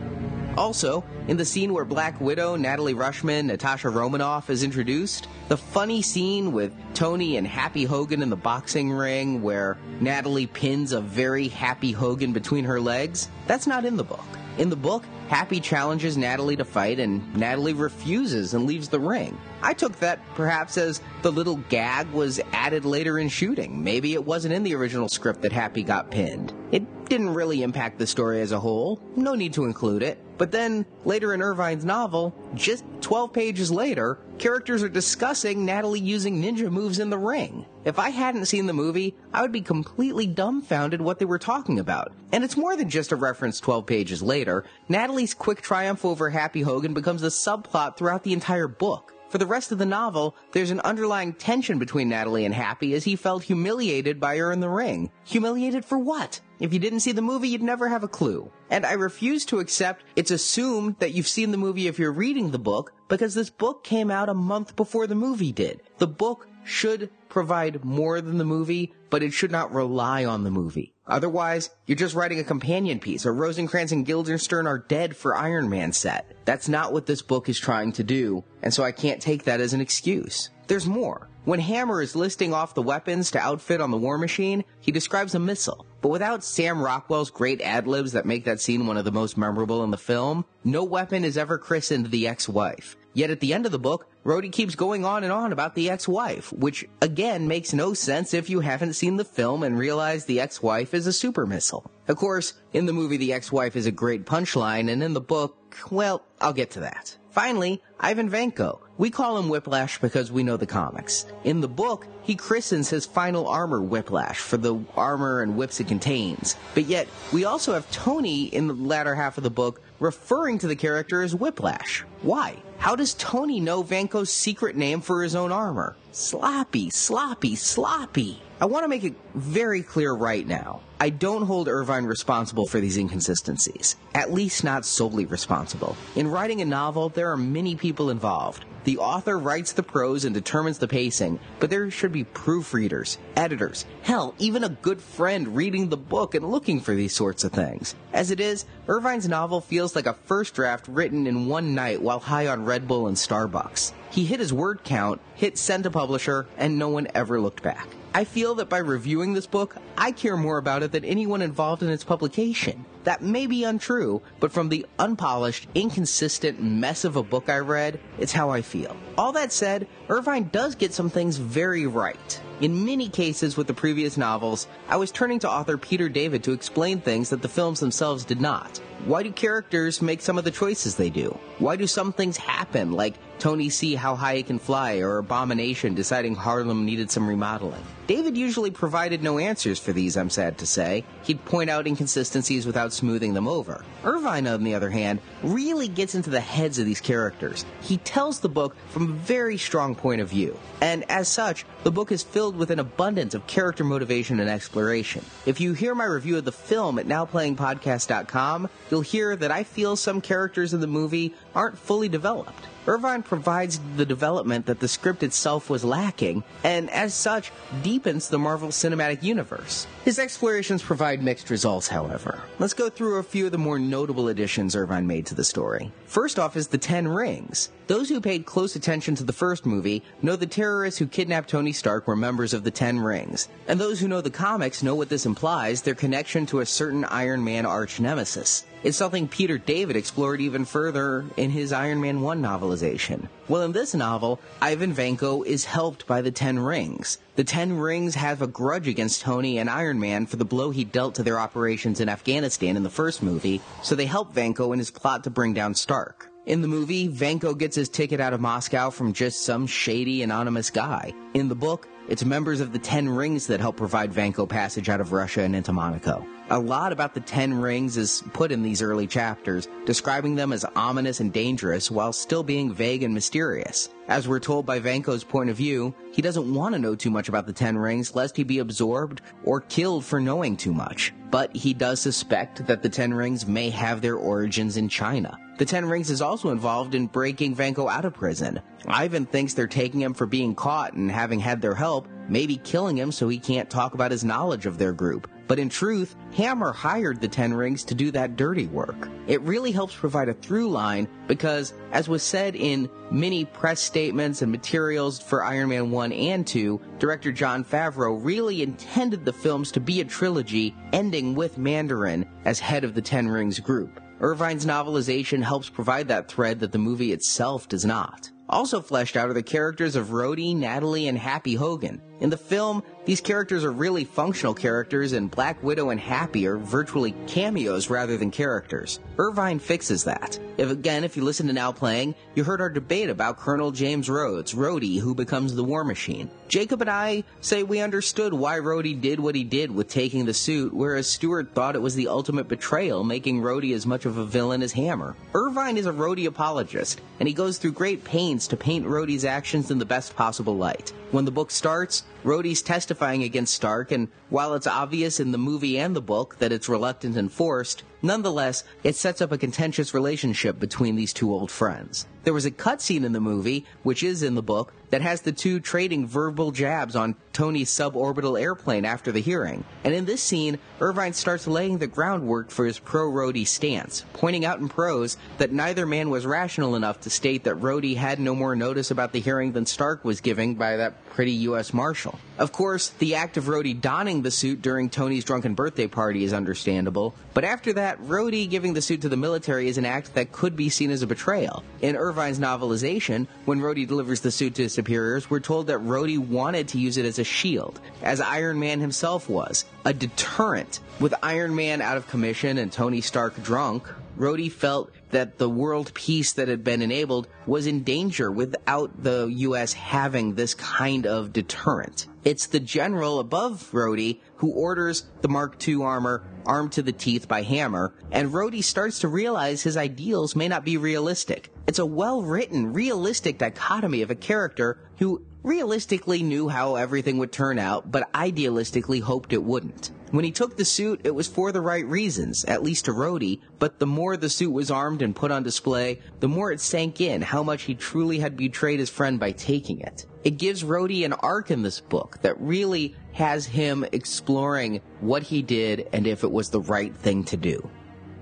Also, in the scene where Black Widow, Natalie Rushman, Natasha Romanoff is introduced, the funny scene with Tony and Happy Hogan in the boxing ring where Natalie pins a very Happy Hogan between her legs, that's not in the book. In the book, Happy challenges Natalie to fight, and Natalie refuses and leaves the ring. I took that perhaps as the little gag was added later in shooting. Maybe it wasn't in the original script that Happy got pinned. It didn't really impact the story as a whole. No need to include it. But then, later in Irvine's novel, just 12 pages later, characters are discussing Natalie using ninja moves in the ring. If I hadn't seen the movie, I would be completely dumbfounded what they were talking about. And it's more than just a reference 12 pages later. Natalie's quick triumph over Happy Hogan becomes a subplot throughout the entire book. For the rest of the novel, there's an underlying tension between Natalie and Happy as he felt humiliated by her in the ring. Humiliated for what? If you didn't see the movie, you'd never have a clue. And I refuse to accept it's assumed that you've seen the movie if you're reading the book, because this book came out a month before the movie did. The book should provide more than the movie, but it should not rely on the movie. Otherwise, you're just writing a companion piece, or Rosencrantz and Guildenstern are dead for Iron Man set. That's not what this book is trying to do, and so I can't take that as an excuse. There's more. When Hammer is listing off the weapons to outfit on the War Machine, he describes a missile. But without Sam Rockwell's great ad-libs that make that scene one of the most memorable in the film, no weapon is ever christened the ex-wife. Yet at the end of the book, Rhodey keeps going on and on about the ex-wife, which, again, makes no sense if you haven't seen the film and realize the ex-wife is a super missile. Of course, in the movie, the ex-wife is a great punchline, and in the book, well, I'll get to that. Finally, Ivan Vanko. We call him Whiplash because we know the comics. In the book, he christens his final armor Whiplash for the armor and whips it contains. But yet, we also have Tony in the latter half of the book referring to the character as Whiplash. Why? How does Tony know Vanko's secret name for his own armor? Sloppy, sloppy, sloppy. I want to make it very clear right now. I don't hold Irvine responsible for these inconsistencies, at least not solely responsible. In writing a novel, there are many people involved. The author writes the prose and determines the pacing, but there should be proofreaders, editors, hell, even a good friend reading the book and looking for these sorts of things. As it is, Irvine's novel feels like a first draft written in one night while high on Red Bull and Starbucks. He hit his word count, hit send to publisher, and no one ever looked back. I feel that by reviewing this book, I care more about it than anyone involved in its publication. That may be untrue, but from the unpolished, inconsistent mess of a book I read, it's how I feel. All that said, Irvine does get some things very right. In many cases with the previous novels, I was turning to author Peter David to explain things that the films themselves did not. Why do characters make some of the choices they do? Why do some things happen, like Tony see how high it can fly, or Abomination deciding Harlem needed some remodeling? David usually provided no answers for these, I'm sad to say. He'd point out inconsistencies without smoothing them over. Irvine, on the other hand, really gets into the heads of these characters. He tells the book from a very strong point of view, and as such, the book is filled with an abundance of character motivation and exploration. If you hear my review of the film at nowplayingpodcast.com, you'll hear that I feel some characters in the movie aren't fully developed. Irvine provides the development that the script itself was lacking, and as such, deepens the Marvel Cinematic Universe. His explorations provide mixed results, however. Let's go through a few of the more notable additions Irvine made to the story. First off is the Ten Rings. Those who paid close attention to the first movie know the terrorists who kidnapped Tony Stark were members of the Ten Rings, and those who know the comics know what this implies, their connection to a certain Iron Man arch nemesis. It's something Peter David explored even further in his Iron Man 1 novelization. Well, in this novel, Ivan Vanko is helped by the Ten Rings. The Ten Rings have a grudge against Tony and Iron Man for the blow he dealt to their operations in Afghanistan in the first movie, so they help Vanko in his plot to bring down Stark. In the movie, Vanko gets his ticket out of Moscow from just some shady, anonymous guy. In the book, it's members of the Ten Rings that help provide Vanko passage out of Russia and into Monaco. A lot about the Ten Rings is put in these early chapters, describing them as ominous and dangerous while still being vague and mysterious. As we're told by Vanko's point of view, he doesn't want to know too much about the Ten Rings lest he be absorbed or killed for knowing too much. But he does suspect that the Ten Rings may have their origins in China. The Ten Rings is also involved in breaking Vanko out of prison. Ivan thinks they're taking him for being caught and having had their help, maybe killing him so he can't talk about his knowledge of their group. But in truth, Hammer hired the Ten Rings to do that dirty work. It really helps provide a through line because, as was said in many press statements and materials for Iron Man 1 and 2, director Jon Favreau really intended the films to be a trilogy ending with Mandarin as head of the Ten Rings group. Irvine's novelization helps provide that thread that the movie itself does not. Also fleshed out are the characters of Rhodey, Natalie, and Happy Hogan. In the film, these characters are really functional characters, and Black Widow and Happy are virtually cameos rather than characters. Irvine fixes that. If you listen to Now Playing, you heard our debate about Colonel James Rhodes, Rhodey, who becomes the War Machine. Jacob and I say we understood why Rhodey did what he did with taking the suit, whereas Stewart thought it was the ultimate betrayal, making Rhodey as much of a villain as Hammer. Irvine is a Rhodey apologist, and he goes through great pains to paint Rhodey's actions in the best possible light. When the book starts, Rhodey's testifying against Stark, and while it's obvious in the movie and the book that it's reluctant and forced, Nonetheless, it sets up a contentious relationship between these two old friends. There was a cutscene in the movie, which is in the book, that has the two trading verbal jabs on Tony's suborbital airplane after the hearing. And in this scene, Irvine starts laying the groundwork for his pro-Rhodey stance, pointing out in prose that neither man was rational enough to state that Rhodey had no more notice about the hearing than Stark was giving by that pretty U.S. Marshal. Of course, the act of Rhodey donning the suit during Tony's drunken birthday party is understandable, but after that, Rhodey giving the suit to the military is an act that could be seen as a betrayal. In Irvine's novelization, when Rhodey delivers the suit to his superiors, we're told that Rhodey wanted to use it as a shield, as Iron Man himself was, a deterrent. With Iron Man out of commission and Tony Stark drunk, Rhodey felt that the world peace that had been enabled was in danger without the U.S. having this kind of deterrent. It's the general above Rhodey who orders the Mark II armor armed to the teeth by Hammer, and Rhodey starts to realize his ideals may not be realistic. It's a well-written, realistic dichotomy of a character who realistically knew how everything would turn out, but idealistically hoped it wouldn't. When he took the suit, it was for the right reasons, at least to Rhodey, but the more the suit was armed and put on display, the more it sank in how much he truly had betrayed his friend by taking it. It gives Rhodey an arc in this book that really has him exploring what he did and if it was the right thing to do.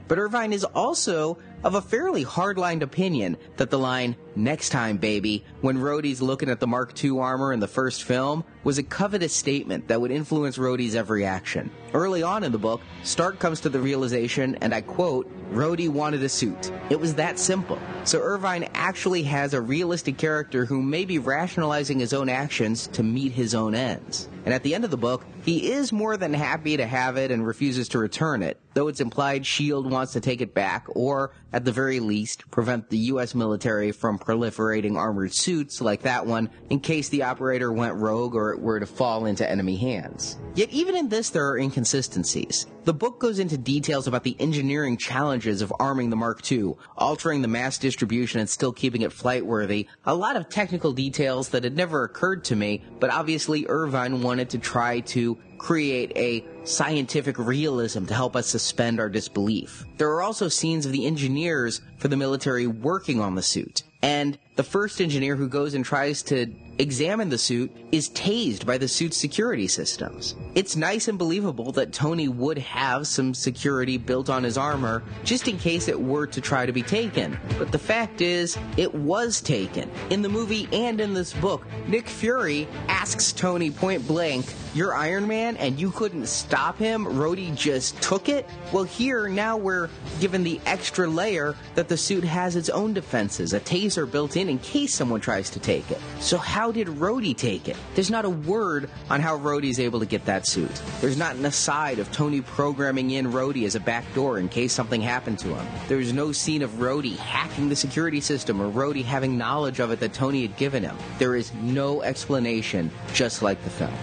But Irvine is also of a fairly hard-lined opinion that the line, "Next time, baby," when Rhodey's looking at the Mark II armor in the first film, was a covetous statement that would influence Rhodey's every action. Early on in the book, Stark comes to the realization, and I quote, "Rhodey wanted a suit. It was that simple." So Irvine actually has a realistic character who may be rationalizing his own actions to meet his own ends. And at the end of the book, he is more than happy to have it and refuses to return it, though it's implied S.H.I.E.L.D. wants to take it back, or at the very least, prevent the U.S. military from proliferating armored suits like that one in case the operator went rogue or it were to fall into enemy hands. Yet even in this, there are inconsistencies. The book goes into details about the engineering challenges of arming the Mark II, altering the mass distribution and still keeping it flight-worthy, a lot of technical details that had never occurred to me, but obviously Irvine wanted to try to create a scientific realism to help us suspend our disbelief. There are also scenes of the engineers for the military working on the suit, and the first engineer who goes and tries to examine the suit is tased by the suit's security systems. It's nice and believable that Tony would have some security built on his armor just in case it were to try to be taken, but the fact is, it was taken. In the movie and in this book, Nick Fury asks Tony point blank, "You're Iron Man and you couldn't stop him? Rhodey just took it?" Well, here, now we're given the extra layer that the suit has its own defenses, a taser built in case someone tries to take it. So how did Rhodey take it? There's not a word on how Rhodey's able to get that suit. There's not an aside of Tony programming in Rhodey as a backdoor in case something happened to him. There's no scene of Rhodey hacking the security system or Rhodey having knowledge of it that Tony had given him. There is no explanation, just like the film.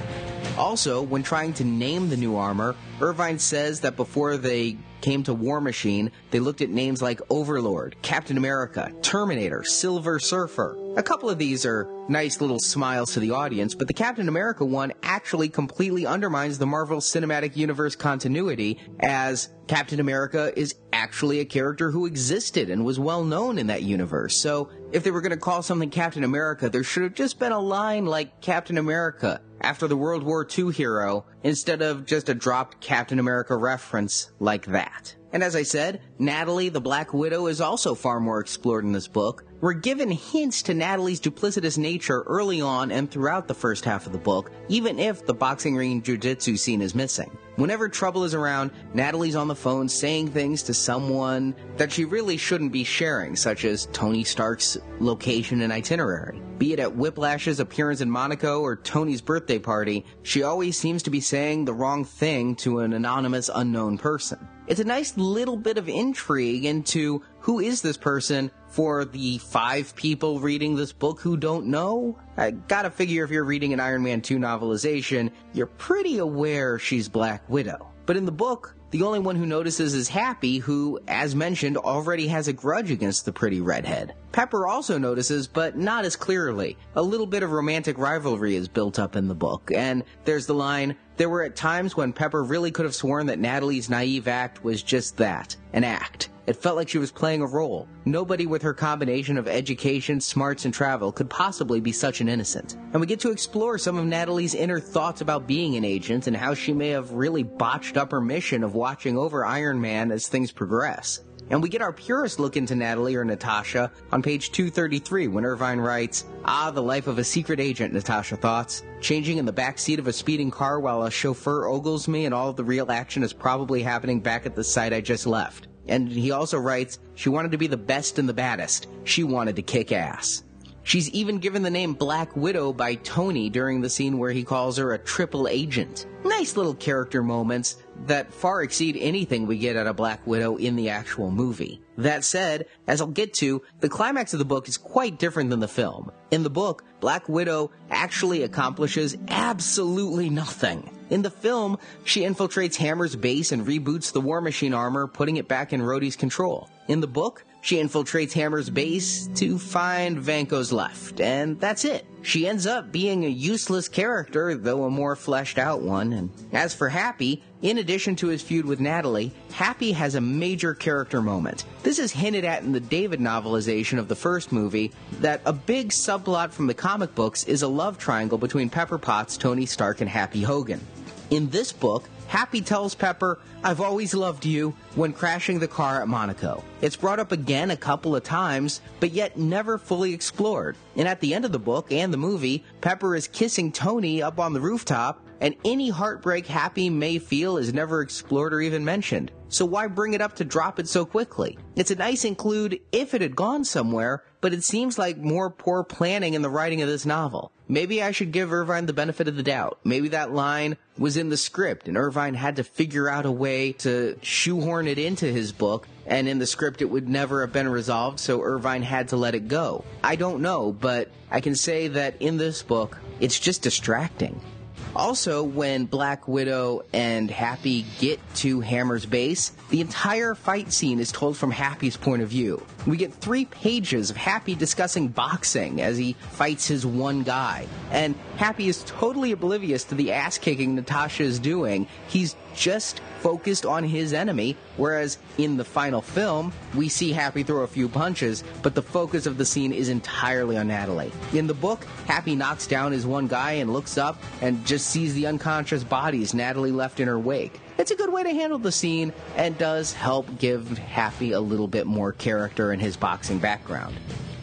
Also, when trying to name the new armor, Irvine says that before they came to War Machine, they looked at names like Overlord, Captain America, Terminator, Silver Surfer. A couple of these are nice little smiles to the audience, but the Captain America one actually completely undermines the Marvel Cinematic Universe continuity, as Captain America is actually a character who existed and was well known in that universe. So if they were going to call something Captain America, there should have just been a line like Captain America after the World War II hero, instead of just a dropped Captain America reference like that. And as I said, Natalie, the Black Widow, is also far more explored in this book. We're given hints to Natalie's duplicitous nature early on and throughout the first half of the book, even if the boxing ring jiu-jitsu scene is missing. Whenever trouble is around, Natalie's on the phone saying things to someone that she really shouldn't be sharing, such as Tony Stark's location and itinerary. Be it at Whiplash's appearance in Monaco or Tony's birthday party, she always seems to be saying the wrong thing to an anonymous unknown person. It's a nice little bit of intrigue into who is this person for the 5 people reading this book who don't know. I gotta figure if you're reading an Iron Man 2 novelization, you're pretty aware she's Black Widow. But in the book, the only one who notices is Happy, who, as mentioned, already has a grudge against the pretty redhead. Pepper also notices, but not as clearly. A little bit of romantic rivalry is built up in the book, and there's the line, "There were at times when Pepper really could have sworn that Natalie's naive act was just that, an act. It felt like she was playing a role. Nobody with her combination of education, smarts, and travel could possibly be such an innocent." And we get to explore some of Natalie's inner thoughts about being an agent and how she may have really botched up her mission of watching over Iron Man as things progress. And we get our purest look into Natalie, or Natasha, on page 233 when Irvine writes, "Ah, the life of a secret agent, Natasha thoughts. Changing in the backseat of a speeding car while a chauffeur ogles me, and all the real action is probably happening back at the site I just left." And he also writes, "She wanted to be the best and the baddest. She wanted to kick ass." She's even given the name Black Widow by Tony during the scene where he calls her a triple agent. Nice little character moments that far exceed anything we get out of Black Widow in the actual movie. That said, as I'll get to, the climax of the book is quite different than the film. In the book, Black Widow actually accomplishes absolutely nothing. In the film, she infiltrates Hammer's base and reboots the War Machine armor, putting it back in Rhodey's control. In the book, she infiltrates Hammer's base to find Vanko's left, and that's it. She ends up being a useless character, though a more fleshed-out one. And as for Happy, in addition to his feud with Natalie, Happy has a major character moment. This is hinted at in the David novelization of the first movie, that a big subplot from the comic books is a love triangle between Pepper Potts, Tony Stark, and Happy Hogan. In this book, Happy tells Pepper, "I've always loved you," when crashing the car at Monaco. It's brought up again a couple of times, but yet never fully explored. And at the end of the book and the movie, Pepper is kissing Tony up on the rooftop, and any heartbreak Happy may feel is never explored or even mentioned. So why bring it up to drop it so quickly? It's a nice include if it had gone somewhere, but it seems like more poor planning in the writing of this novel. Maybe I should give Irvine the benefit of the doubt. Maybe that line was in the script, and Irvine had to figure out a way to shoehorn it into his book, and in the script it would never have been resolved, so Irvine had to let it go. I don't know, but I can say that in this book, it's just distracting. Also, when Black Widow and Happy get to Hammer's base, the entire fight scene is told from Happy's point of view. We get 3 pages of Happy discussing boxing as he fights his one guy. And Happy is totally oblivious to the ass-kicking Natasha is doing. He's just focused on his enemy, whereas in the final film, we see Happy throw a few punches, but the focus of the scene is entirely on Natalie. In the book, Happy knocks down his one guy and looks up and just sees the unconscious bodies Natalie left in her wake. It's a good way to handle the scene and does help give Happy a little bit more character in his boxing background.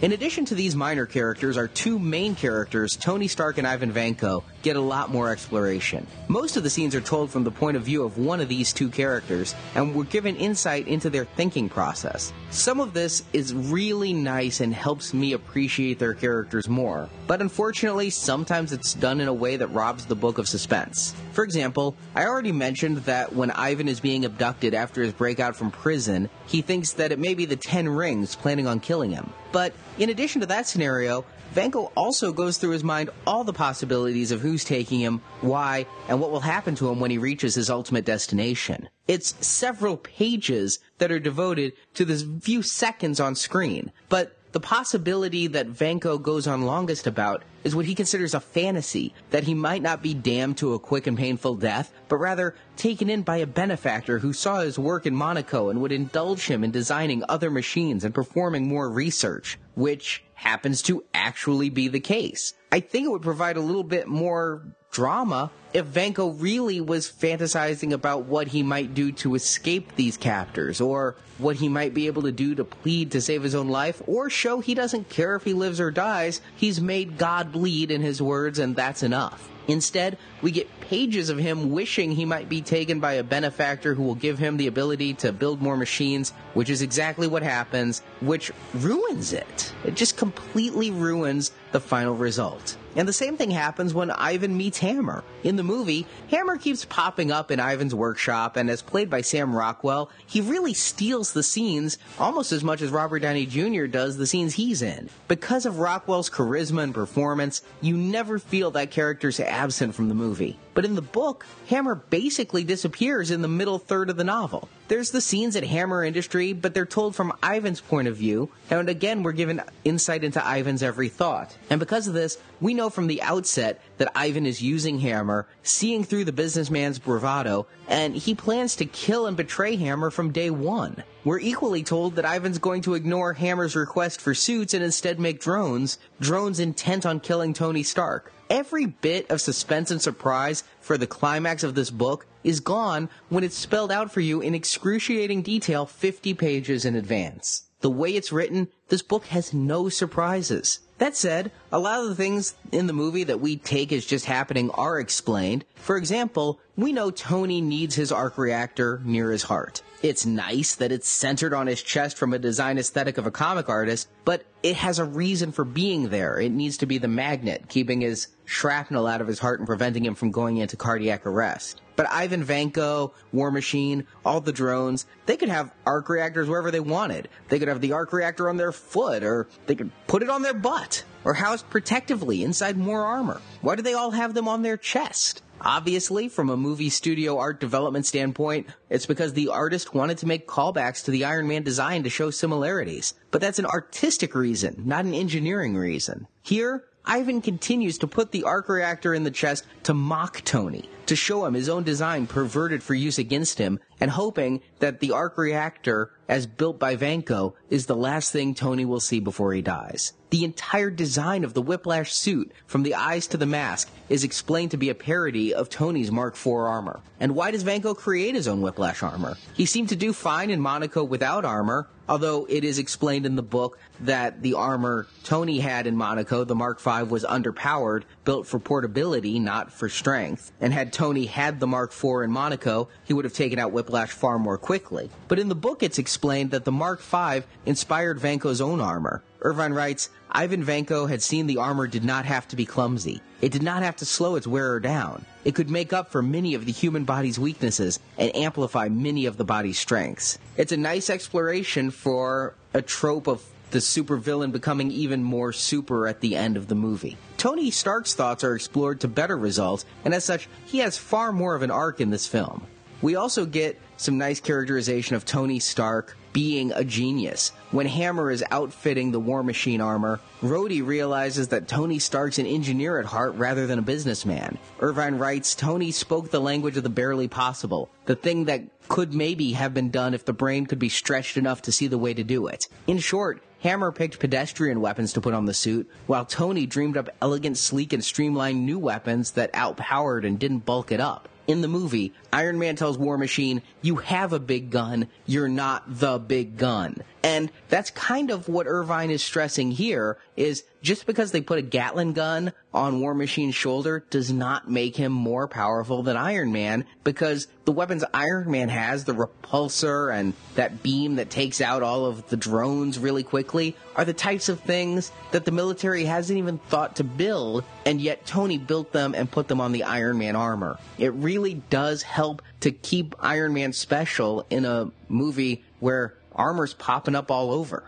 In addition to these minor characters, our 2 main characters, Tony Stark and Ivan Vanko, get a lot more exploration. Most of the scenes are told from the point of view of one of these 2 characters, and we're given insight into their thinking process. Some of this is really nice and helps me appreciate their characters more, but unfortunately, sometimes it's done in a way that robs the book of suspense. For example, I already mentioned that when Ivan is being abducted after his breakout from prison, he thinks that it may be the 10 Rings planning on killing him. But in addition to that scenario, Vanko also goes through his mind all the possibilities of who's taking him, why, and what will happen to him when he reaches his ultimate destination. It's several pages that are devoted to this few seconds on screen, but the possibility that Vanko goes on longest about is what he considers a fantasy, that he might not be damned to a quick and painful death, but rather taken in by a benefactor who saw his work in Monaco and would indulge him in designing other machines and performing more research, which happens to actually be the case. I think it would provide a little bit more drama if Vanko really was fantasizing about what he might do to escape these captors, or what he might be able to do to plead to save his own life, or show he doesn't care if he lives or dies, he's made God bleed in his words, and that's enough. Instead, we get pages of him wishing he might be taken by a benefactor who will give him the ability to build more machines, which is exactly what happens, which ruins it. It just completely ruins the final result. And the same thing happens when Ivan meets Hammer. In the movie, Hammer keeps popping up in Ivan's workshop, and as played by Sam Rockwell, he really steals the scenes almost as much as Robert Downey Jr. does the scenes he's in. Because of Rockwell's charisma and performance, you never feel that character's absent from the movie. But in the book, Hammer basically disappears in the middle third of the novel. There's the scenes at Hammer Industry, but they're told from Ivan's point of view, and again we're given insight into Ivan's every thought. And because of this, we know from the outset that Ivan is using Hammer, seeing through the businessman's bravado, and he plans to kill and betray Hammer from day one. We're equally told that Ivan's going to ignore Hammer's request for suits and instead make drones intent on killing Tony Stark. Every bit of suspense and surprise for the climax of this book is gone when it's spelled out for you in excruciating detail 50 pages in advance. The way it's written, this book has no surprises. That said, a lot of the things in the movie that we take as just happening are explained. For example, we know Tony needs his arc reactor near his heart. It's nice that it's centered on his chest from a design aesthetic of a comic artist, but it has a reason for being there. It needs to be the magnet, keeping his shrapnel out of his heart and preventing him from going into cardiac arrest. But Ivan Vanko, War Machine, all the drones, they could have arc reactors wherever they wanted. They could have the arc reactor on their foot, or they could put it on their butt, or housed protectively inside more armor. Why do they all have them on their chest? Obviously, from a movie studio art development standpoint, it's because the artist wanted to make callbacks to the Iron Man design to show similarities. But that's an artistic reason, not an engineering reason. Here, Ivan continues to put the arc reactor in the chest to mock Tony, to show him his own design perverted for use against him, and hoping that the arc reactor, as built by Vanko, is the last thing Tony will see before he dies. The entire design of the Whiplash suit, from the eyes to the mask, is explained to be a parody of Tony's Mark IV armor. And why does Vanko create his own Whiplash armor? He seemed to do fine in Monaco without armor, although it is explained in the book that the armor Tony had in Monaco, the Mark V, was underpowered, built for portability, not for strength. And had Tony had the Mark IV in Monaco, he would have taken out Whiplash far more quickly. But in the book, it's explained that the Mark V inspired Vanko's own armor. Irvine writes, Ivan Vanko had seen the armor did not have to be clumsy. It did not have to slow its wearer down. It could make up for many of the human body's weaknesses and amplify many of the body's strengths. It's a nice exploration for a trope of the supervillain becoming even more super at the end of the movie. Tony Stark's thoughts are explored to better results, and as such, he has far more of an arc in this film. We also get some nice characterization of Tony Stark being a genius. When Hammer is outfitting the War Machine armor, Rhodey realizes that Tony Stark's an engineer at heart rather than a businessman. Irvine writes, Tony spoke the language of the barely possible, the thing that could maybe have been done if the brain could be stretched enough to see the way to do it. In short, Hammer picked pedestrian weapons to put on the suit, while Tony dreamed up elegant, sleek, and streamlined new weapons that outpowered and didn't bulk it up. In the movie, Iron Man tells War Machine, you have a big gun, you're not the big gun. And that's kind of what Irvine is stressing here, is just because they put a Gatling gun on War Machine's shoulder does not make him more powerful than Iron Man, because the weapons Iron Man has, the repulsor and that beam that takes out all of the drones really quickly, are the types of things that the military hasn't even thought to build, and yet Tony built them and put them on the Iron Man armor. It really does help to keep Iron Man special in a movie where armor's popping up all over.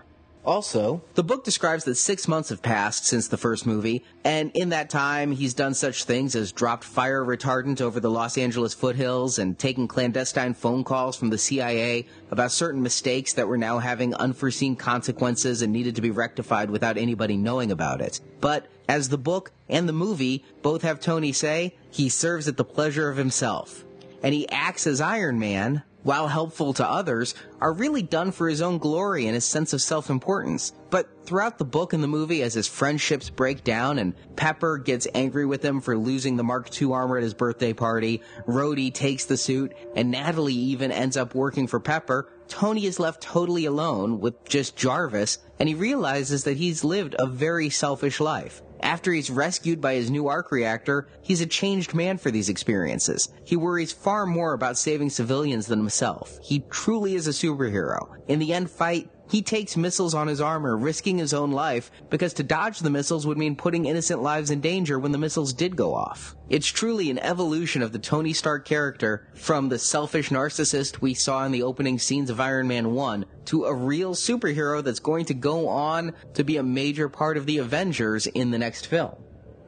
Also, the book describes that 6 months have passed since the first movie, and in that time, he's done such things as dropped fire retardant over the Los Angeles foothills and taken clandestine phone calls from the CIA about certain mistakes that were now having unforeseen consequences and needed to be rectified without anybody knowing about it. But as the book and the movie both have Tony say, he serves at the pleasure of himself, and he acts as Iron Man, while helpful to others, are really done for his own glory and his sense of self-importance. But throughout the book and the movie, as his friendships break down and Pepper gets angry with him for losing the Mark II armor at his birthday party, Rhodey takes the suit, and Natalie even ends up working for Pepper, Tony is left totally alone with just Jarvis, and he realizes that he's lived a very selfish life. After he's rescued by his new arc reactor, he's a changed man for these experiences. He worries far more about saving civilians than himself. He truly is a superhero. In the end fight, he takes missiles on his armor, risking his own life, because to dodge the missiles would mean putting innocent lives in danger when the missiles did go off. It's truly an evolution of the Tony Stark character from the selfish narcissist we saw in the opening scenes of Iron Man 1 to a real superhero that's going to go on to be a major part of the Avengers in the next film.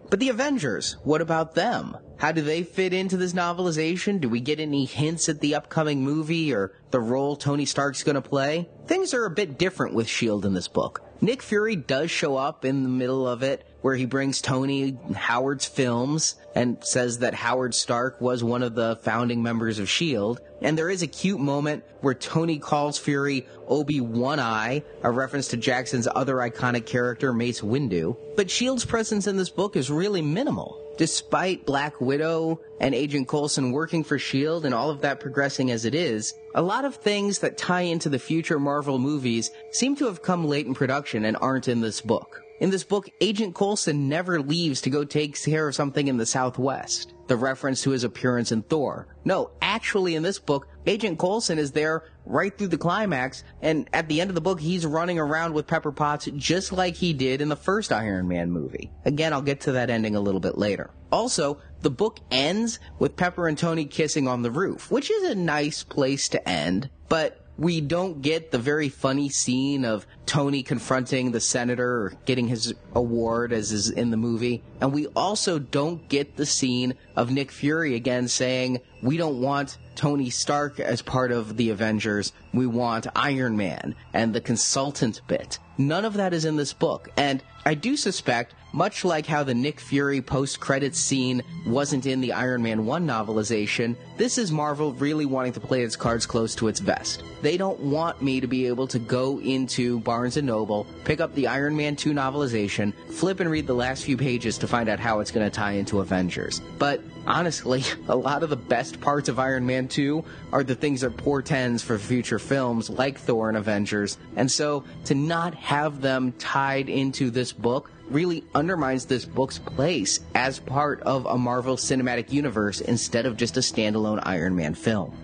But the Avengers, what about them? How do they fit into this novelization? Do we get any hints at the upcoming movie or the role Tony Stark's going to play? Things are a bit different with S.H.I.E.L.D. in this book. Nick Fury does show up in the middle of it, where he brings Tony Howard's films and says that Howard Stark was one of the founding members of S.H.I.E.L.D. And there is a cute moment where Tony calls Fury Obi-One-Eye, a reference to Jackson's other iconic character, Mace Windu. But S.H.I.E.L.D.'s presence in this book is really minimal. Despite Black Widow and Agent Coulson working for S.H.I.E.L.D. and all of that progressing as it is, a lot of things that tie into the future Marvel movies seem to have come late in production and aren't in this book. In this book, Agent Coulson never leaves to go take care of something in the Southwest. The reference to his appearance in Thor. No, actually in this book, Agent Coulson is there right through the climax, and at the end of the book, he's running around with Pepper Potts just like he did in the first Iron Man movie. Again, I'll get to that ending a little bit later. Also, the book ends with Pepper and Tony kissing on the roof, which is a nice place to end, but we don't get the very funny scene of Tony confronting the senator or getting his award as is in the movie. And we also don't get the scene of Nick Fury again saying, we don't want Tony Stark as part of the Avengers. We want Iron Man and the consultant bit. None of that is in this book. And I do suspect, much like how the Nick Fury post-credits scene wasn't in the Iron Man 1 novelization, this is Marvel really wanting to play its cards close to its vest. They don't want me to be able to go into Barnes & Noble, pick up the Iron Man 2 novelization, flip and read the last few pages to find out how it's going to tie into Avengers. But honestly, a lot of the best parts of Iron Man 2 are the things that portends for future films like Thor and Avengers, and so to not have them tied into this book really undermines this book's place as part of a Marvel Cinematic Universe instead of just a standalone Iron Man film.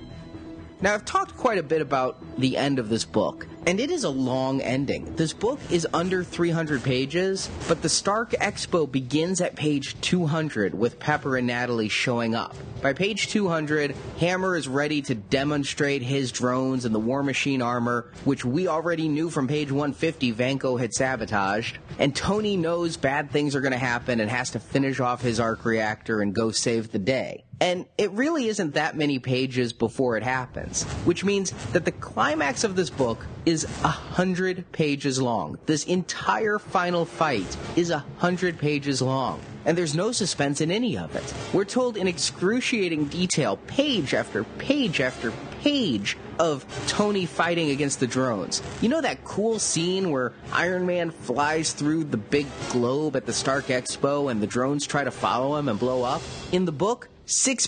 Now, I've talked quite a bit about the end of this book, and it is a long ending. This book is under 300 pages, but the Stark Expo begins at page 200 with Pepper and Natalie showing up. By page 200, Hammer is ready to demonstrate his drones and the War Machine armor, which we already knew from page 150 Vanko had sabotaged, and Tony knows bad things are going to happen and has to finish off his arc reactor and go save the day. And it really isn't that many pages before it happens, which means that the climax of this book is 100 pages long. This entire final fight is 100 pages long, and there's no suspense in any of it. We're told in excruciating detail, page after page after page, of Tony fighting against the drones. You know that cool scene where Iron Man flies through the big globe at the Stark Expo and the drones try to follow him and blow up? In the book, 6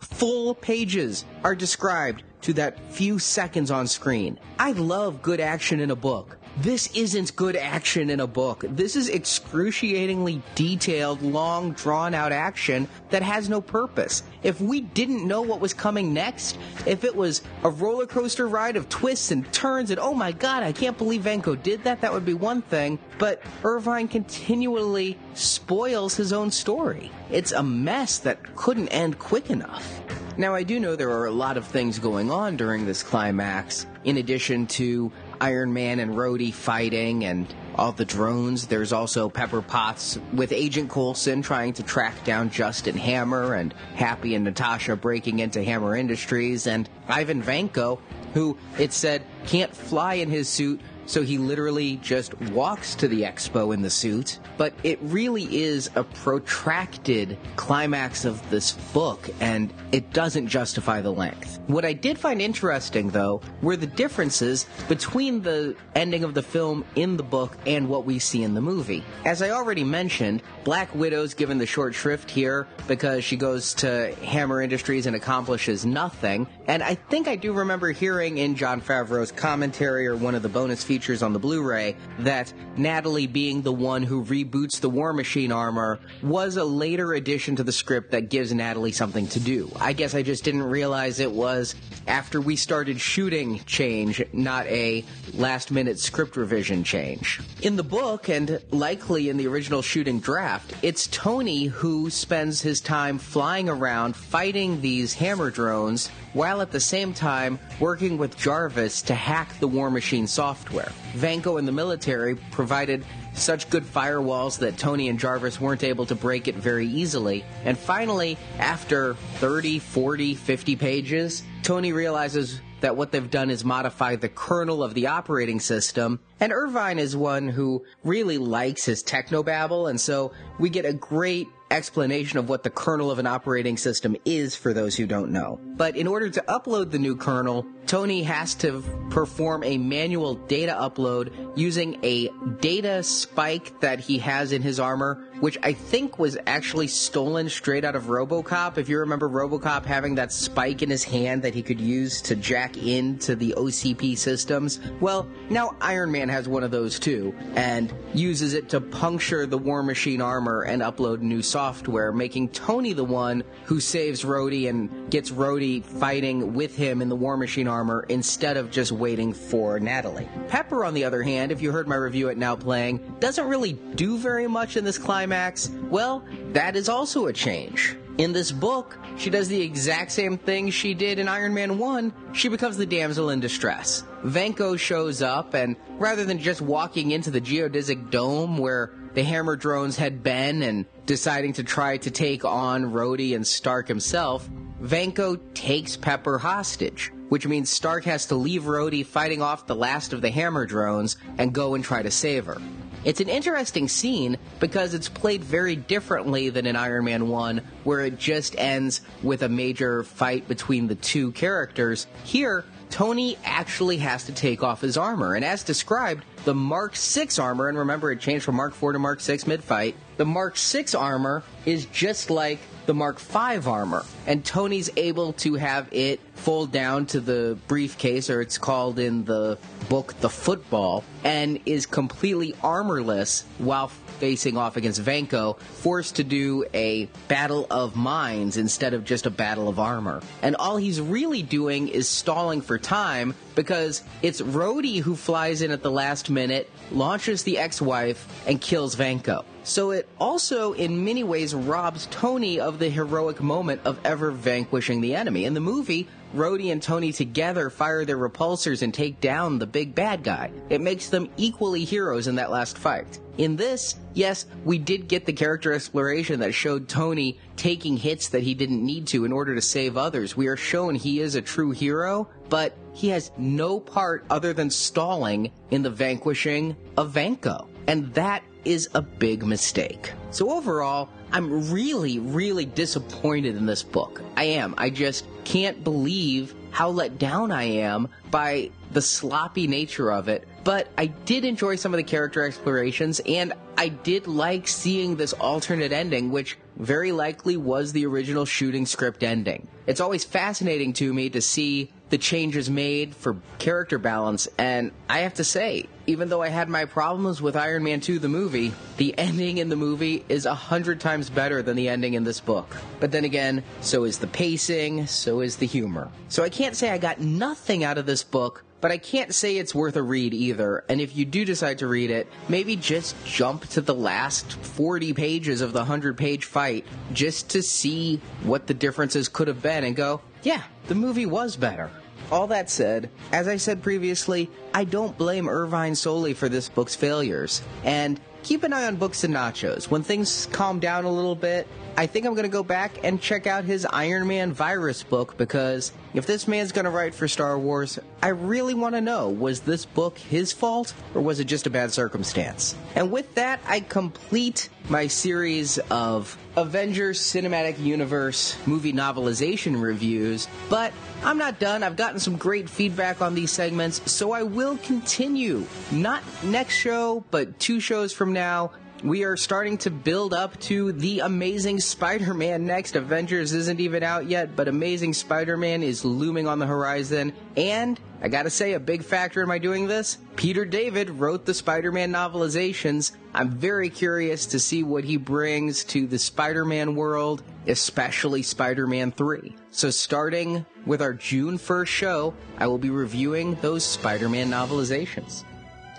full pages are described to that few seconds on screen. I love good action in a book. This isn't good action in a book. This is excruciatingly detailed, long, drawn-out action that has no purpose. If we didn't know what was coming next, if it was a roller coaster ride of twists and turns and, oh my god, I can't believe Vanko did that, that would be one thing, but Irvine continually spoils his own story. It's a mess that couldn't end quick enough. Now, I do know there are a lot of things going on during this climax, in addition to Iron Man and Rhodey fighting and all the drones. There's also Pepper Potts with Agent Coulson trying to track down Justin Hammer, and Happy and Natasha breaking into Hammer Industries, and Ivan Vanko, who, it's said, can't fly in his suit, so he literally just walks to the expo in the suit. But it really is a protracted climax of this book, and it doesn't justify the length. What I did find interesting, though, were the differences between the ending of the film in the book and what we see in the movie. As I already mentioned, Black Widow's given the short shrift here because she goes to Hammer Industries and accomplishes nothing, and I think I do remember hearing in Jon Favreau's commentary or one of the bonus features on the Blu-ray that Natalie being the one who reboots the War Machine armor was a later addition to the script that gives Natalie something to do. I guess I just didn't realize it was after we started shooting change, not a last-minute script revision change. In the book, and likely in the original shooting draft, it's Tony who spends his time flying around fighting these Hammer drones while at the same time working with Jarvis to hack the War Machine software. Vanko and the military provided such good firewalls that Tony and Jarvis weren't able to break it very easily. And finally, after 30, 40, 50 pages, Tony realizes that what they've done is modify the kernel of the operating system, and Irvine is one who really likes his technobabble, and so we get a great explanation of what the kernel of an operating system is for those who don't know. But in order to upload the new kernel, Tony has to perform a manual data upload using a data spike that he has in his armor, which I think was actually stolen straight out of RoboCop. If you remember RoboCop having that spike in his hand that he could use to jack into the OCP systems, well, now Iron Man has one of those too, and uses it to puncture the War Machine armor and upload new software, making Tony the one who saves Rhodey and gets Rhodey fighting with him in the War Machine armor instead of just waiting for Natalie. Pepper, on the other hand, if you heard my review at Now Playing, doesn't really do very much in this climax. Well, that is also a change. In this book, she does the exact same thing she did in Iron Man 1. She becomes the damsel in distress. Venko shows up, and rather than just walking into the geodesic dome where the Hammer drones had been and deciding to try to take on Rhodey and Stark himself, Venko takes Pepper hostage, which means Stark has to leave Rhodey fighting off the last of the Hammer drones and go and try to save her. It's an interesting scene because it's played very differently than in Iron Man 1, where it just ends with a major fight between the two characters. Here, Tony actually has to take off his armor, and as described, the Mark 6 armor, and remember it changed from Mark 4 to Mark 6 mid-fight, the Mark 6 armor is just like the Mark 5 armor, and Tony's able to have it fold down to the briefcase, or it's called in the book the football, and is completely armorless while facing off against Venko, forced to do a battle of minds instead of just a battle of armor. And all he's really doing is stalling for time, because it's Rhodey who flies in at the last minute, launches the ex-wife, and kills Venko. So it also, in many ways, robs Tony of the heroic moment of ever vanquishing the enemy. In the movie, Rhodey and Tony together fire their repulsors and take down the big bad guy. It makes them equally heroes in that last fight. In this, yes, we did get the character exploration that showed Tony taking hits that he didn't need to in order to save others. We are shown he is a true hero, but he has no part other than stalling in the vanquishing of Venko. And that is a big mistake. So overall, I'm really disappointed in this book. I am. I just can't believe how let down I am by the sloppy nature of it. But I did enjoy some of the character explorations, and I did like seeing this alternate ending, which very likely was the original shooting script ending. It's always fascinating to me to see the changes made for character balance, and I have to say, even though I had my problems with Iron Man 2 the movie, the ending in the movie is 100 times better than the ending in this book. But then again, so is the pacing, so is the humor. So I can't say I got nothing out of this book, but I can't say it's worth a read either, and if you do decide to read it, maybe just jump to the last 40 pages of the 100-page fight just to see what the differences could have been and go, yeah, the movie was better. All that said, as I said previously, I don't blame Irvine solely for this book's failures, and keep an eye on Books and Nachos. When things calm down a little bit, I think I'm going to go back and check out his Iron Man Virus book, because if this man's going to write for Star Wars, I really want to know, was this book his fault, or was it just a bad circumstance? And with that, I complete my series of Avengers Cinematic Universe movie novelization reviews, but I'm not done. I've gotten some great feedback on these segments, so I will continue. Not next show, but 2 shows from now. We are starting to build up to The Amazing Spider-Man next. Avengers isn't even out yet, but Amazing Spider-Man is looming on the horizon. And I gotta say, a big factor in my doing this, Peter David wrote the Spider-Man novelizations. I'm very curious to see what he brings to the Spider-Man world, especially Spider-Man 3. So starting with our June 1st show, I will be reviewing those Spider-Man novelizations.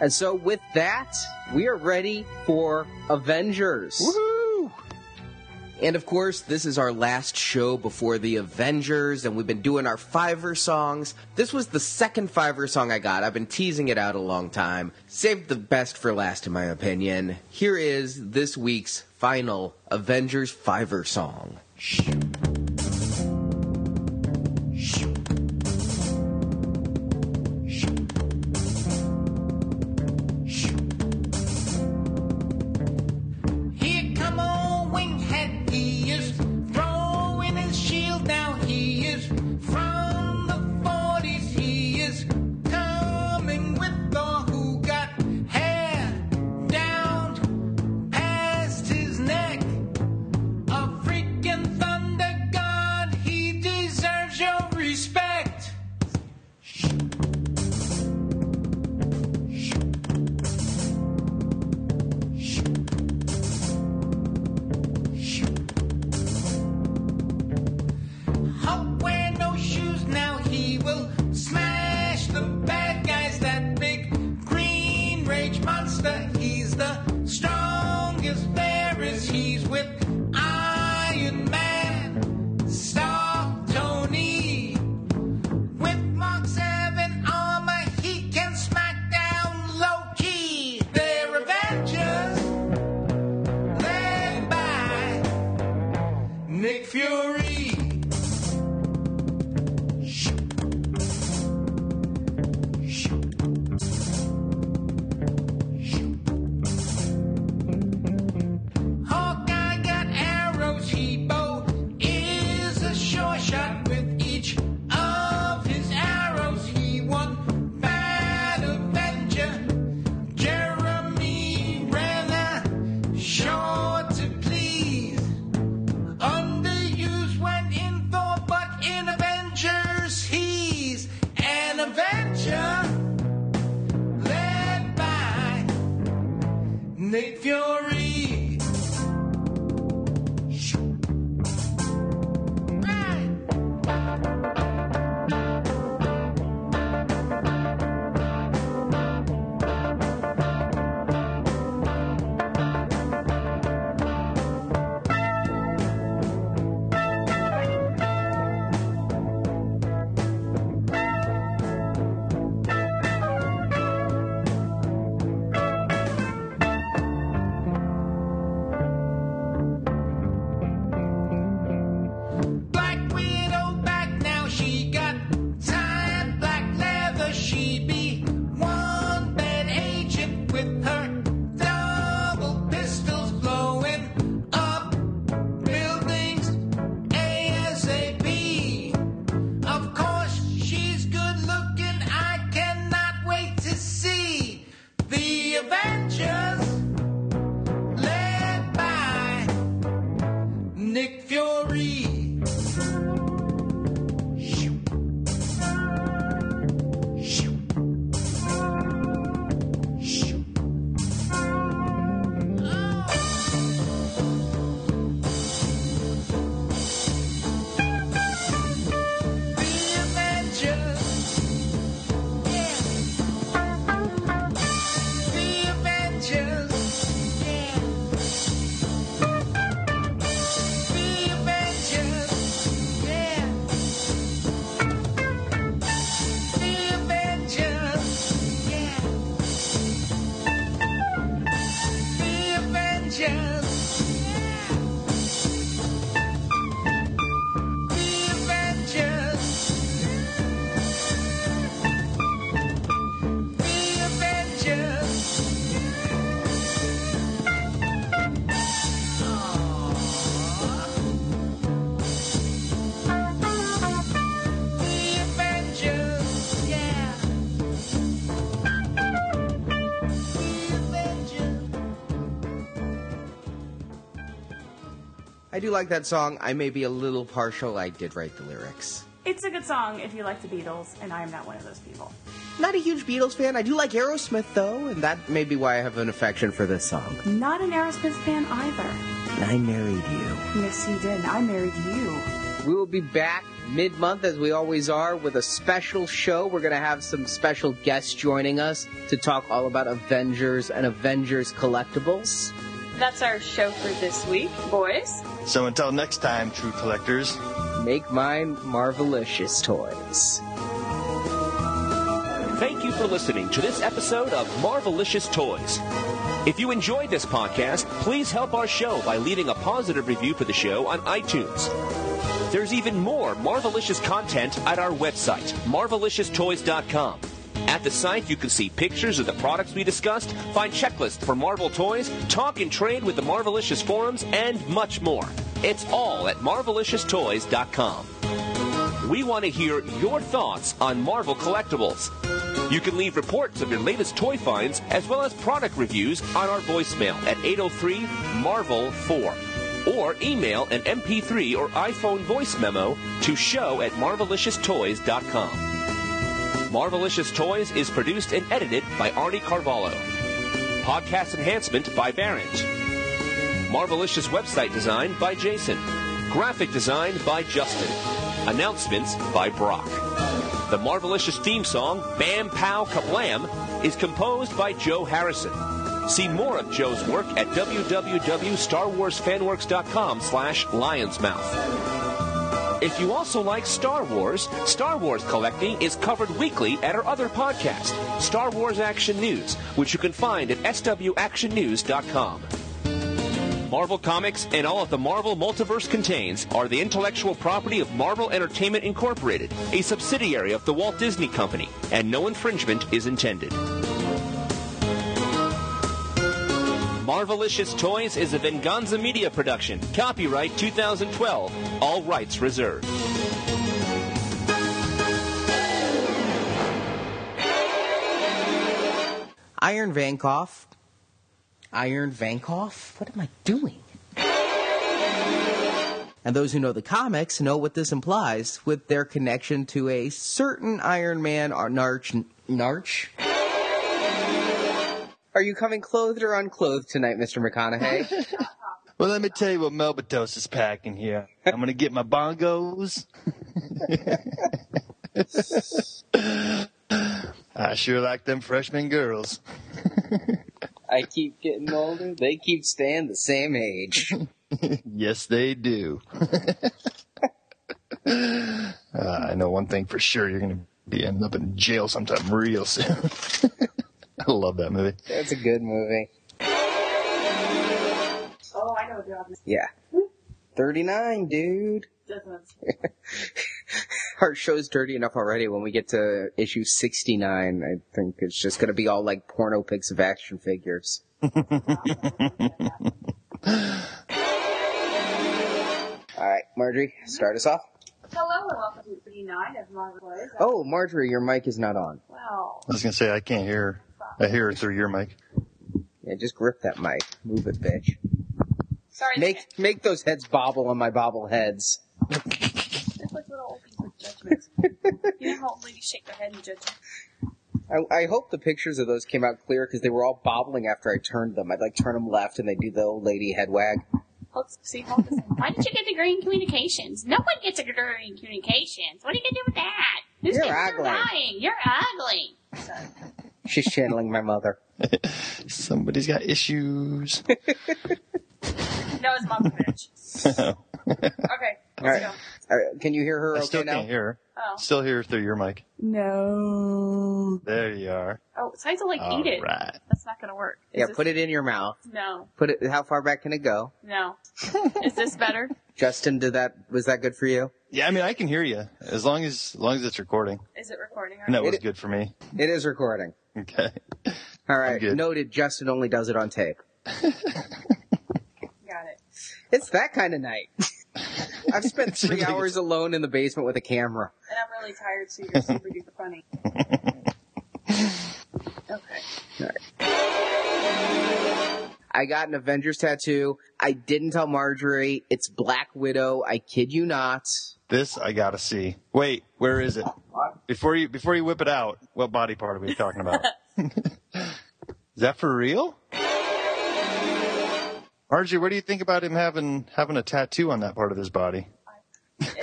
And so with that, we are ready for Avengers. Woohoo! And, of course, this is our last show before the Avengers, and we've been doing our Fiverr songs. This was the second Fiverr song I got. I've been teasing it out a long time. Saved the best for last, in my opinion. Here is this week's final Avengers Fiverr song. I do like that song. I may be a little partial. I did write the lyrics. It's a good song if you like the Beatles, and I am not one of those people. Not a huge Beatles fan. I do like Aerosmith, though, and that may be why I have an affection for this song. Not an Aerosmith fan either. I married you. Yes, you did. I married you. We will be back mid-month, as we always are, with a special show. We're going to have some special guests joining us to talk all about Avengers and Avengers collectibles. That's our show for this week, boys. So until next time, true collectors, make mine Marvelicious toys. Thank you for listening to this episode of Marvelicious Toys. If you enjoyed this podcast, please help our show by leaving a positive review for the show on iTunes. There's even more Marvelicious content at our website, MarveliciousToys.com. At the site, you can see pictures of the products we discussed, find checklists for Marvel toys, talk and trade with the Marvelicious forums, and much more. It's all at MarveliciousToys.com. We want to hear your thoughts on Marvel collectibles. You can leave reports of your latest toy finds as well as product reviews on our voicemail at 803-MARVEL-4 or email an MP3 or iPhone voice memo to show at MarveliciousToys.com. Marvelicious Toys is produced and edited by Arnie Carvalho. Podcast enhancement by Barrett. Marvelicious website design by Jason. Graphic design by Justin. Announcements by Brock. The Marvelicious theme song, Bam Pow Kablam, is composed by Joe Harrison. See more of Joe's work at www.starwarsfanworks.com/lionsmouth. If you also like Star Wars, Star Wars collecting is covered weekly at our other podcast, Star Wars Action News, which you can find at swactionnews.com. Marvel Comics and all of the Marvel Multiverse contains are the intellectual property of Marvel Entertainment Incorporated, a subsidiary of the Walt Disney Company, and no infringement is intended. Marvelicious Toys is a Venganza Media production. Copyright 2012. All rights reserved. Iron Vankoff. Iron Vankoff? What am I doing? And those who know the comics know what this implies with their connection to a certain Iron Man or Narch. Are you coming clothed or unclothed tonight, Mr. McConaughey? Well, let me tell you what Mel Betos is packing here. I'm going to get my bongos. I sure like them freshman girls. I keep getting older. They keep staying the same age. Yes, they do. I know one thing for sure. You're going to be ending up in jail sometime real soon. I love that movie. That's a good movie. Oh, I know a job. Yeah. 39, dude. Our show's dirty enough already. When we get to issue 69, I think it's just going to be all like porno pics of action figures. All right, Marjorie, start us off. Hello, and welcome to 39 of Marvel Toys. Oh, Marjorie, your mic is not on. Wow. I was going to say, I can't hear her. I hear her through your mic. Yeah, just grip that mic. Move it, bitch. Sorry. Make those heads bobble on my bobble heads. You know how old ladies shake their head in judgment? I hope the pictures of those came out clear because they were all bobbling after I turned them. I'd like turn them left and they do the old lady head wag. Let's see. Hold this. Why didn't you get the green communications? No one gets a green communications. What are you gonna do with that? Who's You're ugly. Lying? You're ugly. So. She's channeling my mother. Somebody's got issues. No, it's mom's bitch. Okay. All right. Can you hear her okay now? I still can't hear her. Oh. Still hear her through your mic. No. There you are. Oh, so I have to, like, eat it. Right. That's not going to work. Put it in your mouth. No. Put it. How far back can it go? No. Is this better? Justin, was that good for you? Yeah, I mean, I can hear you. As long as it's recording. Is it recording? Right? No, it was good for me. It is recording. Okay. All right. Noted, Justin only does it on tape. Got it. It's that kind of night. I've spent 3 hours alone in the basement with a camera. And I'm really tired, so you're super duper funny. Okay. All right. I got an Avengers tattoo. I didn't tell Marjorie. It's Black Widow. I kid you not. This I gotta see. Wait, where is it? Before you whip it out, what body part are we talking about? Is that for real? Margie, what do you think about him having a tattoo on that part of his body? This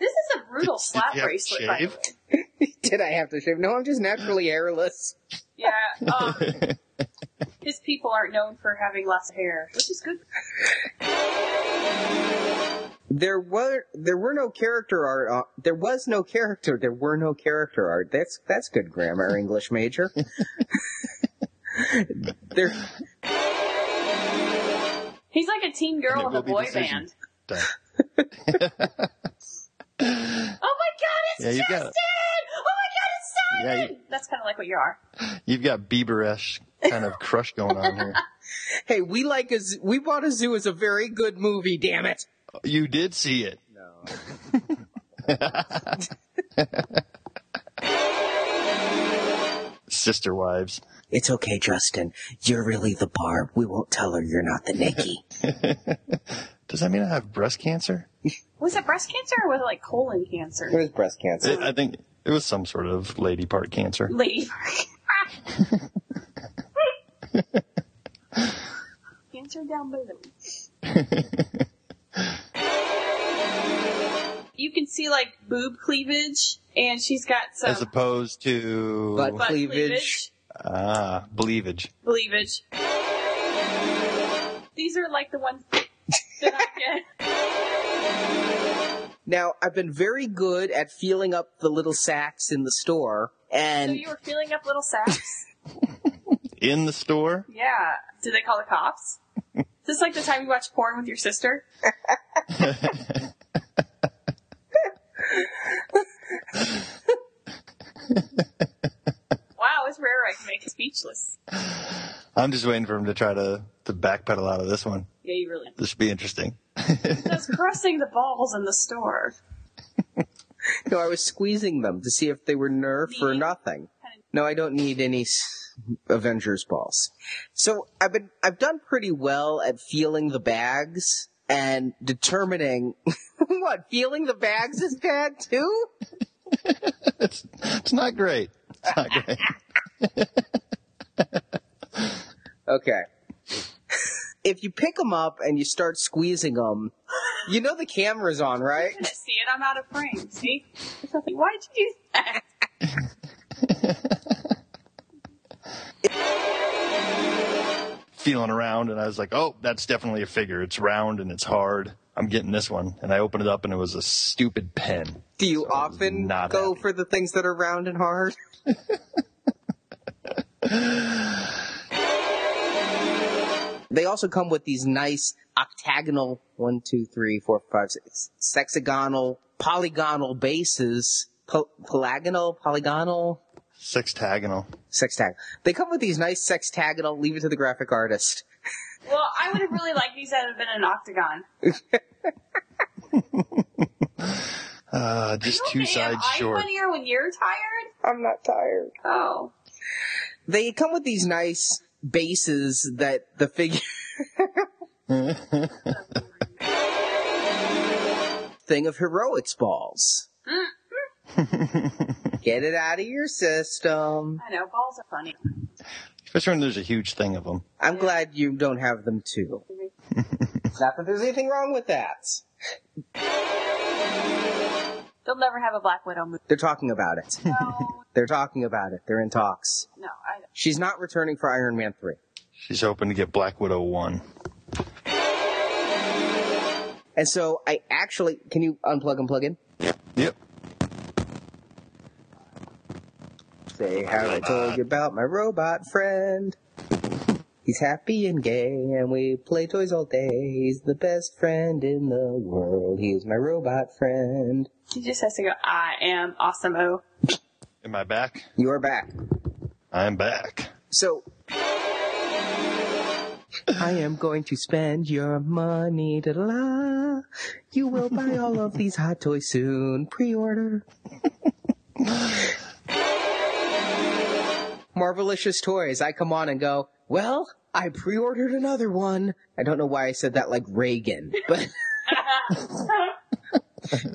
is a brutal slap bracelet, by the way. Did I have to shave? No, I'm just naturally hairless. Yeah. His people aren't known for having lots of hair, which is good. There were no character art. There were no character art. That's good grammar, English major. He's like a teen girl with a boy band. Oh my God, it's Justin! Oh my God, it's Simon! Yeah, that's kind of like what you are. You've got Bieber-ish kind of crush going on here. Hey, We Bought a Zoo is a very good movie, damn it. You did see it. No. Sister wives. It's okay, Justin. You're really the Barb. We won't tell her you're not the Nikki. Does that mean I have breast cancer? Was it breast cancer or was it like colon cancer? It was breast cancer. I think it was some sort of lady part cancer. Lady part. Cancer down below. You can see like boob cleavage, and she's got some. As opposed to butt cleavage. Ah, bleavage. Bleavage. These are like the ones that I get. Now, I've been very good at feeling up the little sacks in the store. And so you were feeling up little sacks? In the store? Yeah. Did they call the cops? Is this like the time you watch porn with your sister? Wow, it's rare I can make it speechless. I'm just waiting for him to try to backpedal out of this one. Yeah, you really. This should be interesting. That's crossing the balls in the store. No, I was squeezing them to see if they were Nerf or nothing. No, I don't need any Avengers balls. So I've done pretty well at feeling the bags and determining what feeling the bags is bad too. It's not great. It's not great. Okay. If you pick them up and you start squeezing them, you know the camera's on, right? I see it. I'm out of frame. See? Why'd you do that? Feeling around, and I was like, oh, that's definitely a figure. It's round and it's hard. I'm getting this one. And I opened it up, and it was a stupid pen. Do you often go for the things that are round and hard? They also come with these nice octagonal, 1, 2, 3, 4, 5, 6, sexagonal, polygonal bases. Polygonal? Sextagonal. They come with these nice sextagonal, leave it to the graphic artist. Well, I would have really liked these had it been an octagon. Just two sides short. Am I funnier when you're tired? I'm not tired. Oh. They come with these nice bases that the figure thing of heroics balls. Get it out of your system. I know, balls are funny. Especially when there's a huge thing of them. I'm glad you don't have them, too. Not that there's anything wrong with that. They'll never have a Black Widow movie. They're talking about it. No. They're talking about it. They're in talks. No, I don't. She's not returning for Iron Man 3. She's hoping to get Black Widow 1. And so I actually... Can you unplug and plug in? Yep. Say, haven't told you about my robot friend. He's happy and gay, and we play toys all day. He's the best friend in the world. He's my robot friend. He just has to go, I am awesome, oh. Am I back? You're back. I'm back. So, I am going to spend your money, da-da-la. You will buy all of these hot toys soon. Pre-order. Marvelicious Toys, I come on and go, well, I pre-ordered another one. I don't know why I said that like Reagan, but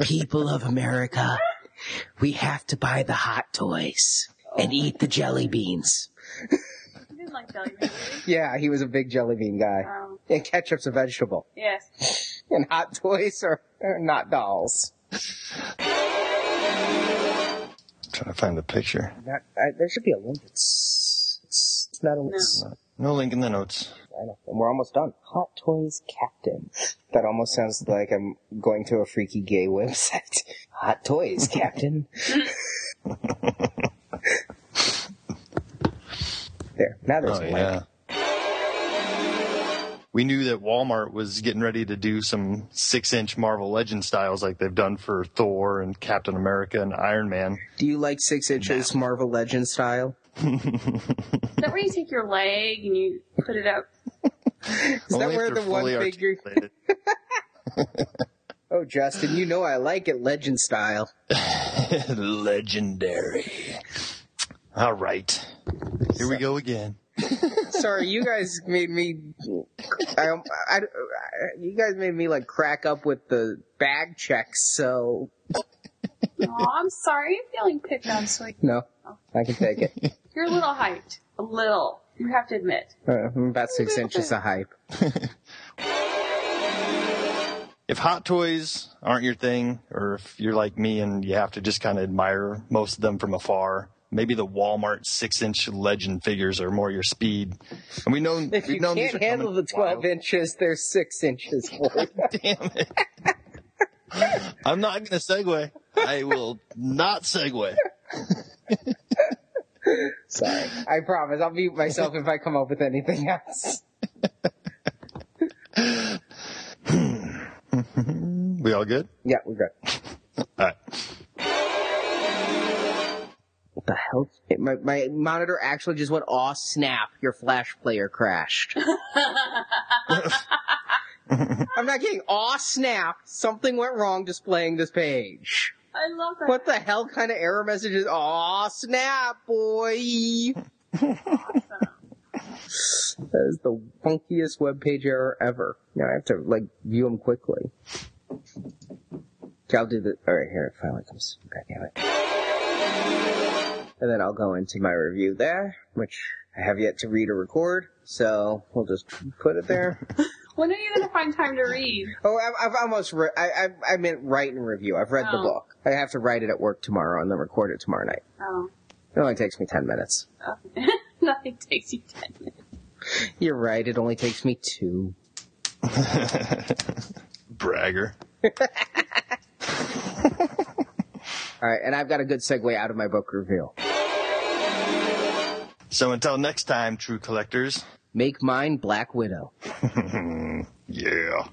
people of America, we have to buy the hot toys and eat the jelly beans. You didn't like jelly beans, really? Yeah, he was a big jelly bean guy. And ketchup's a vegetable. Yes. And hot toys are not dolls. Trying to find the picture. There should be a link. It's not a link. No. No link in the notes. I know. And we're almost done. Hot Toys Captain. That almost sounds like I'm going to a freaky gay website. Hot Toys Captain. There. Now there's a link. We knew that Walmart was getting ready to do some 6-inch Marvel Legends styles like they've done for Thor and Captain America and Iron Man. Do you like 6 inches Marvel Legends style? Is that where you take your leg and you put it up? Is that where the one figure... Oh, Justin, you know I like it legend style. Legendary. All right. Here we go again. Sorry, you guys made me... you guys made me, like, crack up with the bag checks, so... Oh, I'm sorry. I'm feeling picked on, sweet. No, I can take it. You're a little hyped. A little. You have to admit. I'm about 6 inches of hype. If Hot Toys aren't your thing, or if you're like me and you have to just kind of admire most of them from afar, maybe the Walmart 6-inch Legend figures are more your speed. And we know if you can't handle the 12 inches, they're 6 inches more. Damn it. I'm not going to segue. I will not segue. Sorry. I promise. I'll mute myself if I come up with anything else. We all good? Yeah, we're good. All right. What the hell? My monitor actually just went, aw, snap, your Flash player crashed. I'm not kidding. Aw, snap, something went wrong displaying this page. I love that. What the hell kind of error message is, aw, snap, boy. Awesome. That is the funkiest webpage error ever. Now I have to, like, view them quickly. Okay, I'll do the... All right, here, it finally comes. God damn it. And then I'll go into my review there, which I have yet to read or record, so we'll just put it there. When are you going to find time to read? Oh, I've almost read. I meant write and review. I've read the book. I have to write it at work tomorrow and then record it tomorrow night. Oh. It only takes me 10 minutes. Oh. Nothing takes you 10 minutes. You're right. It only takes me 2. Bragger. All right, and I've got a good segue out of my book review. So until next time, true collectors... Make mine Black Widow. Yeah.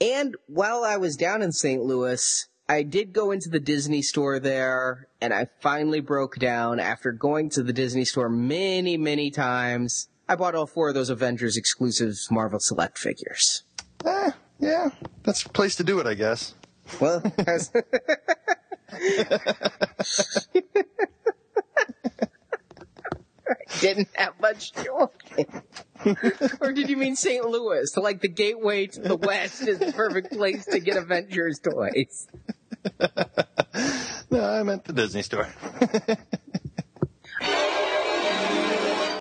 And while I was down in St. Louis, I did go into the Disney store there, and I finally broke down after going to the Disney store many, many times. I bought all 4 of those Avengers exclusive Marvel Select figures. Yeah, that's the place to do it, I guess. Well, I didn't have much joy. Or did you mean St. Louis? So, like, the gateway to the West is the perfect place to get Avengers toys. No, I meant the Disney store.